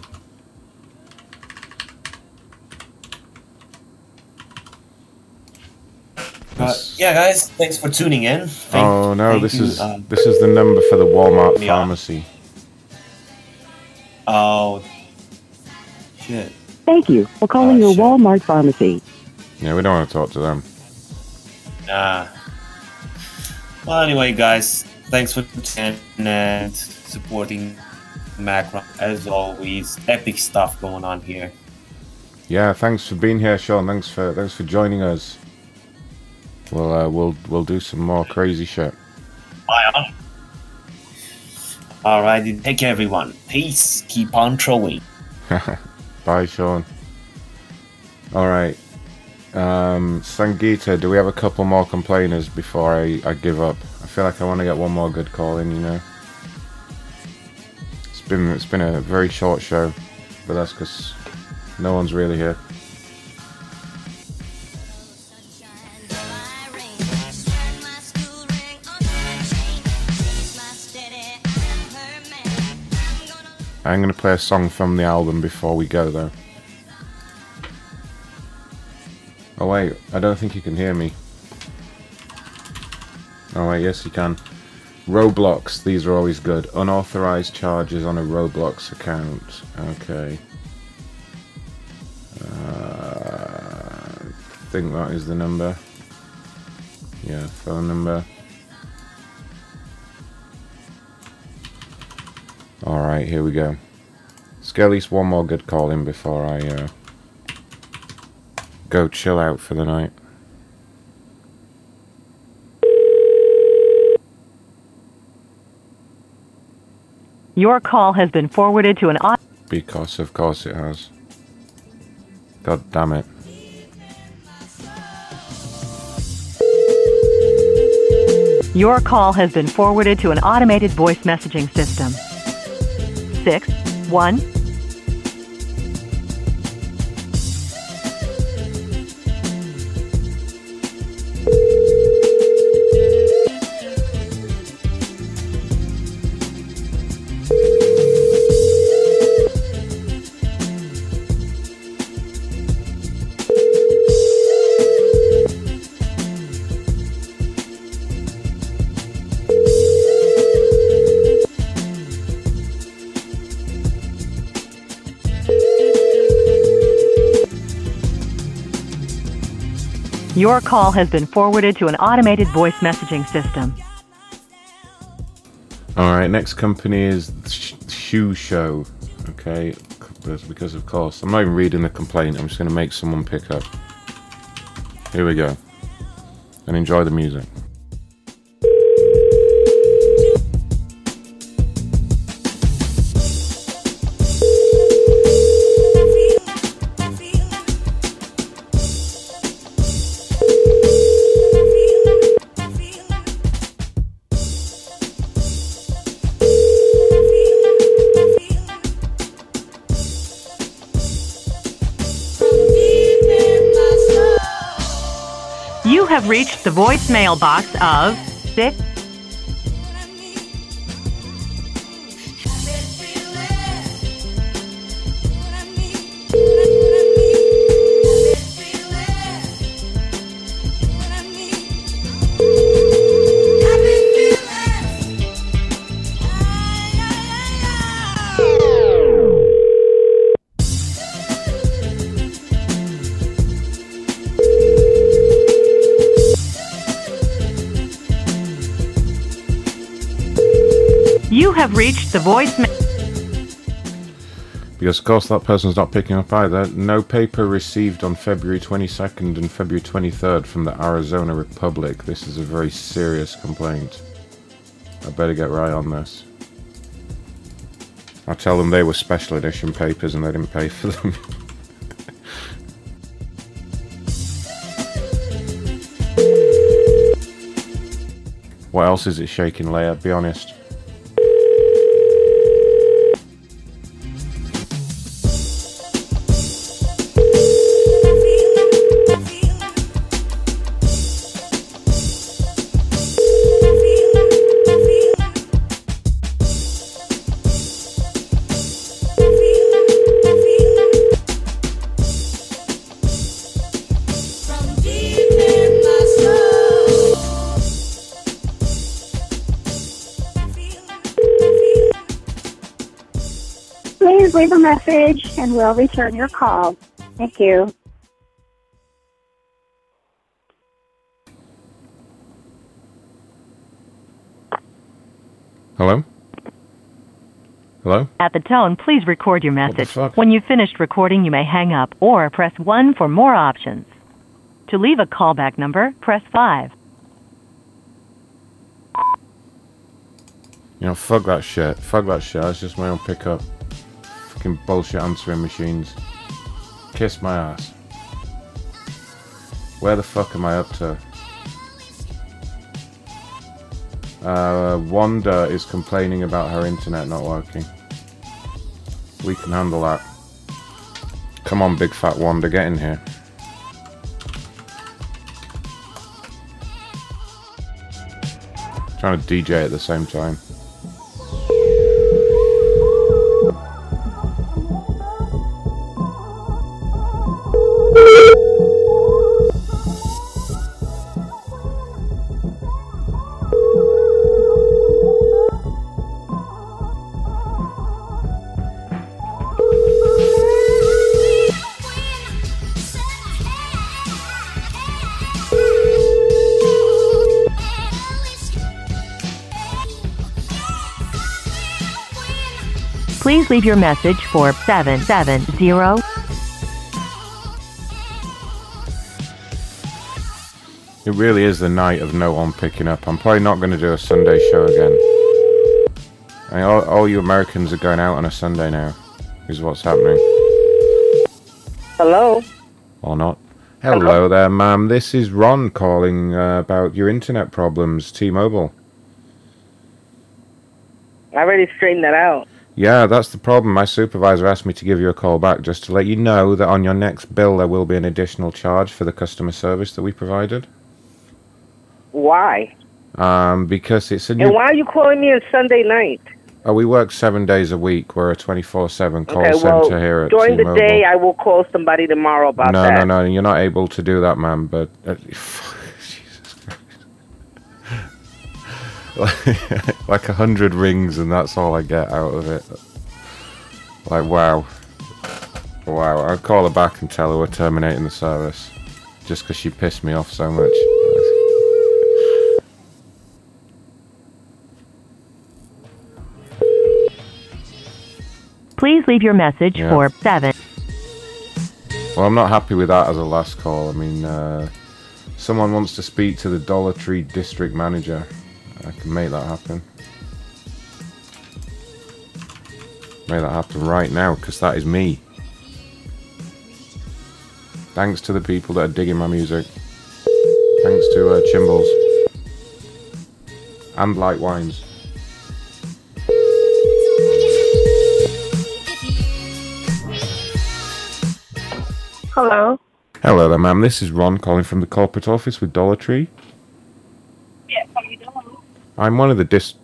Yeah, guys, thanks for tuning in. This is the number for the Walmart pharmacy. Oh, shit. Thank you for calling your Walmart pharmacy. Yeah, we don't want to talk to them. Nah. Well, anyway, guys, thanks for tuning in and supporting Macron. As always, epic stuff going on here. Yeah, thanks for being here, Sean. Thanks for joining us. We'll do some more crazy shit. Bye. Alrighty, take care, everyone. Peace. Keep on trolling. Bye, Sean. Alright. Sangeeta, do we have a couple more complainers before I give up? I feel like I want to get one more good call in, you know? It's been a very short show, but that's because no one's really here. I'm going to play a song from the album before we go, though. Oh, wait. I don't think you can hear me. Oh, wait. Yes, you can. Roblox. These are always good. Unauthorized charges on a Roblox account. Okay. I think that is the number. Yeah, phone number. Alright, here we go. Let's get at least one more good call in before I go chill out for the night. Your call has been forwarded to an audio. Because, of course, it has. God damn it. Your call has been forwarded to an automated voice messaging system. 6-1. Your call has been forwarded to an automated voice messaging system. Alright, next company is Shoe Show. Okay, because of course. I'm not even reading the complaint, I'm just going to make someone pick up. Here we go. And enjoy the music. Reached the voicemail box of 6. have reached the voicemail. Because, of course, that person's not picking up either. No paper received on February 22nd and February 23rd from the Arizona Republic. This is a very serious complaint. I better get right on this. I tell them they were special edition papers and they didn't pay for them. What else is it shaking, Leah? Be honest. Leave a message and we'll return your call. Thank you. Hello? Hello? At the tone, please record your message. When you've finished recording, you may hang up or press 1 for more options. To leave a callback number, press 5. You know, fuck that shit. Fuck that shit. That's just my own pickup. Fucking bullshit answering machines. Kiss my ass. Where the fuck am I up to? Wanda is complaining about her internet not working. We can handle that. Come on, big fat Wanda, get in here. I'm trying to DJ at the same time. Please leave your message for 770. It really is the night of no one picking up. I'm probably not going to do a Sunday show again. I mean, all you Americans are going out on a Sunday now, is what's happening. Hello? Or not. Hello there, ma'am. This is Ron calling about your internet problems, T-Mobile. I already straightened that out. Yeah, that's the problem. My supervisor asked me to give you a call back just to let you know that on your next bill there will be an additional charge for the customer service that we provided. Why? Because it's a new... And why are you calling me on Sunday night? Oh, we work 7 days a week. We're a 24/7 call center here at T-Mobile. During the day, I will call somebody tomorrow about that. No, you're not able to do that, ma'am, but... Jesus Christ. Like 100 rings and that's all I get out of it. Like, wow. I'll call her back and tell her we're terminating the service just because she pissed me off so much. Please leave your message for 7. Well, I'm not happy with that as a last call. I mean, someone wants to speak to the Dollar Tree district manager. I can make that happen. Make that happen right now, because that is me. Thanks to the people that are digging my music. Thanks to Chimbles. And Light Wines. Hello. Hello there, ma'am. This is Ron calling from the corporate office with Dollar Tree. I'm one of the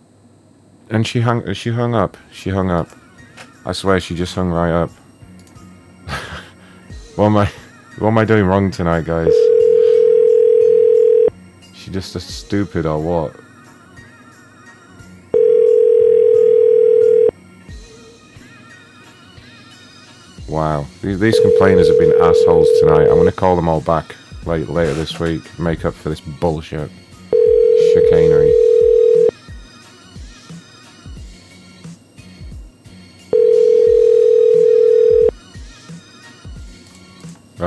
and she hung up. I swear she just hung right up. What am I doing wrong tonight, guys? She just a stupid or what? Wow, these complainers have been assholes tonight. I'm gonna call them all back later this week. Make up for this bullshit, chicanery.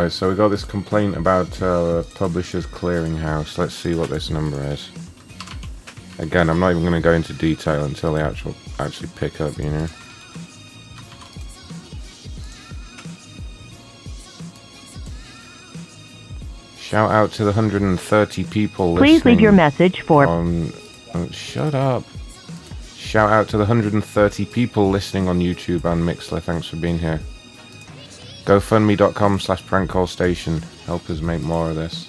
Right, so we got this complaint about Publishers Clearing House. Let's see what this number is. Again, I'm not even going to go into detail until they actually pick up, you know. Shout out to the 130 people listening. Please leave your message for... shut up. Shout out to the 130 people listening on YouTube and Mixlr. Thanks for being here. GoFundMe.com/prankcallstation. Help us make more of this.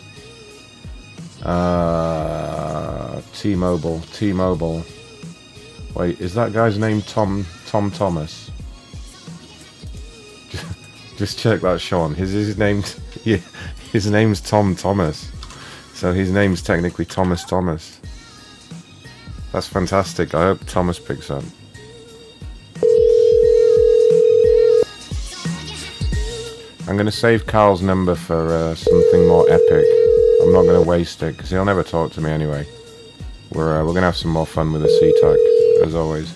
T-Mobile. Wait, is that guy's name Thomas? Just check that, Sean. His name's... Yeah. His name's Tom Thomas, so his name's technically Thomas Thomas. That's fantastic. I hope Thomas picks up. I'm going to save Carl's number for something more epic. I'm not going to waste it, because he'll never talk to me anyway. We're going to have some more fun with the SeaTac, as always.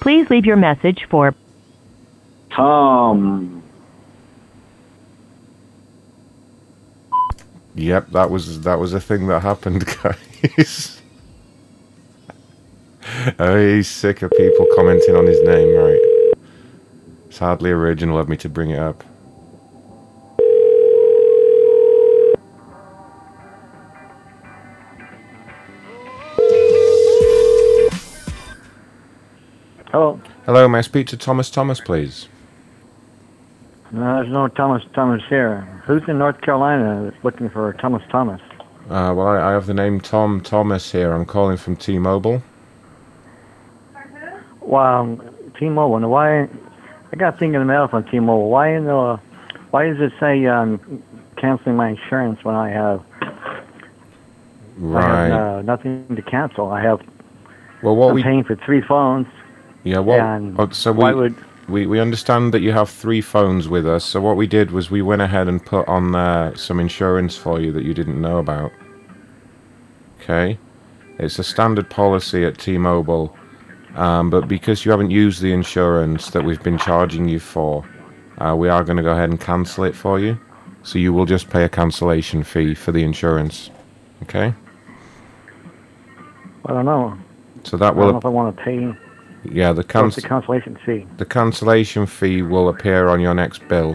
Please leave your message for... Tom... Yep, that was a thing that happened, guys. Oh, he's sick of people commenting on his name, right? It's hardly original of me to bring it up. Hello. Hello, may I speak to Thomas Thomas, please? No, there's no Thomas Thomas here. Who's in North Carolina that's looking for Thomas Thomas? Well, I have the name Tom Thomas here. I'm calling from T-Mobile. Wow, T-Mobile. Now, why? I got a thing in the mail from T-Mobile. Why does it say canceling my insurance when I have? Right. I have nothing to cancel. I have. Well, what I'm paying for three phones. Yeah. What? So why would? We understand that you have three phones with us, so what we did was we went ahead and put on there some insurance for you that you didn't know about. Okay? It's a standard policy at T-Mobile, but because you haven't used the insurance that we've been charging you for, we are going to go ahead and cancel it for you. So you will just pay a cancellation fee for the insurance. Okay? I don't know. So that will... I don't know if I want to pay... Yeah, the cancellation fee. The cancellation fee will appear on your next bill,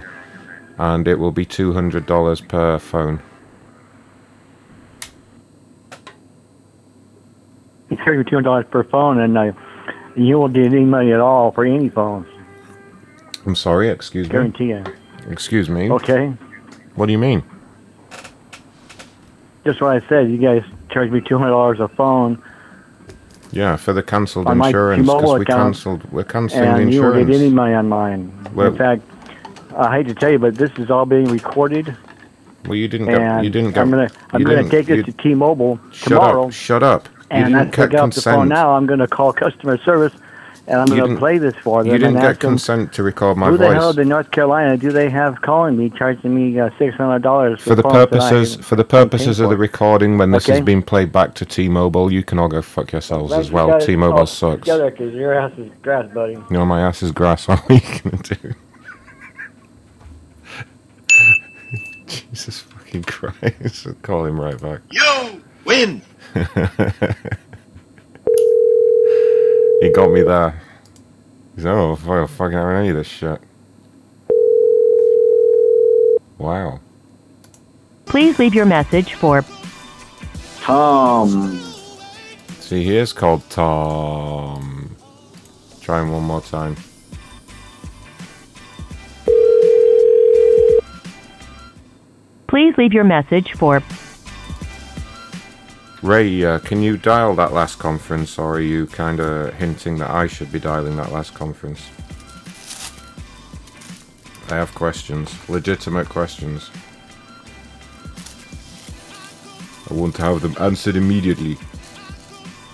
and it will be $200 per phone. It's $200 per phone, and you won't get any money at all for any phones. I'm sorry, excuse me. Guarantee you. Excuse me. Okay. What do you mean? Just what I said. You guys charge me $200 a phone. Yeah, for the cancelled insurance, because we're cancelling the insurance. And you won't get any money on mine. Well, in fact, I hate to tell you, but this is all being recorded. Well, you didn't get... I'm going to take this to T-Mobile tomorrow. Shut up. And I took out the phone now. I'm going to call customer service, and I'm going to play this for them. You didn't get consent to record my voice. Who the hell in North Carolina do they have calling me, charging me $600 for the purposes of the recording? When this is being played back to T-Mobile, you can all go fuck yourselves as well. T-Mobile sucks. Because your ass is grass, buddy. No, my ass is grass. What are you gonna do? Jesus fucking Christ! I'll call him right back. You win. He got me there. He's like, oh, I fucking haven't any of this shit. Wow. Please leave your message for... Tom. See, he is called Tom. Try him one more time. Please leave your message for... Ray, can you dial that last conference, or are you kind of hinting that I should be dialing that last conference? I have questions. Legitimate questions. I won't have them answered immediately.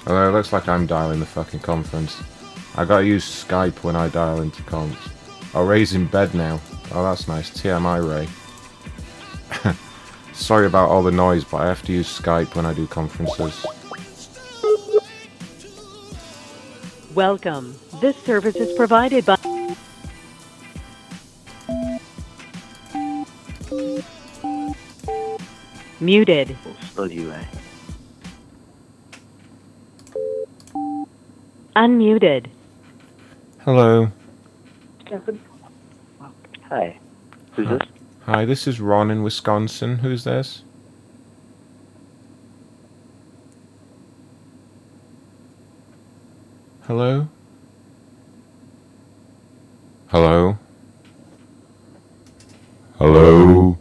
Although it looks like I'm dialing the fucking conference. I gotta use Skype when I dial into comps. Oh, Ray's in bed now. Oh, that's nice. TMI, Ray. Sorry about all the noise, but I have to use Skype when I do conferences. Welcome. This service is provided by... Muted. Unmuted. Hello. Hi. Who's this? Hi, this is Ron in Wisconsin. Who's this? Hello? Hello? Hello?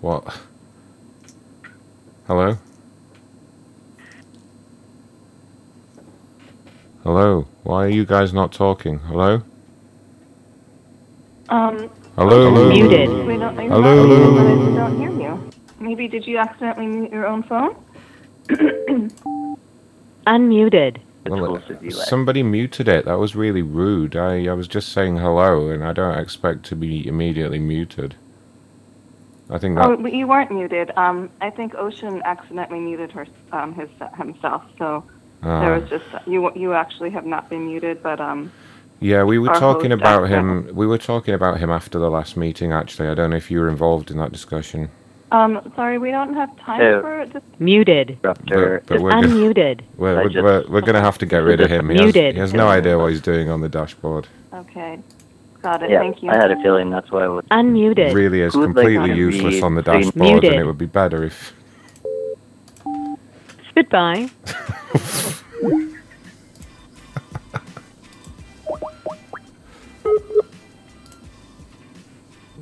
What? Hello? Hello? Why are you guys not talking? Hello? Hello? Hello? Muted. Hello? I don't hear you. Maybe did you accidentally mute your own phone? Unmuted. Well, somebody muted it. That was really rude. I was just saying hello, and I don't expect to be immediately muted. I think that. Oh, you weren't muted. I think Ocean accidentally muted her himself. So there was just you actually have not been muted, but Yeah, we were talking about him. We were talking about him after the last meeting. Actually, I don't know if you were involved in that discussion. Sorry, we don't have time for it. Muted. But we're unmuted. We're going to have to get rid of him. He has no idea what he's doing on the dashboard. Okay. Got it. Yeah, thank you. I had a feeling that's why I was... Unmuted. It really is completely useless on the dashboard, muted. And it would be better if... Goodbye.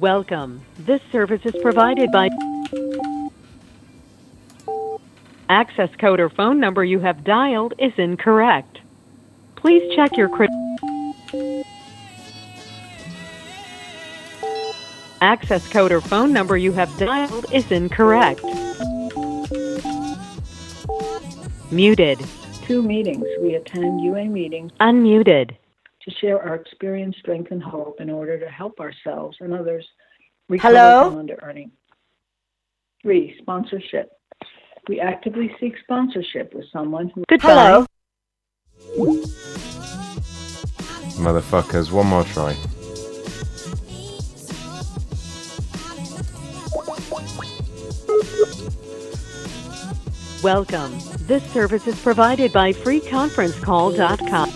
Welcome. This service is provided by... Access code or phone number you have dialed is incorrect. Please check your access code or phone number you have dialed is incorrect. Muted. Two meetings. We attend UA meetings. Unmuted. To share our experience, strength, and hope in order to help ourselves and others recover from under-earning. 3. Sponsorship. We actively seek sponsorship with someone who... Hello. Motherfuckers, one more try. Welcome. This service is provided by freeconferencecall.com.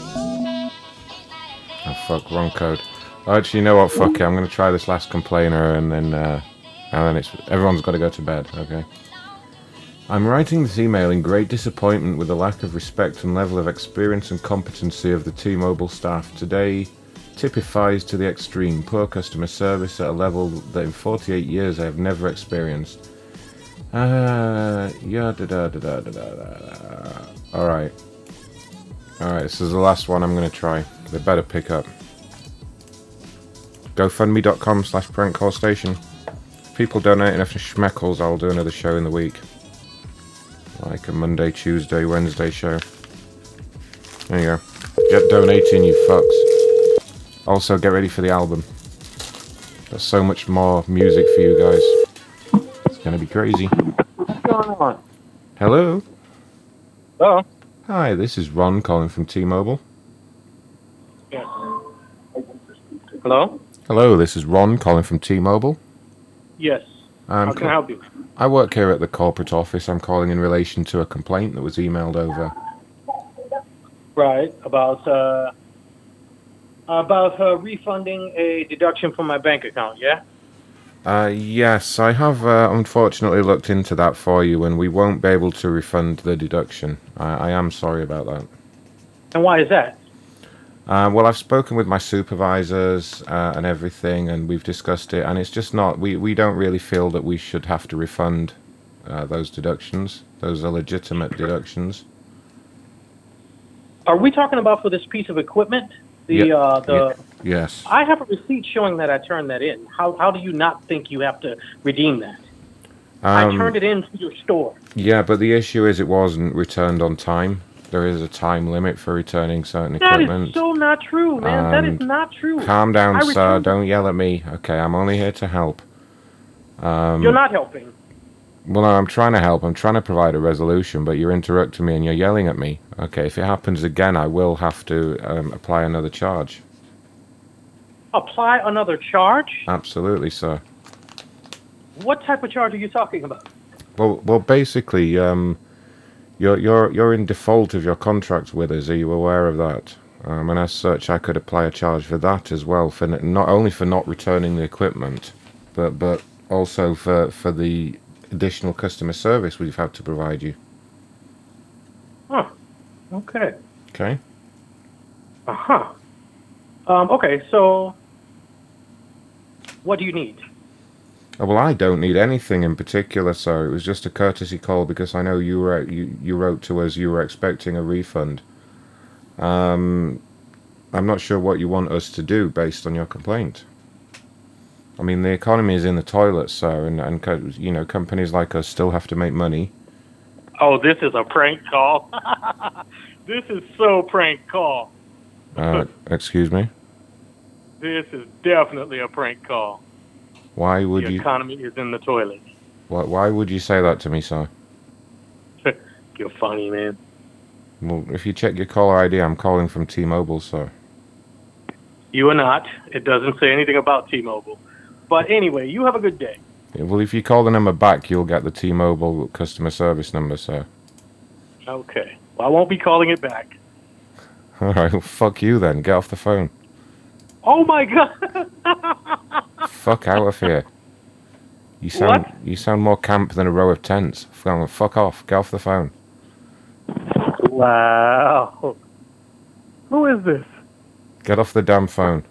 Oh, fuck, wrong code. Oh, actually, you know what, fuck it. I'm going to try this last complainer and then it's everyone's got to go to bed. Okay. I'm writing this email in great disappointment with the lack of respect and level of experience and competency of the T-Mobile staff. Today typifies to the extreme poor customer service at a level that in 48 years I have never experienced. Alright, this is the last one I'm going to try. They better pick up. GoFundMe.com/prankcallstation. If people donate enough schmeckles, I'll do another show in the week. Like a Monday, Tuesday, Wednesday show. There you go. Get donating, you fucks. Also, get ready for the album. There's so much more music for you guys. It's going to be crazy. What's going on? Hello? Hello? Hi, this is Ron calling from T-Mobile. Hello? Hello, this is Ron calling from T-Mobile. Yes. How can I help you? I work here at the corporate office. I'm calling in relation to a complaint that was emailed over. Right, about refunding a deduction from my bank account, yeah? Yes, I have unfortunately looked into that for you, and we won't be able to refund the deduction. I am sorry about that. And why is that? Well, I've spoken with my supervisors and everything, and we've discussed it, and it's just not... We don't really feel that we should have to refund those deductions. Those are legitimate deductions. Are we talking about for this piece of equipment? Yes. I have a receipt showing that I turned that in. How do you not think you have to redeem that? I turned it in to your store. Yeah, but the issue is it wasn't returned on time. There is a time limit for returning certain equipment. That is so not true, man. That is not true. Calm down, sir. Don't yell at me. Okay, I'm only here to help. You're not helping. Well, no, I'm trying to help. I'm trying to provide a resolution, but you're interrupting me and you're yelling at me. Okay, if it happens again, I will have to apply another charge. Apply another charge? Absolutely, sir. What type of charge are you talking about? Well, basically, you're in default of your contract with us. Are you aware of that? And as such, I could apply a charge for that as well, for not only for not returning the equipment, but also for the additional customer service we've had to provide you. Huh. Okay. Okay. Uh-huh. Okay, so what do you need? Well, I don't need anything in particular, so it was just a courtesy call because I know you wrote to us, you were expecting a refund. I'm not sure what you want us to do based on your complaint. I mean, the economy is in the toilet, sir, and you know, companies like us still have to make money. Oh, this is a prank call. This is so prank call. Excuse me? This is definitely a prank call. Why would you... The economy is in the toilet. Why would you say that to me, sir? You're funny, man. Well, if you check your caller ID, I'm calling from T-Mobile, sir. You are not. It doesn't say anything about T-Mobile. But anyway, you have a good day. Yeah, well, if you call the number back, you'll get the T-Mobile customer service number, sir. Okay. Well, I won't be calling it back. All right, well, fuck you then. Get off the phone. Oh, my God. Fuck out of here. You sound more camp than a row of tents. Fuck off. Get off the phone. Wow. Who is this? Get off the damn phone.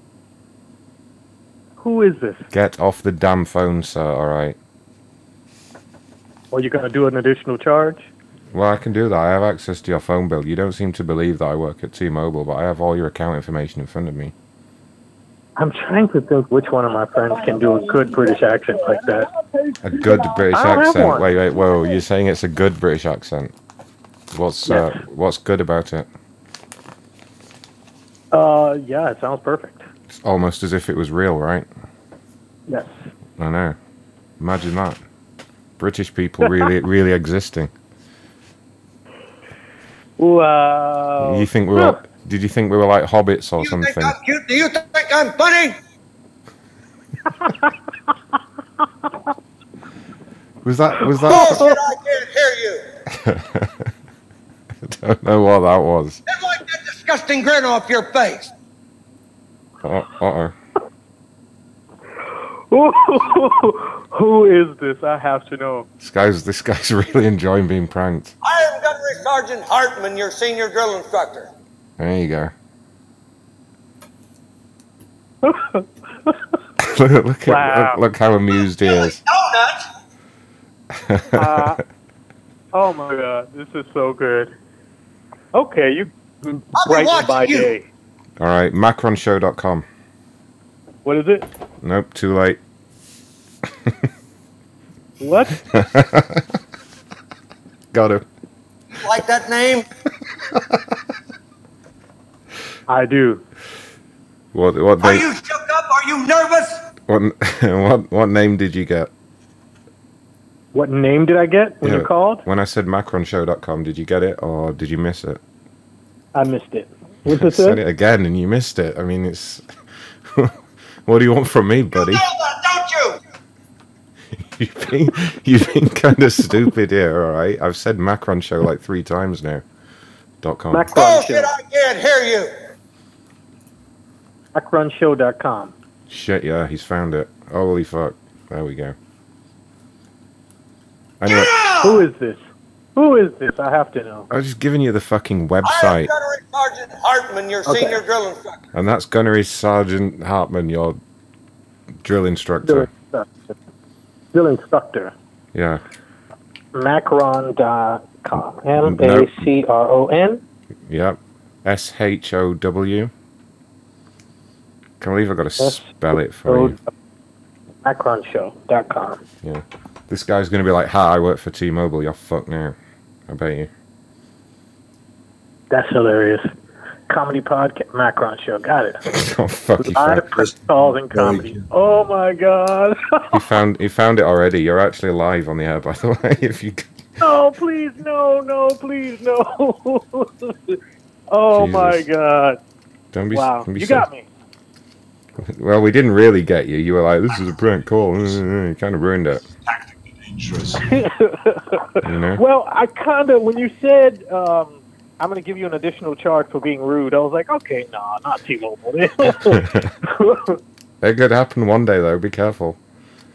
Who is this? Get off the damn phone, sir, all right? Well, you're going to do an additional charge? Well, I can do that. I have access to your phone bill. You don't seem to believe that I work at T-Mobile, but I have all your account information in front of me. I'm trying to think which one of my friends can do a good British accent like that. A good British accent? Wait, whoa. You're saying it's a good British accent? What's good about it? Yeah, it sounds perfect. It's almost as if it was real, right? Yes. I know. Imagine that. British people really, really existing. Wow. You think we were... Huh. Did you think we were like hobbits or something? Do you think I'm funny? Was that? Oh, so I can't hear you. I don't know what that was. Get like that disgusting grin off your face. Uh-oh. Who is this? I have to know. This guy's really enjoying being pranked. I am Gunnery Sergeant Hartman, your senior drill instructor. There you go. Look how amused he is. Oh my God, this is so good. Okay, you brighten my day. All right, macronshow.com. What is it? Nope, too late. What? Got him. You like that name? I do. What are you shook up? Are you nervous? What name did you get? What name did I get when you called? When I said macronshow.com, did you get it or did you miss it? I missed it. What's it said it again and you missed it. I mean, it's... What do you want from me, buddy? You know that, don't you? You've been kind of stupid here, all right? I've said Macron Show like 3 times now. .com. Macron Show. I can't hear you. MacronShow.com. Shit, yeah, he's found it. Holy fuck. There we go. Anyway, Who is this? I have to know. I was just giving you the fucking website. I'm Gunnery Sergeant Hartman, your senior drill instructor. And that's Gunnery Sergeant Hartman, your drill instructor. Yeah. Macron.com. MACRON? Yep. SHOW. Can't believe I got to spell it for you. MacronShow.com. Yeah. This guy's going to be like, hi, I work for T-Mobile. You're fucked now. I bet you. That's hilarious. Comedy podcast. Macron Show. Got it. Oh, fuck. You found comedy. Oh, my God. He found it already. You're actually live on the air, by the way. If you... No, please. No, please. No. Oh, Jesus. My God. Don't be... Wow. You got me. Well, we didn't really get you. You were like, this is a prank call. You kind of ruined it. Tactically dangerous. You know? Well, I kind of, when you said, I'm going to give you an additional charge for being rude, I was like, okay, nah, not T-Mobile. It could happen one day, though. Be careful.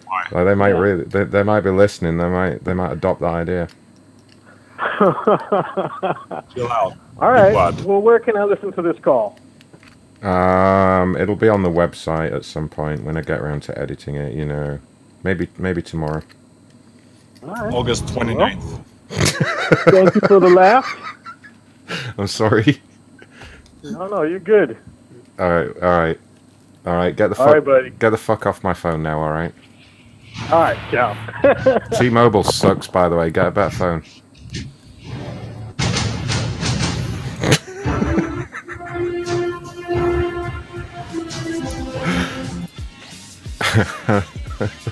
Why? Like, they might really, they might be listening. They might adopt that idea. Chill out. All right. Well, where can I listen to this call? It'll be on the website at some point when I get around to editing it, you know. Maybe tomorrow. All right. August 29th. Thank you for the laugh. I'm sorry. No, you're good. All right. Get the fuck off my phone now, all right? All right, ciao. T-Mobile sucks, by the way. Get a better phone.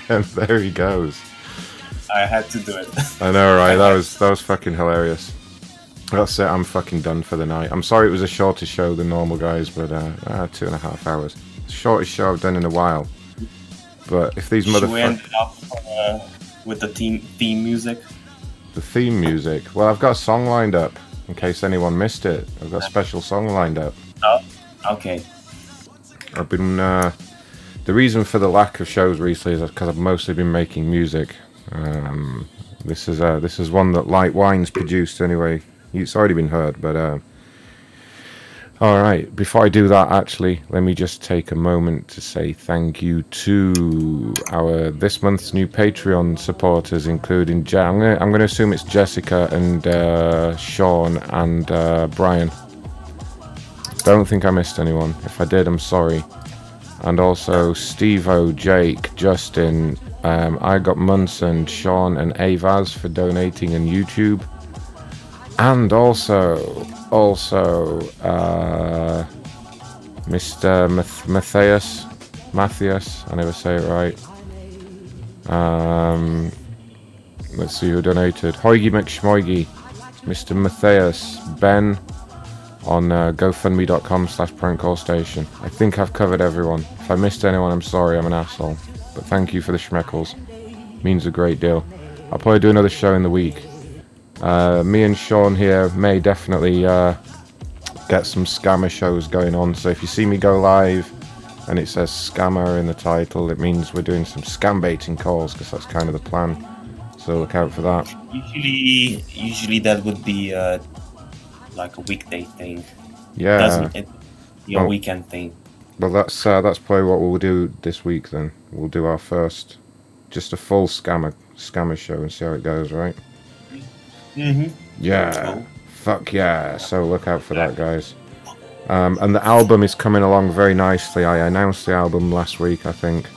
And there he goes. I had to do it. I know, right? That was fucking hilarious. That's it. I'm fucking done for the night. I'm sorry it was a shorter show than normal, guys, but 2.5 hours. Shortest show I've done in a while. But if these motherfuckers... we ended up with the theme music. The theme music. Well, I've got a song lined up in case anyone missed it. I've got a special song lined up. Oh, okay. I've been... The reason for the lack of shows recently is because I've mostly been making music. This is one that Light Wine's produced anyway. It's already been heard, but... Alright, before I do that, actually, let me just take a moment to say thank you to our this month's new Patreon supporters, including... I'm going to assume it's Jessica and Sean and Brian. Don't think I missed anyone. If I did, I'm sorry. And also Steve-O, Jake, Justin, I Got Munson, Sean and Avaz for donating on YouTube. And also Mr. Matthias, I never say it right. Let's see who donated. Hoigy McShmoigy, Mr. Matthias, Ben, on gofundme.com/prankcallstation. I think I've covered everyone. If I missed anyone, I'm sorry, I'm an asshole. But thank you for the schmeckles. Means a great deal. I'll probably do another show in the week. Me and Sean here may definitely get some scammer shows going on. So if you see me go live and it says scammer in the title, it means we're doing some scam baiting calls, because that's kind of the plan. So look out for that. Usually that would be... like a weekday thing. Yeah. Weekend thing. Well, that's probably what we'll do this week then. We'll do our first, just a full scammer show and see how it goes, right? Mm-hmm. Yeah. Cool. Fuck yeah. So look out for that, guys. And the album is coming along very nicely. I announced the album last week, I think.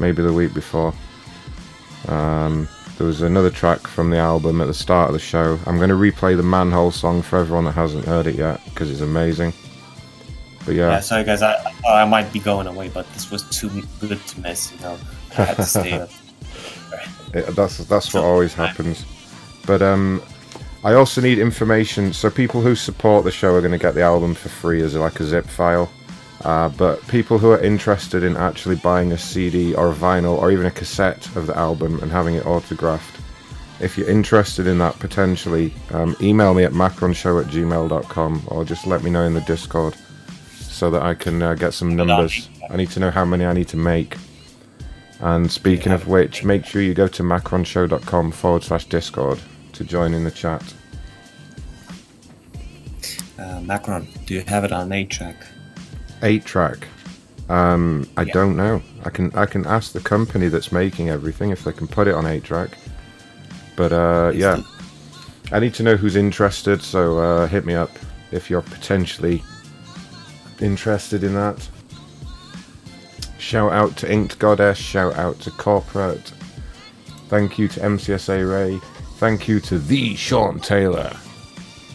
Maybe the week before. There was another track from the album at the start of the show. I'm going to replay the Manhole song for everyone that hasn't heard it yet, because it's amazing. But yeah, sorry guys, I might be going away, but this was too good to miss. You know, I had to stay up. That's what always happens. But I also need information, so people who support the show are going to get the album for free as like a zip file. But people who are interested in actually buying a CD or a vinyl or even a cassette of the album and having it autographed, if you're interested in that potentially, email me at macronshow@gmail.com or just let me know in the Discord so that I can get some numbers. I need to know how many I need to make. And speaking of which, make sure you go to macronshow.com/Discord to join in the chat. Macron, do you have it on 8-track? 8-track. I don't know. I can ask the company that's making everything if they can put it on 8-track. But I need to know who's interested. So hit me up if you're potentially interested in that. Shout out to Inked Goddess. Shout out to Corporate. Thank you to MCSARay. Thank you to the Sean Taylor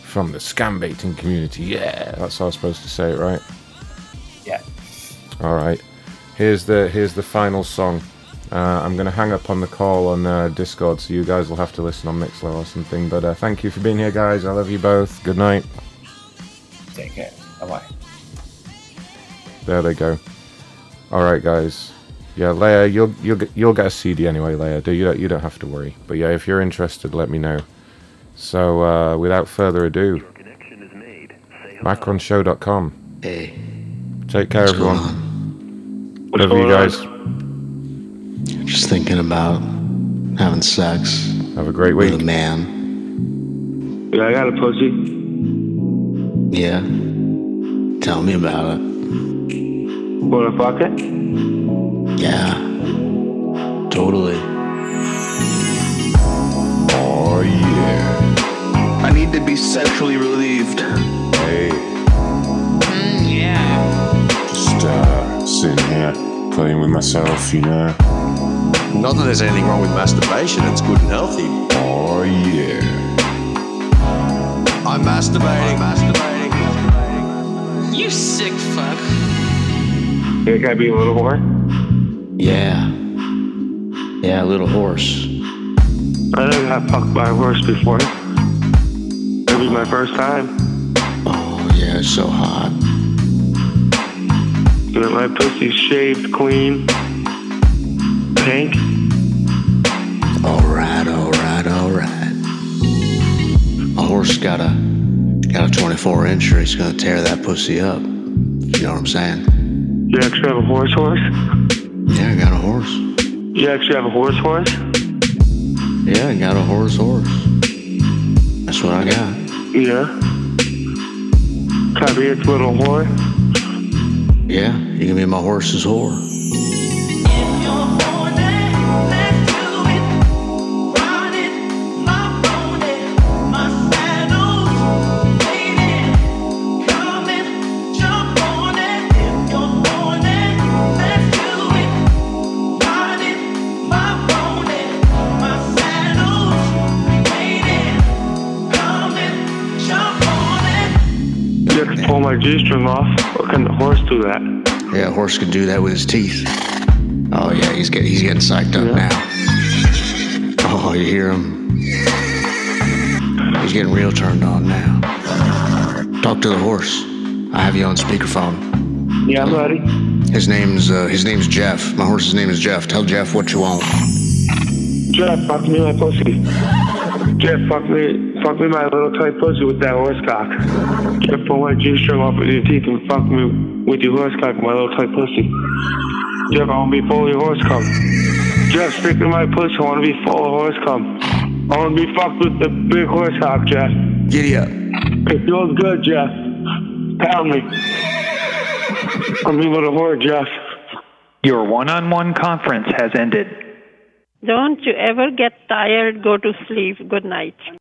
from the scam baiting community. Yeah, that's how I was supposed to say it, right? Yeah. All right. Here's the final song. I'm gonna hang up on the call on Discord, so you guys will have to listen on Mixlr or something. But thank you for being here, guys. I love you both. Good night. Take care. Bye bye. There they go. All right, guys. Yeah, Leia, you'll get a CD anyway, Leia. You don't have to worry. But yeah, if you're interested, let me know. So without further ado, MacronShow.com. Hey. Take care, everyone. Love you guys. Just thinking about having sex. Have a great week. With a man. Yeah, I got a pussy. Yeah. Tell me about it. Wanna fuck it? Yeah. Totally. Oh yeah. I need to be sexually relieved. Hey. Yeah. Just sitting here playing with myself, you know. Not that there's anything wrong with masturbation, it's good and healthy. Oh yeah. I'm masturbating. You sick fuck. Hey, can I be a little whore? Yeah. Yeah, a little horse. I never got fucked by a horse before. It was my first time. Oh, yeah, it's so hot. Got my pussy shaved clean. Pink. Alright. A horse got a 24-incher. He's gonna tear that pussy up. You know what I'm saying? You actually have a horse? Yeah, I got a horse. You actually have a horse? Yeah, I got a horse. That's what I got. Yeah. Can I be its little whore? Yeah, you can be my horse's whore. G-string off, or can the horse do that? Yeah, a horse can do that with his teeth. Oh yeah, he's getting psyched up now. Oh, you hear him? He's getting real turned on now. Talk to the horse. I have you on speakerphone. Yeah, I'm ready. His name's Jeff. My horse's name is Jeff. Tell Jeff what you want. Jeff, fuck me my pussy. Jeff, fuck me my little tight pussy with that horse cock. Jeff, pull my G-string off with your teeth and fuck me with your horse cock, my little tight pussy. Jeff, I want to be full of your horse cum. Jeff, stick to my pussy, I want to be full of horse cum. I want to be fucked with the big horse cock, Jeff. Giddy up. It feels good, Jeff. Pound me. I'm your little whore, Jeff. Your one-on-one conference has ended. Don't you ever get tired, go to sleep. Good night.